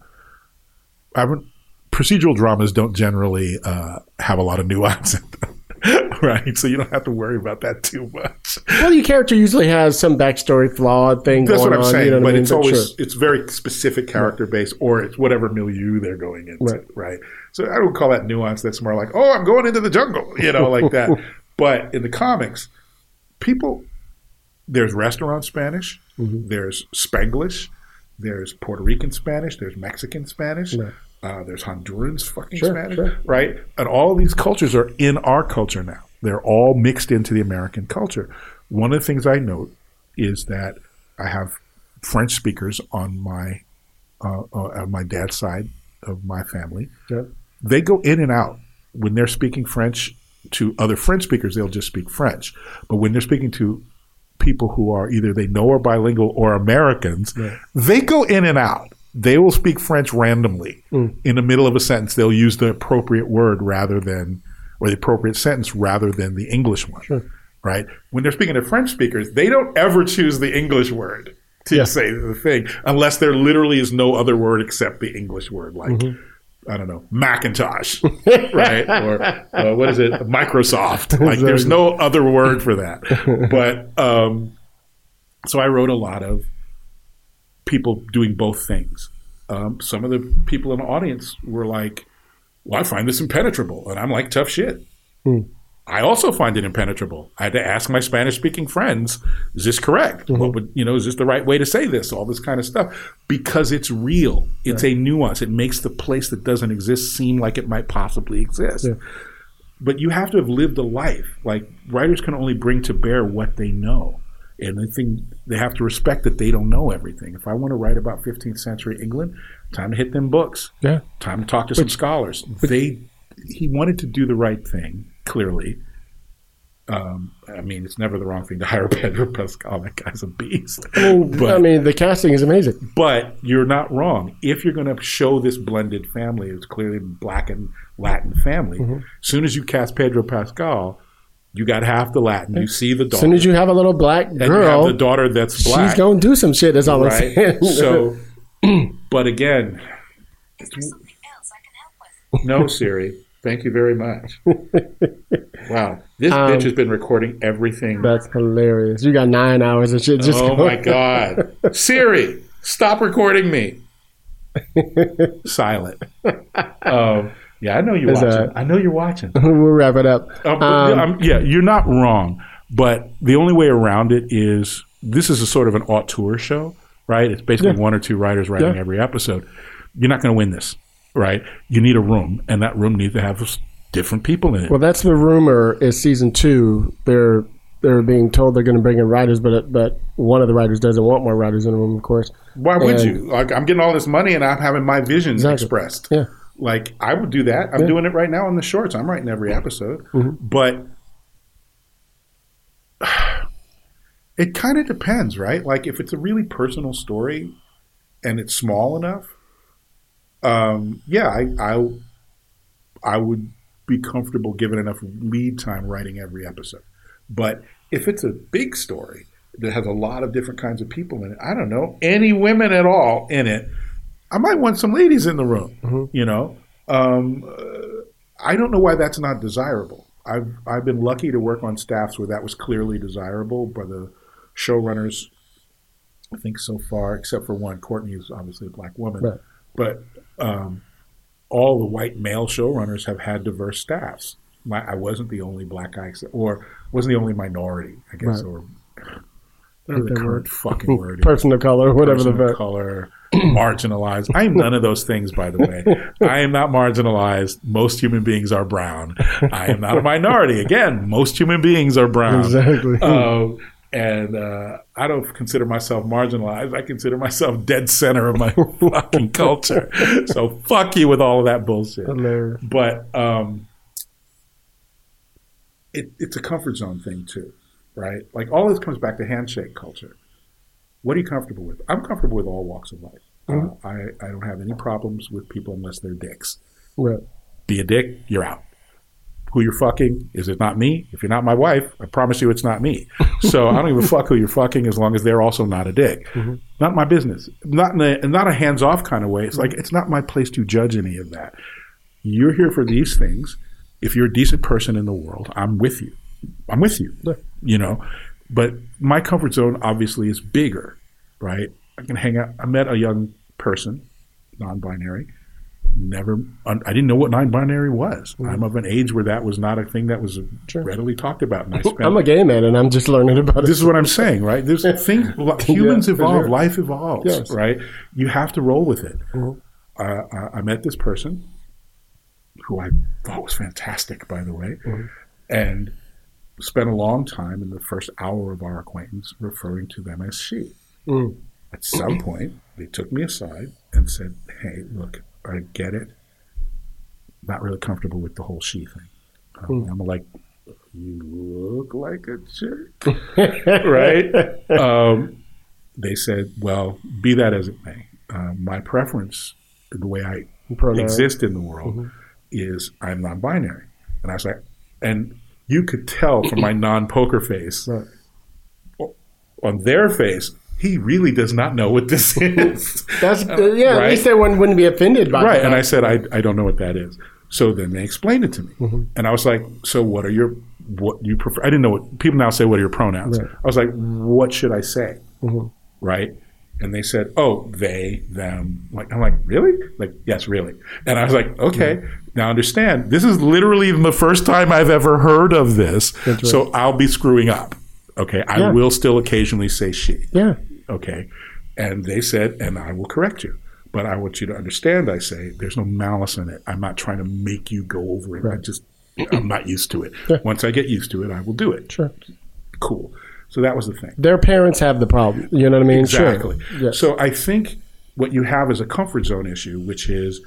– I haven't procedural dramas don't generally uh, have a lot of nuance in them, right? So you don't have to worry about that too much. Well, your character usually has some backstory flawed thing That's going on. That's what I'm saying, you know what but I mean? it's but always sure. it's very specific character-based, or it's whatever milieu they're going into, right. right? So I don't call that nuance. That's more like, oh, I'm going into the jungle, you know, like that. But in the comics, people, there's restaurant Spanish, mm-hmm. there's Spanglish, there's Puerto Rican Spanish, there's Mexican Spanish. Right. Uh, there's Honduran's fucking sure, Spanish, sure. right? And all of these cultures are in our culture now. They're all mixed into the American culture. One of the things I note is that I have French speakers on my uh, uh, on my dad's side of my family. Sure. They go in and out. When they're speaking French to other French speakers, they'll just speak French. But when they're speaking to people who are either they know are bilingual or Americans, right. they go in and out. They will speak French randomly. Mm. In the middle of a sentence, they'll use the appropriate word rather than, or the appropriate sentence rather than the English one, sure. right? When they're speaking to French speakers, they don't ever choose the English word to yeah. say the thing, unless there literally is no other word except the English word, like, mm-hmm. I don't know, Macintosh, right? Or uh, what is it? Microsoft. Like, there's no other word for that. But, um, so I wrote a lot of people doing both things. Um, some of the people in the audience were like, well, I find this impenetrable. And I'm like, tough shit. Mm. I also find it impenetrable. I had to ask my Spanish-speaking friends, is this correct? Mm-hmm. What would, you know, is this the right way to say this? All this kind of stuff. Because it's real. It's right. a nuance. It makes the place that doesn't exist seem like it might possibly exist. Yeah. But you have to have lived a life. Like, writers can only bring to bear what they know. And the thing, they have to respect that they don't know everything. If I want to write about fifteenth century England, time to hit them books. Yeah. Time to talk to but, some scholars. But, they, he wanted to do the right thing. Clearly, um, I mean, it's never the wrong thing to hire Pedro Pascal. That guy's a beast. I mean, but, I mean, the casting is amazing. But you're not wrong. If you're going to show this blended family, it's clearly Black and Latin family. Mm-hmm. As soon as you cast Pedro Pascal, you got half the Latin. You see the daughter. As soon as you have a little Black girl, and you have the daughter that's Black. She's going to do some shit. That's all right? I'm saying. So, but again, is there something else I can help with? No, Siri. Thank you very much. Wow. This um, bitch has been recording everything. That's hilarious. You got nine hours of shit just Oh, going. My God. Siri, stop recording me. Silent. Um, yeah, I know you're Is watching. That, I know you're watching. We'll wrap it up. Um, um, yeah, you're not wrong. But the only way around it is this is a sort of an auteur show, right? It's basically yeah. one or two writers writing yeah. every episode. You're not going to win this. Right, you need a room, and that room needs to have different people in it. Well, that's the rumor. Is season two? They're they're being told they're going to bring in writers, but but one of the writers doesn't want more writers in the room. Of course, why and, would you? Like, I'm getting all this money, and I'm having my visions exactly. expressed. Yeah, like I would do that. I'm yeah. doing it right now on the shorts. I'm writing every episode, mm-hmm. but it kind of depends, right? Like if it's a really personal story, and it's small enough. Um, yeah, I, I I would be comfortable given enough lead time writing every episode. But if it's a big story that has a lot of different kinds of people in it, I don't know, any women at all in it, I might want some ladies in the room, mm-hmm. you know. Um, uh, I don't know why that's not desirable. I've, I've been lucky to work on staffs where that was clearly desirable by the showrunners, I think so far, except for one. Courtney is obviously a Black woman. Right. But um, all the white male showrunners have had diverse staffs. My, I wasn't the only Black guy, or wasn't the only minority, I guess, right. or whatever the current fucking word is. Person of color, whatever person the Person of color, marginalized. I am none of those things, by the way. I am not marginalized. Most human beings are brown. I am not a minority. Again, most human beings are brown. Exactly. Um, And uh, I don't consider myself marginalized. I consider myself dead center of my fucking culture. So fuck you with all of that bullshit. Hilarious. But um, it, it's a comfort zone thing too, right? Like all this comes back to handshake culture. What are you comfortable with? I'm comfortable with all walks of life. Mm-hmm. Uh, I, I don't have any problems with people unless they're dicks. Right. Be a dick, you're out. Who you're fucking, is it not me? If you're not my wife, I promise you it's not me. So I don't even fuck who you're fucking as long as they're also not a dick. Mm-hmm. Not my business. Not in a, not a hands-off kind of way. It's like, it's not my place to judge any of that. You're here for these things. If you're a decent person in the world, I'm with you. I'm with you, you know? But my comfort zone obviously is bigger, right? I can hang out. I met a young person, non-binary, Never, I didn't know what non-binary was. Mm-hmm. I'm of an age where that was not a thing that was sure. readily talked about. And I spent, I'm a gay man, and I'm just learning about it. This is what I'm saying, right? There's things. Humans yeah, evolve. Sure. Life evolves, yes. right? You have to roll with it. Mm-hmm. Uh, I, I met this person, who I thought was fantastic, by the way, mm-hmm. and spent a long time in the first hour of our acquaintance referring to them as she. Mm. At some point, they took me aside and said, "Hey, look. I get it. Not really comfortable with the whole she thing." Um, mm. I'm like, you look like a chick, right? Um, they said, well, be that as it may, uh, my preference, the way I Pronary. exist in the world, mm-hmm. is I'm non-binary. And I was like, and you could tell from my non-poker face, right. on their face, he really does not know what this is. That's yeah. Right? At least they wouldn't, wouldn't be offended by it. Right. That. And I said, I, I don't know what that is. So then they explained it to me, mm-hmm. and I was like, so what are your what you prefer? I didn't know what people now say. What are your pronouns? Right. I was like, what should I say? Mm-hmm. Right. And they said, oh, they, them. Like, I'm like, really? Like, yes, really. And I was like, okay, yeah. Now understand, this is literally the first time I've ever heard of this. Right. So I'll be screwing up. Okay, I yeah. will still occasionally say she. Yeah. Okay. And they said, and I will correct you. But I want you to understand, I say, there's no malice in it. I'm not trying to make you go over it. Right. I just, I'm not used to it. Yeah. Once I get used to it, I will do it. Sure. Cool. So that was the thing. Their parents have the problem. You know what I mean? Exactly. Sure. Yes. So I think what you have is a comfort zone issue, which is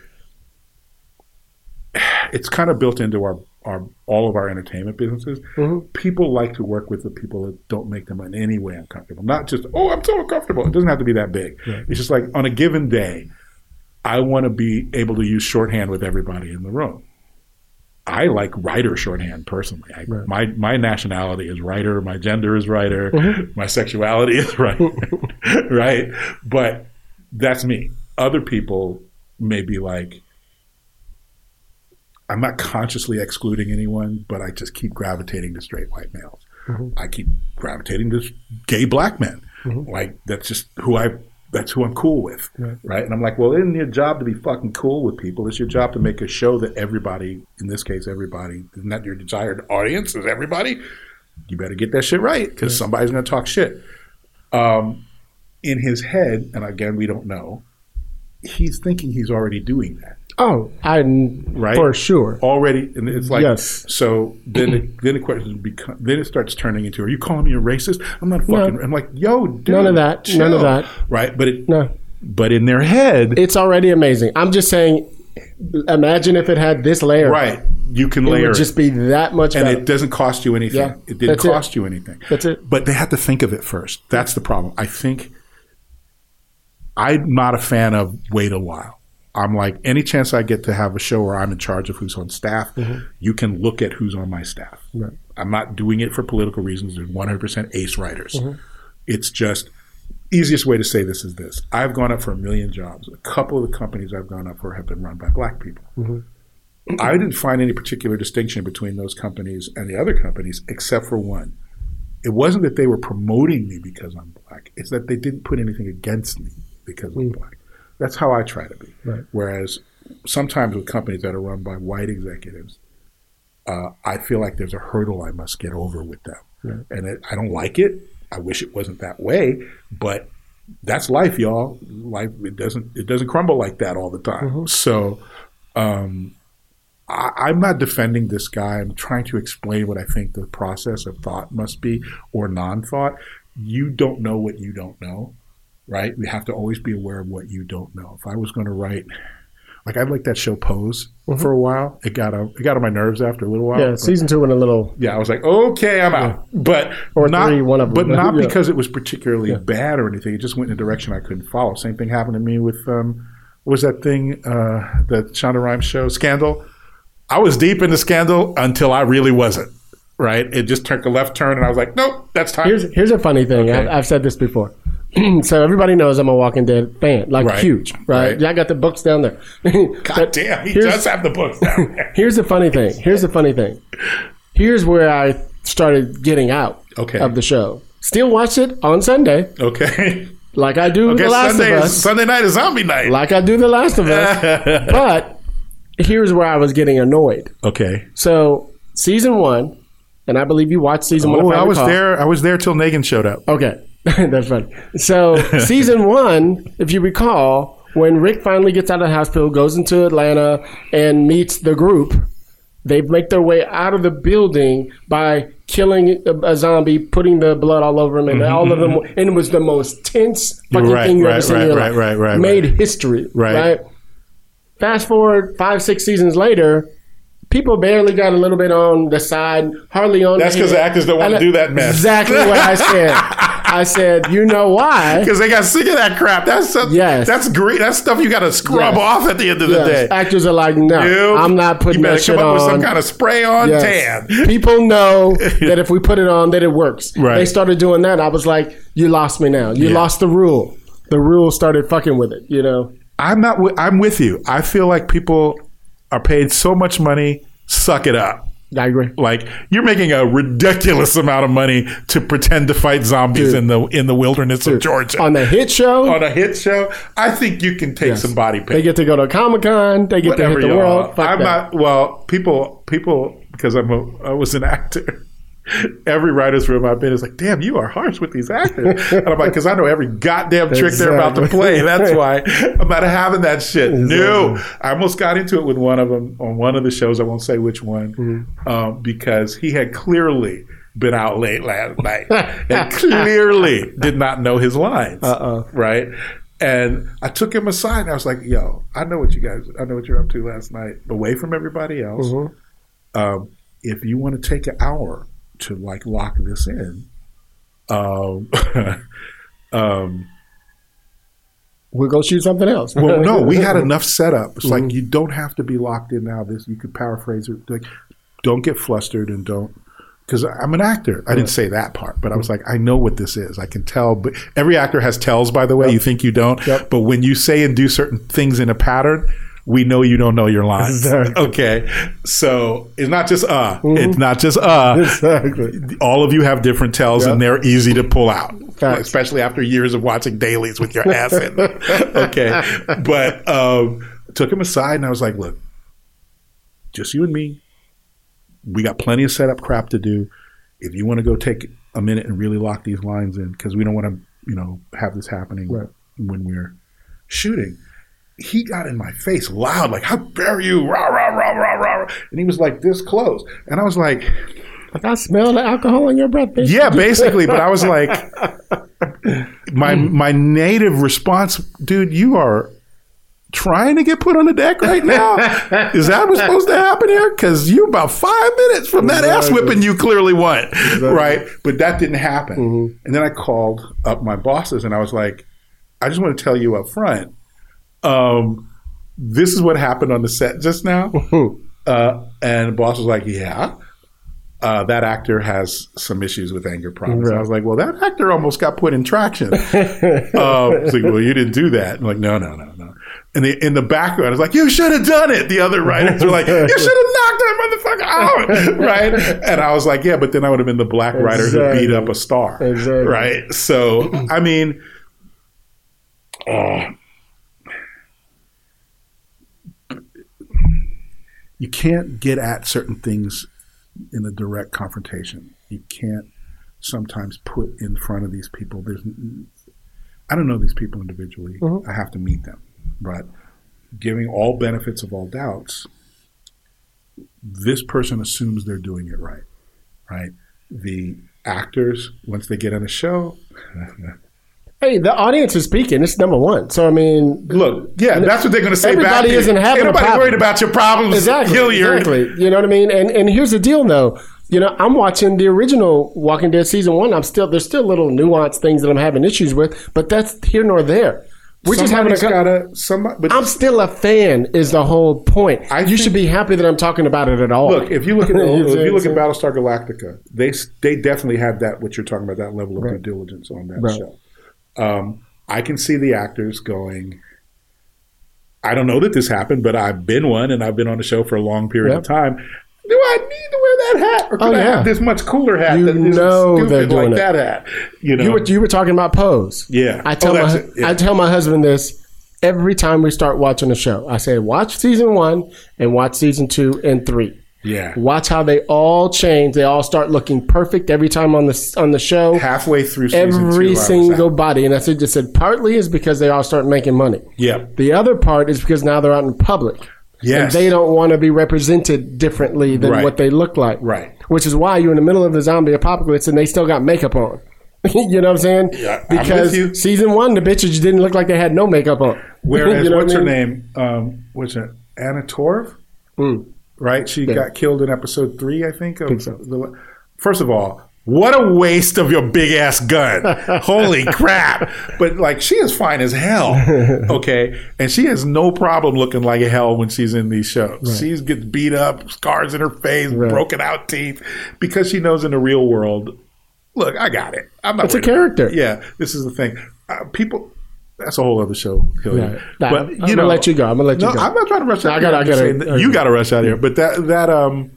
it's kind of built into our, our all of our entertainment businesses. Mm-hmm. People like to work with the people that don't make them in any way uncomfortable. Not just, oh, I'm so uncomfortable. It doesn't have to be that big. Right. It's just like on a given day, I want to be able to use shorthand with everybody in the room. I like writer shorthand personally. I, right. My my nationality is writer. My gender is writer. Mm-hmm. My sexuality is writer. Right? But that's me. Other people may be like, I'm not consciously excluding anyone, but I just keep gravitating to straight white males. Mm-hmm. I keep gravitating to gay black men. Mm-hmm. Like that's just who I. That's who I'm cool with, right. right? And I'm like, well, it isn't your job to be fucking cool with people. It's your job to make a show that everybody, in this case, everybody, isn't that your desired audience? Is everybody? You better get that shit right because yeah. somebody's going to talk shit. Um, in his head, and again, we don't know, he's thinking he's already doing that. Oh, I right? for sure. Already, and it's like, yes. So then it, then the question becomes, then it starts turning into, are you calling me a racist? I'm not fucking, no. I'm like, yo, dude. None of that, chill. None of that. Right, but it, no. But in their head. It's already amazing. I'm just saying, imagine if it had this layer. Right, you can it layer it. It would just be that much and better. And it doesn't cost you anything. Yeah, it didn't cost it. you anything. That's it. But they have to think of it first. That's the problem. I think, I'm not a fan of wait a while. I'm like, any chance I get to have a show where I'm in charge of who's on staff, mm-hmm. you can look at who's on my staff. Right. I'm not doing it for political reasons. There's one hundred percent ace writers. Mm-hmm. It's just, easiest way to say this is this. I've gone up for a million jobs. A couple of the companies I've gone up for have been run by black people. Mm-hmm. I didn't find any particular distinction between those companies and the other companies, except for one. It wasn't that they were promoting me because I'm black. It's that they didn't put anything against me because mm-hmm. I'm black. That's how I try to be. Right. Whereas sometimes with companies that are run by white executives, uh, I feel like there's a hurdle I must get over with them. Right. And it, I don't like it. I wish it wasn't that way, but that's life, y'all. Life, it doesn't it doesn't crumble like that all the time. Mm-hmm. So um, I, I'm not defending this guy. I'm trying to explain what I think the process of thought must be or non-thought. You don't know what you don't know. Right? We have to always be aware of what you don't know. If I was going to write, like I liked that show Pose mm-hmm. for a while. It got on, it got on my nerves after a little while. Yeah, season two went a little. Yeah, I was like, okay, I'm yeah. out. But or not, three, one of them. But not yeah. because it was particularly yeah. bad or anything. It just went in a direction I couldn't follow. Same thing happened to me with, um, what was that thing, uh, the Shonda Rhimes show, Scandal? I was deep into Scandal until I really wasn't. Right? It just took a left turn and I was like, nope, that's time. Here's, here's a funny thing. Okay. I, I've said this before. So everybody knows I'm a Walking Dead fan, like right. huge, right? right? Yeah, I got the books down there. God damn, he does have the books down there. Here's the funny thing. Here's the funny thing. Here's where I started getting out okay. of the show. Still watch it on Sunday. Okay. Like I do okay, The Last Sunday, of Us. Sunday night is zombie night. Like I do The Last of Us. But here's where I was getting annoyed. Okay. So season one, and I believe you watched season oh, one. I, I was there. I was there till Negan showed up. Okay. That's funny. So season one, if you recall, when Rick finally gets out of the hospital, goes into Atlanta and meets the group, they make their way out of the building by killing a, a zombie, putting the blood all over him, and mm-hmm. all of them. And it was the most tense fucking right, thing you right, ever seen right, in your right, life. Right, right, right, Made right. history. Right. right. Fast forward five, six seasons later. People barely got a little bit on the side, hardly on. That's because the actors don't want to do that mess. Exactly what I said. I said, you know why? Because they got sick of that crap. That's stuff, yes. That's great. That's stuff you got to scrub yes. off at the end of yes. the day. Actors are like, no, you, I'm not putting that shit on. You better come up with some kind of spray on yes. tan. People know that if we put it on, that it works. Right. They started doing that. I was like, you lost me now. You yeah. lost the rule. The rule started fucking with it. You know, I'm not. W- I'm with you. I feel like people are paid so much money, suck it up. I agree. Like, you're making a ridiculous amount of money to pretend to fight zombies Dude. in the in the wilderness Dude. of Georgia. On a hit show? On a hit show. I think you can take yes. some body pain. They get to go to Comic-Con. They get Whatever to hit the world. Fuck I'm that. not, well, people, people, because I'm a, I was an actor. Every writer's room I've been is like, damn, you are harsh with these actors. And I'm like, because I know every goddamn trick exactly. they're about to play. That's why I'm not having that shit. Exactly. No. I almost got into it with one of them on one of the shows. I won't say which one, mm-hmm. um, because he had clearly been out late last night and clearly did not know his lines. Uh-uh. Right? And I took him aside and I was like, yo, I know what you guys, I know what you're up to last night, away from everybody else. Mm-hmm. Um, if you want to take an hour to like lock this in, um, um, we'll go shoot something else. Well, no, we had enough setup. It's mm-hmm. like, you don't have to be locked in now. This, you could paraphrase it. Like, don't get flustered and don't, because I'm an actor. I didn't say that part, but I was like, I know what this is. I can tell. But every actor has tells, by the way. Yep. You think you don't. Yep. But when you say and do certain things in a pattern, we know you don't know your lines. Exactly. Okay. So it's not just uh. Mm-hmm. It's not just uh. Exactly. All of you have different tells, yep. and they're easy to pull out, Facts. especially after years of watching dailies with your ass in them. Okay. But um, took him aside and I was like, look, just you and me. We got plenty of setup crap to do. If you want to go take a minute and really lock these lines in, because we don't want to, you know, have this happening right. when we're shooting. He got in my face loud, like, how dare you, rah, rah, rah, rah, rah. And he was like this close. And I was like, like I smell the alcohol in your breath, bitch. Yeah, basically. But I was like, my my native response, dude, you are trying to get put on the deck right now? Is that what's supposed to happen here? Because you're about five minutes from that exactly. ass whipping you clearly want, exactly. right? But that didn't happen. Mm-hmm. And then I called up my bosses and I was like, I just want to tell you up front, Um, this is what happened on the set just now. Uh, and the boss was like, yeah, uh, that actor has some issues with anger problems. Right. I was like, well, that actor almost got put in traction. um, I was like, well, you didn't do that. I'm like, no, no, no, no. And the, in the background, I was like, you should have done it. The other writers were like, you should have knocked that motherfucker out. Right? And I was like, yeah, but then I would have been the black writer exactly. who beat up a star. Exactly. Right? So, I mean, uh, you can't get at certain things in a direct confrontation. You can't sometimes put in front of these people. There's, I don't know these people individually. Mm-hmm. I have to meet them. But giving all benefits of all doubts, this person assumes they're doing it right. Right? The actors, once they get on a show... Hey, the audience is speaking. It's number one. So, I mean... Look, yeah, that's what they're going to say everybody back. Everybody isn't having Everybody a problem. worried about your problems, exactly, Hilliard. Exactly. You know what I mean? And and here's the deal, though. You know, I'm watching the original Walking Dead Season one. I'm still... There's still little nuanced things that I'm having issues with, but that's here nor there. We're Somebody's just having a... Gotta, somebody, but I'm still a fan is the whole point. I you think, should be happy that I'm talking about it at all. Look, if you look at, if you look at Battlestar Galactica, they, they definitely have that, what you're talking about, that level of right. due diligence on that right. show. Um, I can see the actors going, I don't know that this happened, but I've been one and I've been on the show for a long period yep. of time. Do I need to wear that hat? Or can oh, I yeah. have this much cooler hat you than this stupid like it. that hat? You know, you were, you were talking about pose. Yeah. I tell, oh, my, yeah. I tell my husband this every time we start watching a show. I say, watch season one and watch season two and three. Yeah. Watch how they all change. They all start looking perfect every time on the on the show. Halfway through season two. Every single body. And I said, just said partly is because they all start making money. Yeah. The other part is because now they're out in public. Yes. And they don't want to be represented differently than right. what they look like. Right. Which is why you're in the middle of the zombie apocalypse and they still got makeup on. You know what I'm saying? Yeah. Because season one, the bitches didn't look like they had no makeup on. Whereas, you know what's what I mean? her name? Um, what's her? Anna Torv? Mm. Right? She yeah. got killed in episode three, I think. Of think so. the, first of all, what a waste of your big-ass gun. Holy crap. But, like, she is fine as hell, okay? And she has no problem looking like hell when she's in these shows. Right. She gets beat up, scars in her face, right. broken out teeth, because she knows in the real world, look, I got it. I'm not It's a character. Yeah, this is the thing. Uh, people... That's a whole other show. Hilliard. Right. But, you I'm know, gonna let you go. I'm gonna let you no, go. I'm not trying to rush out. No, I got. I got. You got to rush out of here. But that that um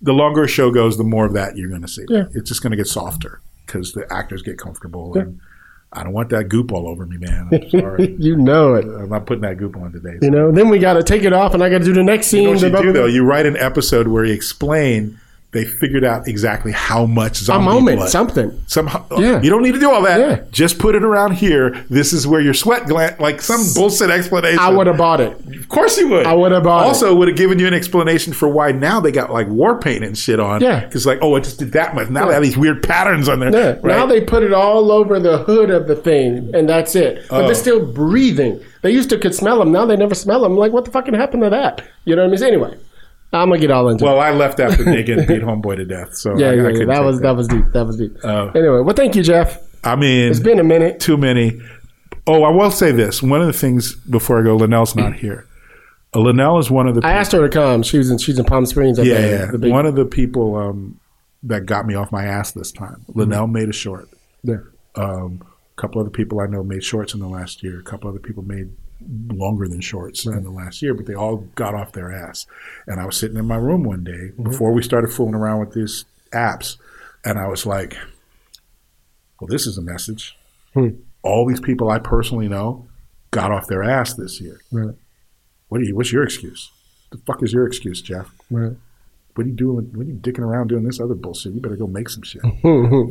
the longer a show goes, the more of that you're going to see. Yeah. It's just going to get softer because the actors get comfortable. Yeah. And I don't want that goop all over me, man. I'm sorry. You know it. I'm not putting that goop on today. So. You know, then we got to take it off, and I got to do the next scene. You know what you do, though? You write an episode where you explain they figured out exactly how much zombie blood. A moment, blood. something. Somehow, yeah. You don't need to do all that. Yeah. Just put it around here. This is where your sweat gland, like some bullshit explanation. I would have bought it. Of course you would. I would have bought also, it. Also would have given you an explanation for why now they got like war paint and shit on. Yeah. Because like, oh, it just did that much. Now yeah. they have these weird patterns on there. Yeah. Right? Now they put it all over the hood of the thing and that's it. But oh. they're still breathing. They used to could smell them. Now they never smell them. Like, what the fucking happened to that? You know what I mean? So anyway. I'm gonna get all into well, it. Well, I left after digging beat homeboy to death. So yeah, I, yeah, I yeah. That was that. that was deep. That was deep. Uh, anyway, well, thank you, Jeff. I mean, it's been a minute. Too many. Oh, I will say this. One of the things before I go, Linnell's not here. Uh, Linnell is one of the. I people, asked her to come. She was in. She's in Palm Springs. I yeah, think, yeah. The big, one of the people um, that got me off my ass this time. Linnell mm-hmm. made a short. Yeah. Um, a couple other people I know made shorts in the last year. A couple other people made. Longer than shorts right. in the last year, but they all got off their ass. And I was sitting in my room one day mm-hmm. before we started fooling around with these apps, and I was like, well, this is a message. Hmm. All these people I personally know got off their ass this year. Right. What are you, what's your excuse? The fuck is your excuse, Jeff? Right. What are you doing? What are you dicking around doing this other bullshit? You better go make some shit.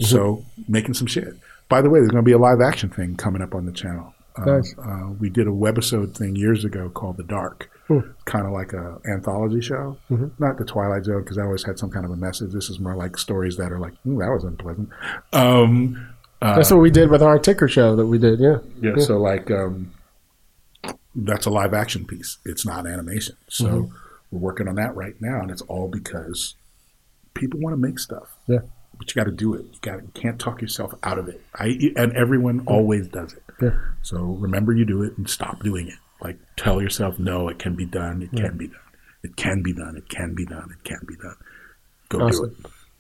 So, making some shit. By the way, there's going to be a live action thing coming up on the channel. Uh, nice. uh, we did a webisode thing years ago called The Dark, kind of like an anthology show. Mm-hmm. Not The Twilight Zone, because I always had some kind of a message. This is more like stories that are like, ooh, that was unpleasant. Um, uh, that's what we did with our ticker show that we did, yeah. Yeah, yeah. So like um, that's a live action piece. It's not animation. So mm-hmm. we're working on that right now, and it's all because people want to make stuff. Yeah. But you got to do it. You got. You can't talk yourself out of it. I and everyone always does it. Yeah. So remember, you do it and stop doing it. Like tell yourself, no, it can be done. It yeah. can be done. It can be done. It can be done. It can be done. Go awesome.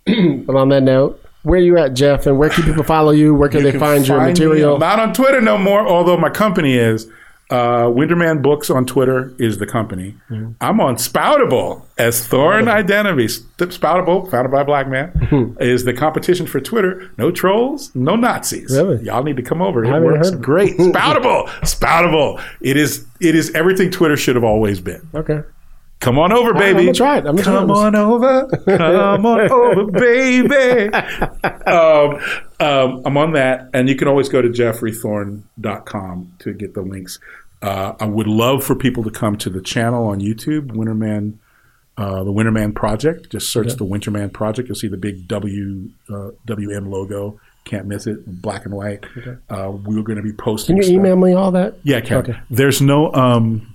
do it. Well, on that note, where are you at, Jeff? And where can people follow you? Where can you they can find, find your material? Me. Not on Twitter no more. Although my company is. Uh, Winterman Books on Twitter is the company. Mm-hmm. I'm on Spoutable as Thorne mm-hmm. Identity. Spoutable, founded by a black man, mm-hmm. is the competition for Twitter. No trolls, no Nazis. Really? Y'all need to come over. It works great. Spoutable, Spoutable. It is. It is everything Twitter should have always been. Okay. Come on over, baby. I'm gonna try it. I'm gonna come try on over. Come on over, baby. Um, um, I'm on that, and you can always go to jeffrey thorne dot com to get the links. Uh, I would love for people to come to the channel on YouTube, Winterman, uh, the Winterman Project. Just search yeah. the Winterman Project. You'll see the big W uh, W M logo. Can't miss it, black and white. Okay. Uh, we're going to be posting. Can you stuff. email me all that? Yeah, I can. Okay. There's no. Um,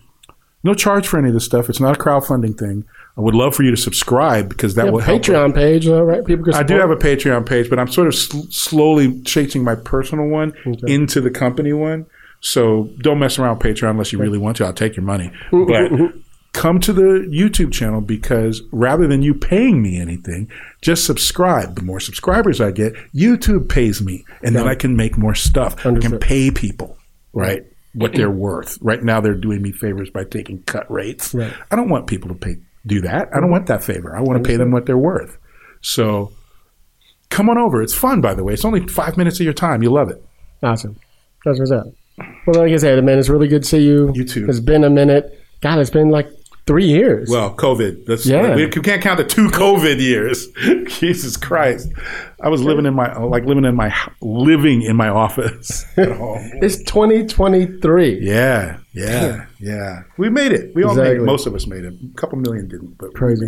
No charge for any of this stuff. It's not a crowdfunding thing. I would love for you to subscribe because that you will help. Patreon you. page, all right? People can I do have a Patreon page, but I'm sort of sl- slowly changing my personal one okay. into the company one. So don't mess around with Patreon unless you okay. really want to. I'll take your money. But come to the YouTube channel because rather than you paying me anything, just subscribe. The more subscribers I get, YouTube pays me, and okay. then I can make more stuff. Understood. I can pay people, right? What they're worth. Right now they're doing me favors by taking cut rates. Right. I don't want people to pay do that. I don't want that favor. I want Understood. to pay them what they're worth. So come on over. It's fun, by the way. It's only five minutes of your time. You'll love it. Awesome. That's what's up. Well, like I said, man, it's really good to see you. You too. It's been a minute. God, it's been like three years. Well, COVID. That's, yeah. We can't count the two COVID years. Jesus Christ. I was living in my like living in my living in my office at home. It's twenty twenty-three. Yeah, yeah, yeah. We made it. We all exactly. made it. Most of us made it. A couple million didn't. But crazy.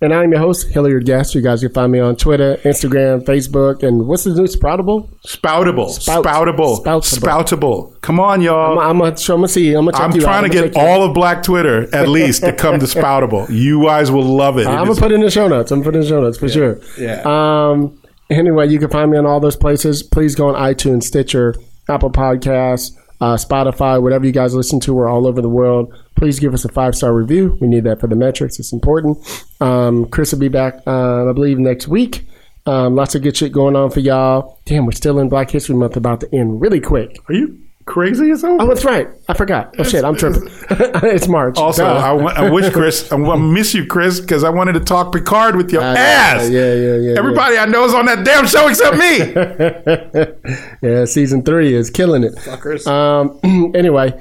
And I'm your host, Hilliard Guess. You guys can find me on Twitter, Instagram, Facebook, and what's the new Spoutable? Spoutable. Spout. Spoutable. Spoutable. Spoutable. Come on, y'all. I'm going to show them see. I'm, I'm trying out. to I'm get all of Black Twitter, at least, to come to Spoutable. You guys will love it. Uh, it I'm going to put it in the show notes. I'm going to put it in the show notes for yeah. sure. Yeah. Um. Anyway, you can find me on all those places. Please go on iTunes, Stitcher, Apple Podcasts, uh, Spotify, whatever you guys listen to. We're all over the world. Please give us a five-star review. We need that for the metrics. It's important. Um, Chris will be back, uh, I believe, next week. Um, lots of good shit going on for y'all. Damn, we're still in Black History Month, about to end really quick. Are you? Crazy is over. Oh, that's right. I forgot. Oh, it's, shit. I'm tripping. It's, it's March. Also, I, I wish Chris, I miss you, Chris, because I wanted to talk Picard with your I, ass. Yeah, yeah, yeah. Everybody yeah. I know is on that damn show except me. Yeah, season three is killing it. Fuckers. Um, anyway,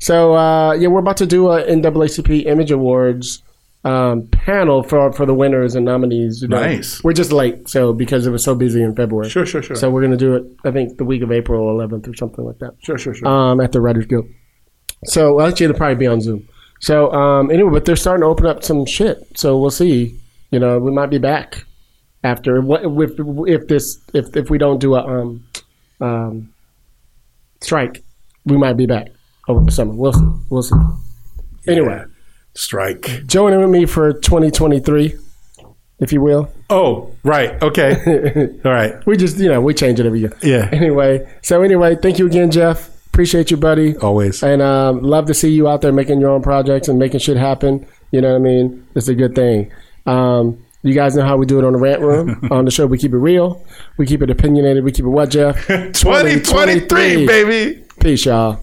so uh, yeah, we're about to do an N double A C P Image Awards um, panel for for the winners and nominees. You know? Nice. We're just late, so because it was so busy in February. Sure, sure, sure. So we're gonna do it. I think the week of April eleventh or something like that. Sure, sure, sure. Um, at the Writers Guild. So well, actually, it'll probably be on Zoom. So um, anyway, but they're starting to open up some shit. So we'll see. You know, we might be back after if if this if if we don't do a um um strike, we might be back over the summer. We'll see. We'll see. Anyway. Yeah. Strike. Join with me for twenty twenty-three, if you will. Oh, right. Okay. All right. We just, you know, we change it every year. Yeah. Anyway. So anyway, thank you again, Jeff. Appreciate you, buddy. Always. And um, love to see you out there making your own projects and making shit happen. You know what I mean? It's a good thing. Um, you guys know how we do it on the Rant Room. On the show, we keep it real. We keep it opinionated. We keep it what, Jeff? twenty twenty-three, twenty twenty-three, baby. Peace, y'all.